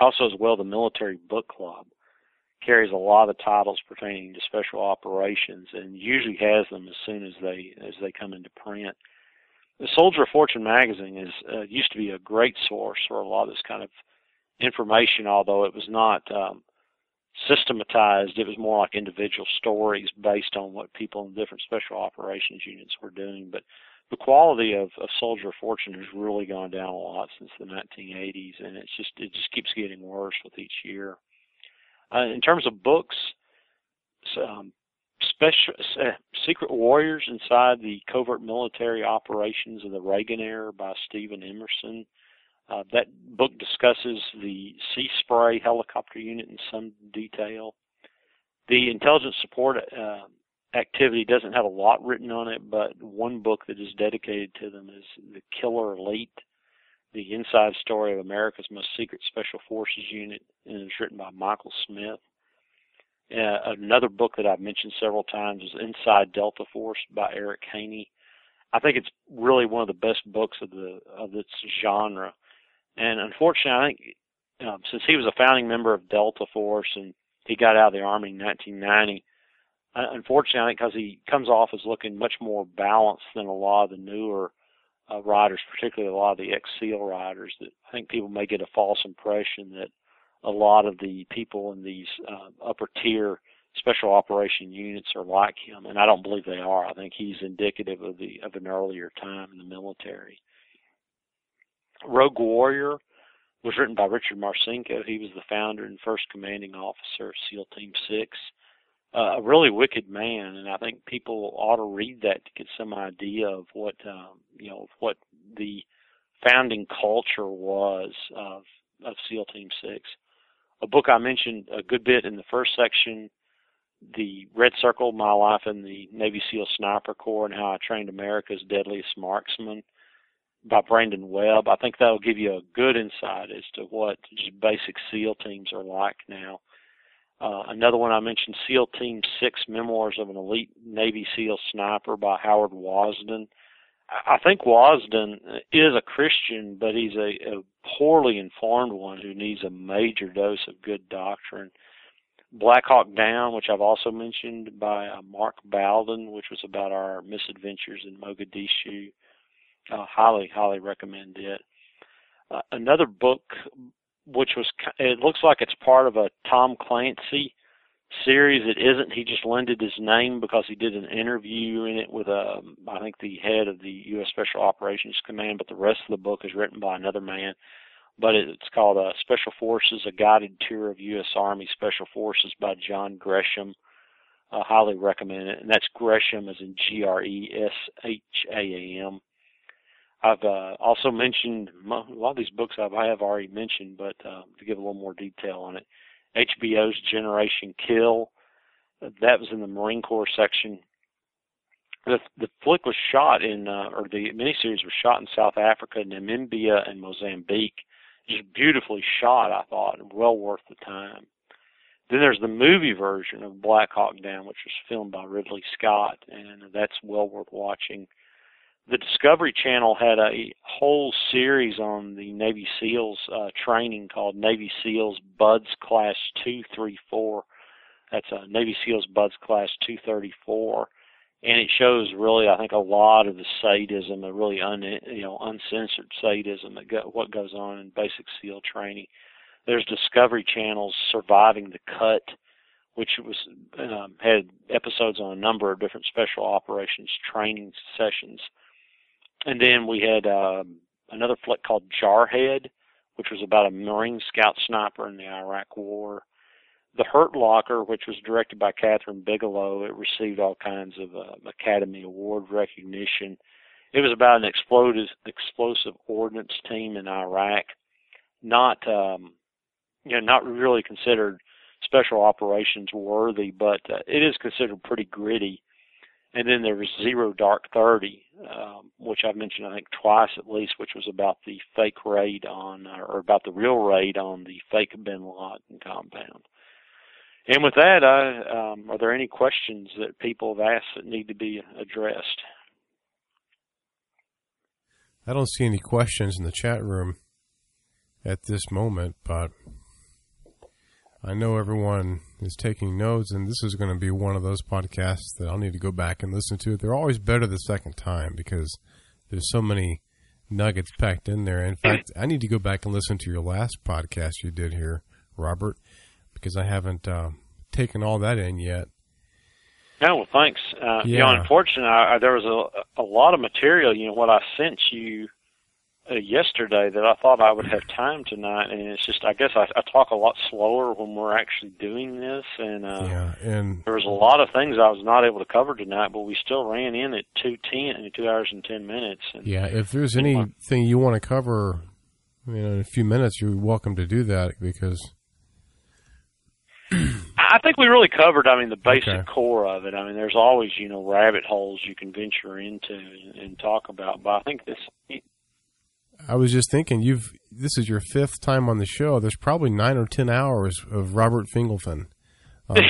Also, as well, the Military Book Club carries a lot of titles pertaining to special operations and usually has them as soon as they come into print. The Soldier of Fortune magazine used to be a great source for a lot of this kind of information, although it was not systematized. It was more like individual stories based on what people in different special operations units were doing. But the quality of Soldier of Fortune has really gone down a lot since the 1980s, and it just keeps getting worse with each year. In terms of books, Secret Warriors Inside the Covert Military Operations of the Reagan Era by Stephen Emerson. That book discusses the Sea Spray helicopter unit in some detail. The intelligence support activity doesn't have a lot written on it, but one book that is dedicated to them is The Killer Elite, The Inside Story of America's Most Secret Special Forces Unit, and it's written by Michael Smith. Another book that I've mentioned several times is Inside Delta Force by Eric Haney. I think it's really one of the best books of its genre. And unfortunately, I think since he was a founding member of Delta Force and he got out of the Army in 1990, unfortunately, I think because he comes off as looking much more balanced than a lot of the newer riders, particularly a lot of the ex-SEAL riders, that I think people may get a false impression that a lot of the people in these upper-tier special operation units are like him, and I don't believe they are. I think he's indicative of an earlier time in the military. Rogue Warrior was written by Richard Marcinko. He was the founder and first commanding officer of SEAL Team 6. A really wicked man, and I think people ought to read that to get some idea of what the founding culture was of SEAL Team 6. A book I mentioned a good bit in the first section, The Red Circle, My Life in the Navy SEAL Sniper Corps and How I Trained America's Deadliest Marksman by Brandon Webb. I think that'll give you a good insight as to what just basic SEAL teams are like now. Another one I mentioned, SEAL Team 6, Memoirs of an Elite Navy SEAL Sniper by Howard Wasden. I think Wasden is a Christian, but he's a poorly informed one who needs a major dose of good doctrine. Black Hawk Down, which I've also mentioned, by Mark Bowden, which was about our misadventures in Mogadishu. Highly, highly recommend it. Another book, which was, it looks like it's part of a Tom Clancy series. It isn't. He just lended his name because he did an interview in it with, I think, the head of the U.S. Special Operations Command, but the rest of the book is written by another man. But it's called Special Forces, A Guided Tour of U.S. Army Special Forces by John Gresham. I highly recommend it. And that's Gresham as in Gresham. I've also mentioned, a lot of these books I have already mentioned, but to give a little more detail on it, HBO's Generation Kill, that was in the Marine Corps section. The flick was shot in, or the miniseries was shot in South Africa, Namibia, and Mozambique. Just beautifully shot, I thought, and well worth the time. Then there's the movie version of Black Hawk Down, which was filmed by Ridley Scott, and that's well worth watching. The Discovery Channel had a whole series on the Navy SEALs training called Navy SEALs BUDS Class 234. That's Navy SEALs BUDS Class 234. And it shows really, I think, a lot of the sadism, the really uncensored sadism, what goes on in basic SEAL training. There's Discovery Channel's Surviving the Cut, which was had episodes on a number of different special operations training sessions. And then we had another flick called Jarhead, which was about a Marine Scout sniper in the Iraq War. The Hurt Locker, which was directed by Catherine Bigelow, it received all kinds of Academy Award recognition. It was about an explosive ordnance team in Iraq, not really considered special operations were worthy, but it is considered pretty gritty. And then there was Zero Dark 30, which I've mentioned, I think, twice at least, which was about the fake raid on, or about the real raid on the fake Bin Laden compound. And with that, are there any questions that people have asked that need to be addressed? I don't see any questions in the chat room at this moment, but I know everyone is taking notes, and this is going to be one of those podcasts that I'll need to go back and listen to. They're always better the second time because there's so many nuggets packed in there. In fact, I need to go back and listen to your last podcast you did here, Robert, because I haven't taken all that in yet. No, well, thanks. Yeah. You know, unfortunately, there was a lot of material, you know, what I sent you yesterday that I thought I would have time tonight, and it's just, I guess I talk a lot slower when we're actually doing this, and there was a lot of things I was not able to cover tonight, but we still ran in at 2:10, 2 hours and 10 minutes. And, yeah, if there's anything you want to cover, you know, in a few minutes, you're welcome to do that, because I think we really covered, I mean, the basic core of it. I mean, there's always, you know, rabbit holes you can venture into and talk about, but I think this. I was just thinking, this is your 5th time on the show. There's probably 9 or 10 hours of Robert Fingelfin, the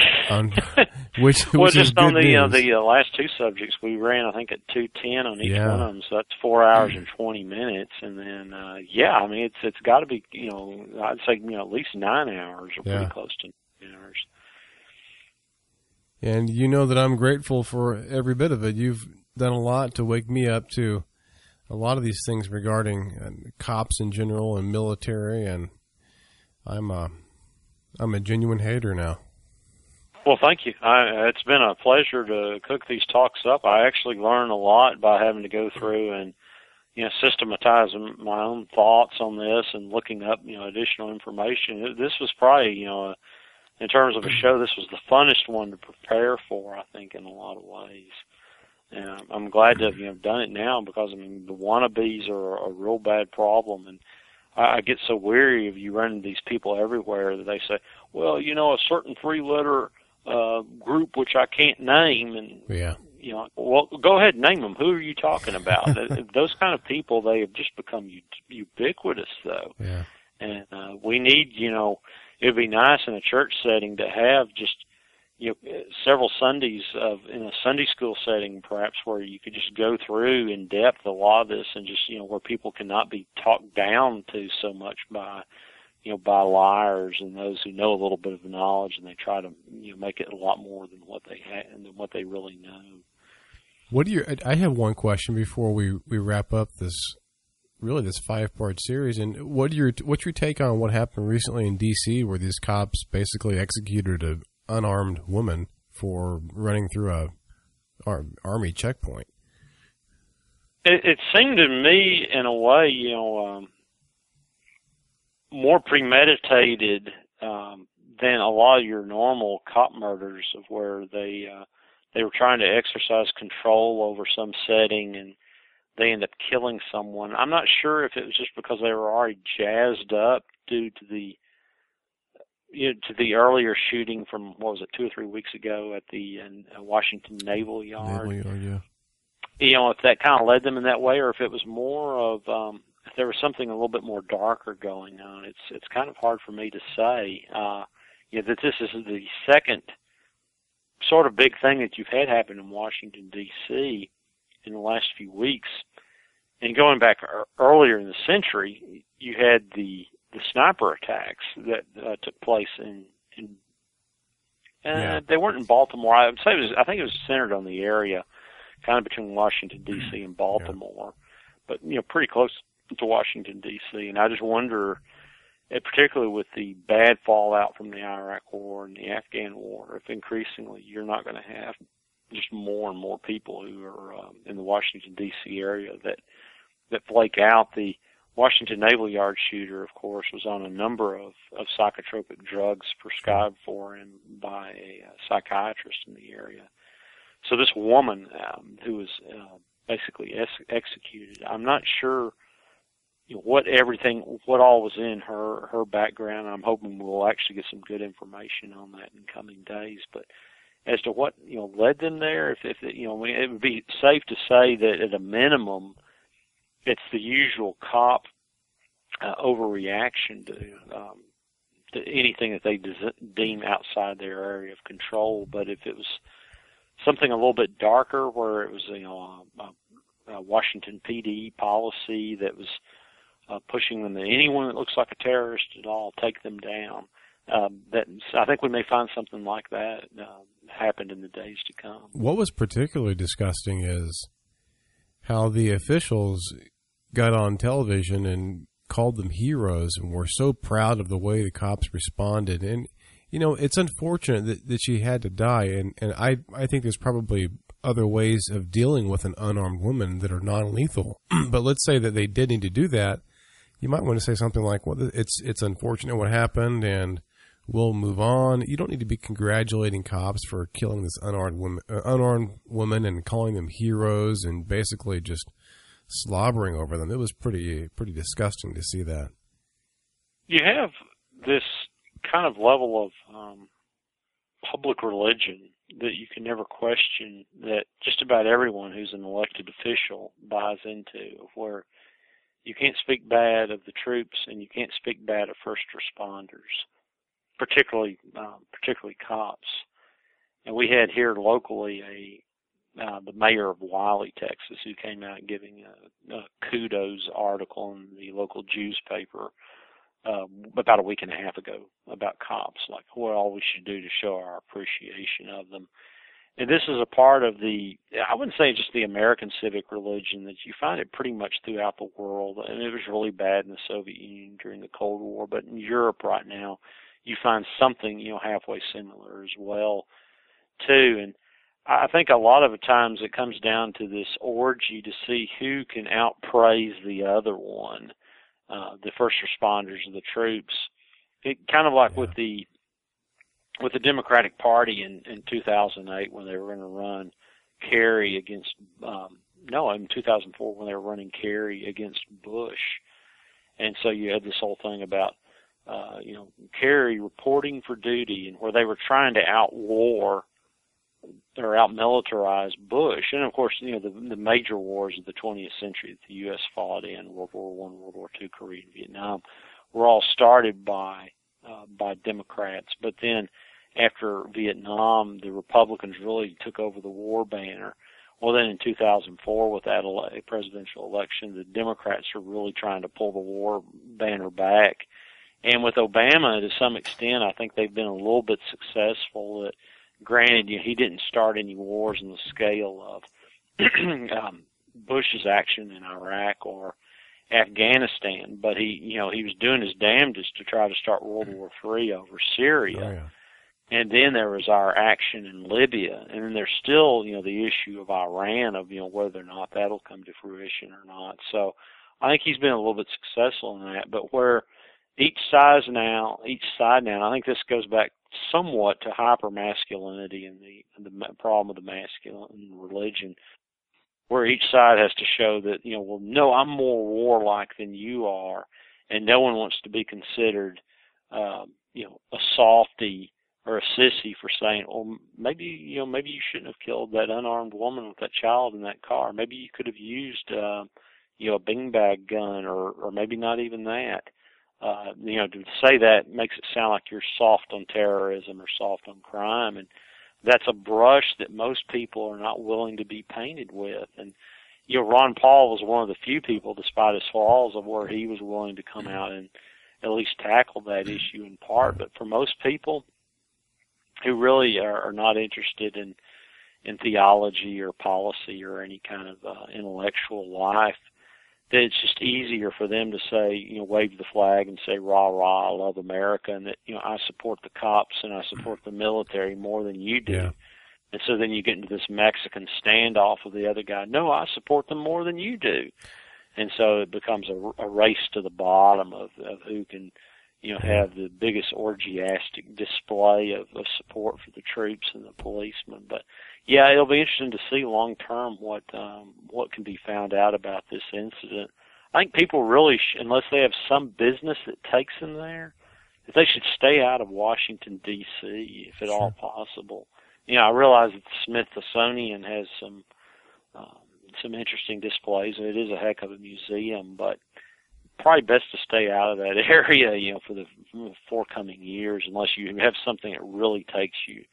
last two subjects we ran, I think, at 2:10 on each one of them. So that's 4 hours and 20 minutes, and then I mean, it's got to be, you know, I'd say, you know, at least 9 hours or pretty close to 9 hours. And you know that I'm grateful for every bit of it. You've done a lot to wake me up to a lot of these things regarding cops in general and military, and I'm a genuine hater now. Well, thank you. It's been a pleasure to cook these talks up. I actually learn a lot by having to go through and, you know, systematizing my own thoughts on this and looking up, you know, additional information. This was probably, you know, in terms of a show, this was the funnest one to prepare for, I think, in a lot of ways. And I'm glad to have, you know, done it now, because, I mean, the wannabes are a real bad problem. And I get so weary of you running these people everywhere that they say, well, you know, a certain 3-letter group which I can't name. And, you know, well, go ahead and name them. Who are you talking about? Those kind of people, they have just become ubiquitous, though. Yeah. And we need, you know, it would be nice in a church setting to have just, you know, several Sundays in a Sunday school setting, perhaps, where you could just go through in depth a lot of this, and just, you know, where people cannot be talked down to so much by, you know, by liars and those who know a little bit of knowledge, and they try to, you know, make it a lot more than what they really know. I have one question before we wrap up this 5-part series. And what's your take on what happened recently in D.C., where these cops basically executed a unarmed woman for running through an army checkpoint? It seemed to me, in a way, you know, more premeditated than a lot of your normal cop murders, of where they were trying to exercise control over some setting and they end up killing someone. I'm not sure if it was just because they were already jazzed up due to the earlier shooting from, what was it, 2 or 3 weeks ago at the Washington Naval Yard. You know, if that kind of led them in that way, or if it was more of if there was something a little bit more darker going on. It's kind of hard for me to say. You know, that this is the second sort of big thing that you've had happen in Washington D.C. in the last few weeks. And going back earlier in the century, you had the sniper attacks that took place they weren't in Baltimore. I would say I think it was centered on the area, kind of between Washington D.C. and Baltimore, but, you know, pretty close to Washington D.C. And I just wonder, particularly with the bad fallout from the Iraq War and the Afghan War, if increasingly you're not going to have just more and more people who are in the Washington D.C. area that flake out. The Washington Naval Yard shooter, of course, was on a number of psychotropic drugs prescribed for him by a psychiatrist in the area. So this woman who was basically executed, I'm not sure what all was in her background. I'm hoping we'll actually get some good information on that in coming days. But as to what led them there, it would be safe to say that at a minimum, it's the usual cop overreaction to anything that they deem outside their area of control. But if it was something a little bit darker, where it was a Washington PD policy that was pushing them to anyone that looks like a terrorist at all, take them down. I think we may find something like that happened in the days to come. What was particularly disgusting is how the officials got on television and called them heroes and were so proud of the way the cops responded. And, it's unfortunate that she had to die. And I think there's probably other ways of dealing with an unarmed woman that are non-lethal. But let's say that they did need to do that. You might want to say something like, well, it's unfortunate what happened, and we'll move on. You don't need to be congratulating cops for killing this unarmed woman and calling them heroes and basically just slobbering over them. It was pretty disgusting to see that. You have this kind of level of public religion that you can never question, that just about everyone who's an elected official buys into, where you can't speak bad of the troops and you can't speak bad of first responders, particularly cops. And we had here locally the mayor of Wiley, Texas, who came out giving a kudos article in the local Jews paper about a week and a half ago about cops, like what all we should do to show our appreciation of them. And this is a part of the, I wouldn't say just the American civic religion, that you find it pretty much throughout the world. And it was really bad in the Soviet Union during the Cold War, but in Europe right now, you find something, halfway similar as well, too. And I think a lot of the times it comes down to this orgy to see who can outpraise the other one, the first responders and the troops. It kind of like with the Democratic Party in 2008 when they were going to run Kerry against in 2004 when they were running Kerry against Bush. And so you had this whole thing about Kerry reporting for duty, and where they were trying to outwar or out-militarize Bush. And, of course, the major wars of the 20th century that the U.S. fought in, World War I, World War II, Korea, and Vietnam, were all started by Democrats. But then after Vietnam, the Republicans really took over the war banner. Well, then in 2004, with that presidential election, the Democrats were really trying to pull the war banner back. And with Obama, to some extent, I think they've been a little bit successful at, granted, he didn't start any wars on the scale of Bush's action in Iraq or Afghanistan, but he was doing his damnedest to try to start World War III over Syria. Oh, yeah. And then there was our action in Libya, and then there's still the issue of Iran, of whether or not that'll come to fruition or not. So I think he's been a little bit successful in that, but where each side now, I think this goes back somewhat to hypermasculinity and the problem of the masculine religion, where each side has to show that, well, no, I'm more warlike than you are, and no one wants to be considered, a softy or a sissy for saying, well, maybe you shouldn't have killed that unarmed woman with that child in that car. Maybe you could have used, a beanbag gun, or maybe not even that. To say that makes it sound like you're soft on terrorism or soft on crime, and that's a brush that most people are not willing to be painted with. And Ron Paul was one of the few people, despite his flaws, of where he was willing to come out and at least tackle that issue in part. But for most people who really are not interested in theology or policy or any kind of intellectual life, that it's just easier for them to say, wave the flag and say, rah, rah, I love America, and that, I support the cops and I support the military more than you do. Yeah. And so then you get into this Mexican standoff with the other guy. No, I support them more than you do. And so it becomes a race to the bottom of who can, have the biggest orgiastic display of support for the troops and the policemen. But yeah, it'll be interesting to see long term what can be found out about this incident. I think people really, unless they have some business that takes them there, if they should stay out of Washington, D.C., if at all possible. You know, I realize that the Smithsonian has some interesting displays, and it is a heck of a museum, but probably best to stay out of that area, you know, for the forthcoming years, unless you have something that really takes you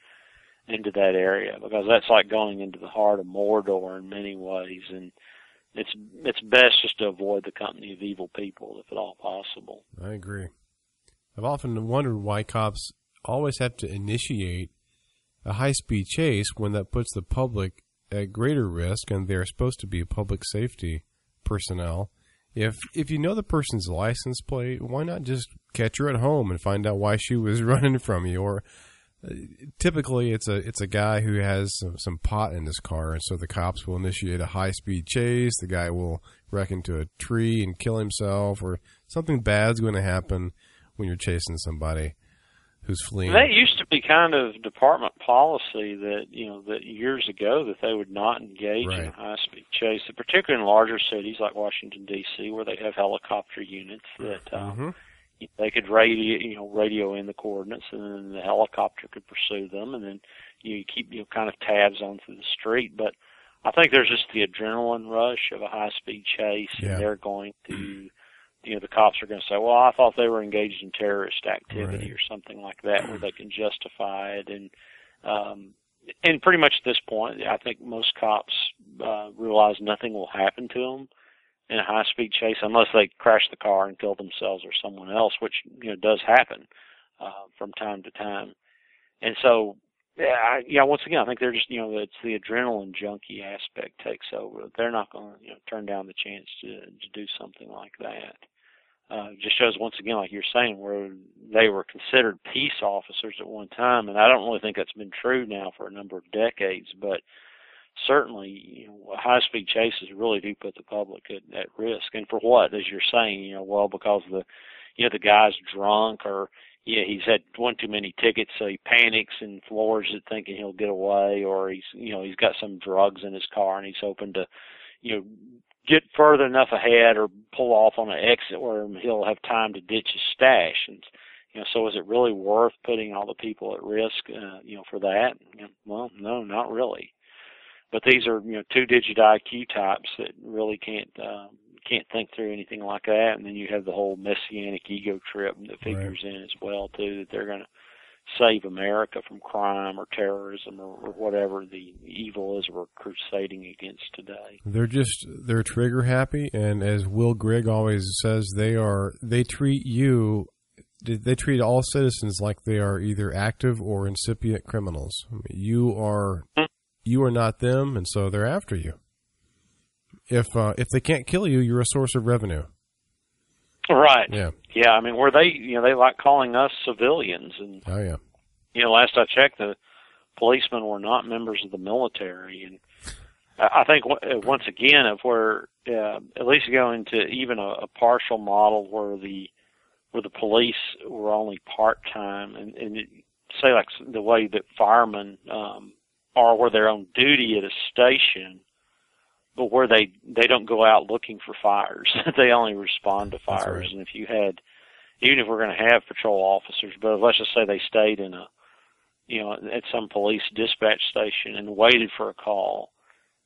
into that area, because that's like going into the heart of Mordor in many ways, and it's best just to avoid the company of evil people, if at all possible. I agree. I've often wondered why cops always have to initiate a high-speed chase when that puts the public at greater risk, and they're supposed to be public safety personnel. If you know the person's license plate, why not just catch her at home and find out why she was running from you? Or typically, it's a guy who has some pot in his car, and so the cops will initiate a high-speed chase. The guy will wreck into a tree and kill himself, or something bad's going to happen when you're chasing somebody who's fleeing. That used to be kind of department policy that, you know, that years ago that they would not engage in a high-speed chase, particularly in larger cities like Washington, D.C., where they have helicopter units that they could radio in the coordinates, and then the helicopter could pursue them, and then you keep kind of tabs on through the street. But I think there's just the adrenaline rush of a high-speed chase, and they're going to... You know, the cops are going to say, well, I thought they were engaged in terrorist activity or something like that, where they can justify it. And pretty much at this point, I think most cops realize nothing will happen to them in a high-speed chase unless they crash the car and kill themselves or someone else, which, you know, does happen from time to time. And so, once again, I think they're just, you know, it's the adrenaline junkie aspect takes over. They're not going to, turn down the chance to do something like that. Just shows, once again, like you're saying, where they were considered peace officers at one time, and I don't really think that's been true now for a number of decades, but certainly, you know, high-speed chases really do put the public at risk. And for what? As you're saying, you know, well, because the guy's drunk, or, yeah, he's had one too many tickets, so he panics and floors it thinking he'll get away, or he's got some drugs in his car and he's hoping to, get further enough ahead or pull off on an exit where he'll have time to ditch his stash. And, so is it really worth putting all the people at risk, for that? Well, no, not really. But these are, two-digit IQ types that really can't think through anything like that. And then you have the whole messianic ego trip that figures in as well, too, that they're going to save America from crime or terrorism or whatever the evil is we're crusading against today. They're trigger happy, and as Will Grigg always says, they treat all citizens like they are either active or incipient criminals. I mean, you are not them, and so they're after you. If they can't kill you, you're a source of revenue. Right. Yeah. Yeah. I mean, were they? They like calling us civilians, and last I checked, the policemen were not members of the military, and I think once again, if we're at least go into even a partial model where the police were only part time, and say like the way that firemen are, where they're on duty at a station. But where they don't go out looking for fires. They only respond to fires. Right. And if you had, even if we're going to have patrol officers, but let's just say they stayed in at some police dispatch station and waited for a call,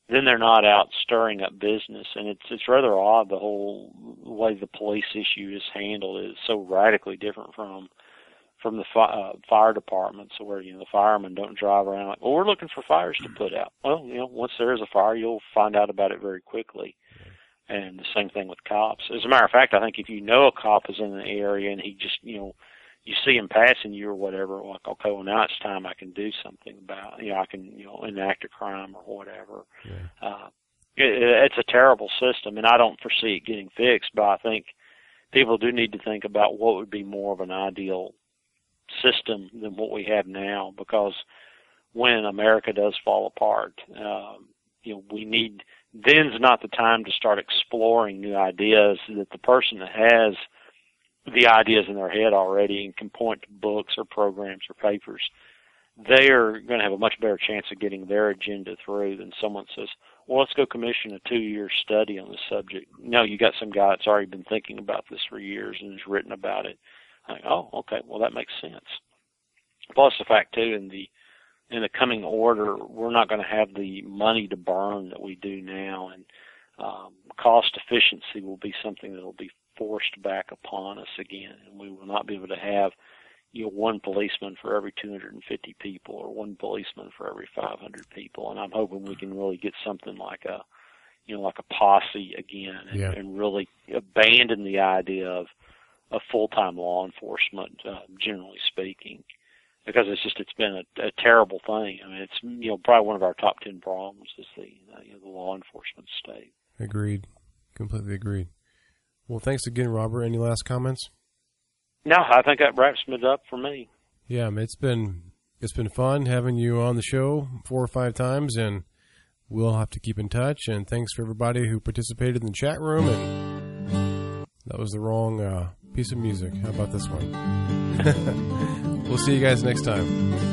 then they're not out stirring up business. And it's rather odd, the whole way the police issue is handled is so radically different from the fire departments, where the firemen don't drive around like, well, we're looking for fires to put out. Well, once there is a fire, you'll find out about it very quickly. And the same thing with cops. As a matter of fact, I think if you know a cop is in the area and he just, you see him passing you or whatever, like, okay, well, now it's time I can do something about, I can, enact a crime or whatever. Yeah. It's a terrible system, and I don't foresee it getting fixed, but I think people do need to think about what would be more of an ideal system than what we have now, because when America does fall apart, we need, then's not the time to start exploring new ideas, that the person that has the ideas in their head already and can point to books or programs or papers, they're going to have a much better chance of getting their agenda through than someone says, well, let's go commission a 2-year study on the subject. No, you got some guy that's already been thinking about this for years and has written about it. I'm like, oh, okay, well, that makes sense. Plus the fact, too, in the coming order, we're not going to have the money to burn that we do now, and cost efficiency will be something that will be forced back upon us again, and we will not be able to have, you know, one policeman for every 250 people or one policeman for every 500 people. And I'm hoping we can really get something like a, you know, like a posse again, and, yeah, and really abandon the idea of full-time law enforcement, generally speaking, because it's been a terrible thing. I mean, it's, you know, probably one of our top 10 problems is the, you know, the law enforcement state. Agreed. Completely agreed. Well, thanks again, Robert. Any last comments? No, I think that wraps it up for me. Yeah, it's been fun having you on the show 4 or 5 times, and we'll have to keep in touch. And thanks for everybody who participated in the chat room. And that was the wrong piece of music. How about this one? We'll see you guys next time.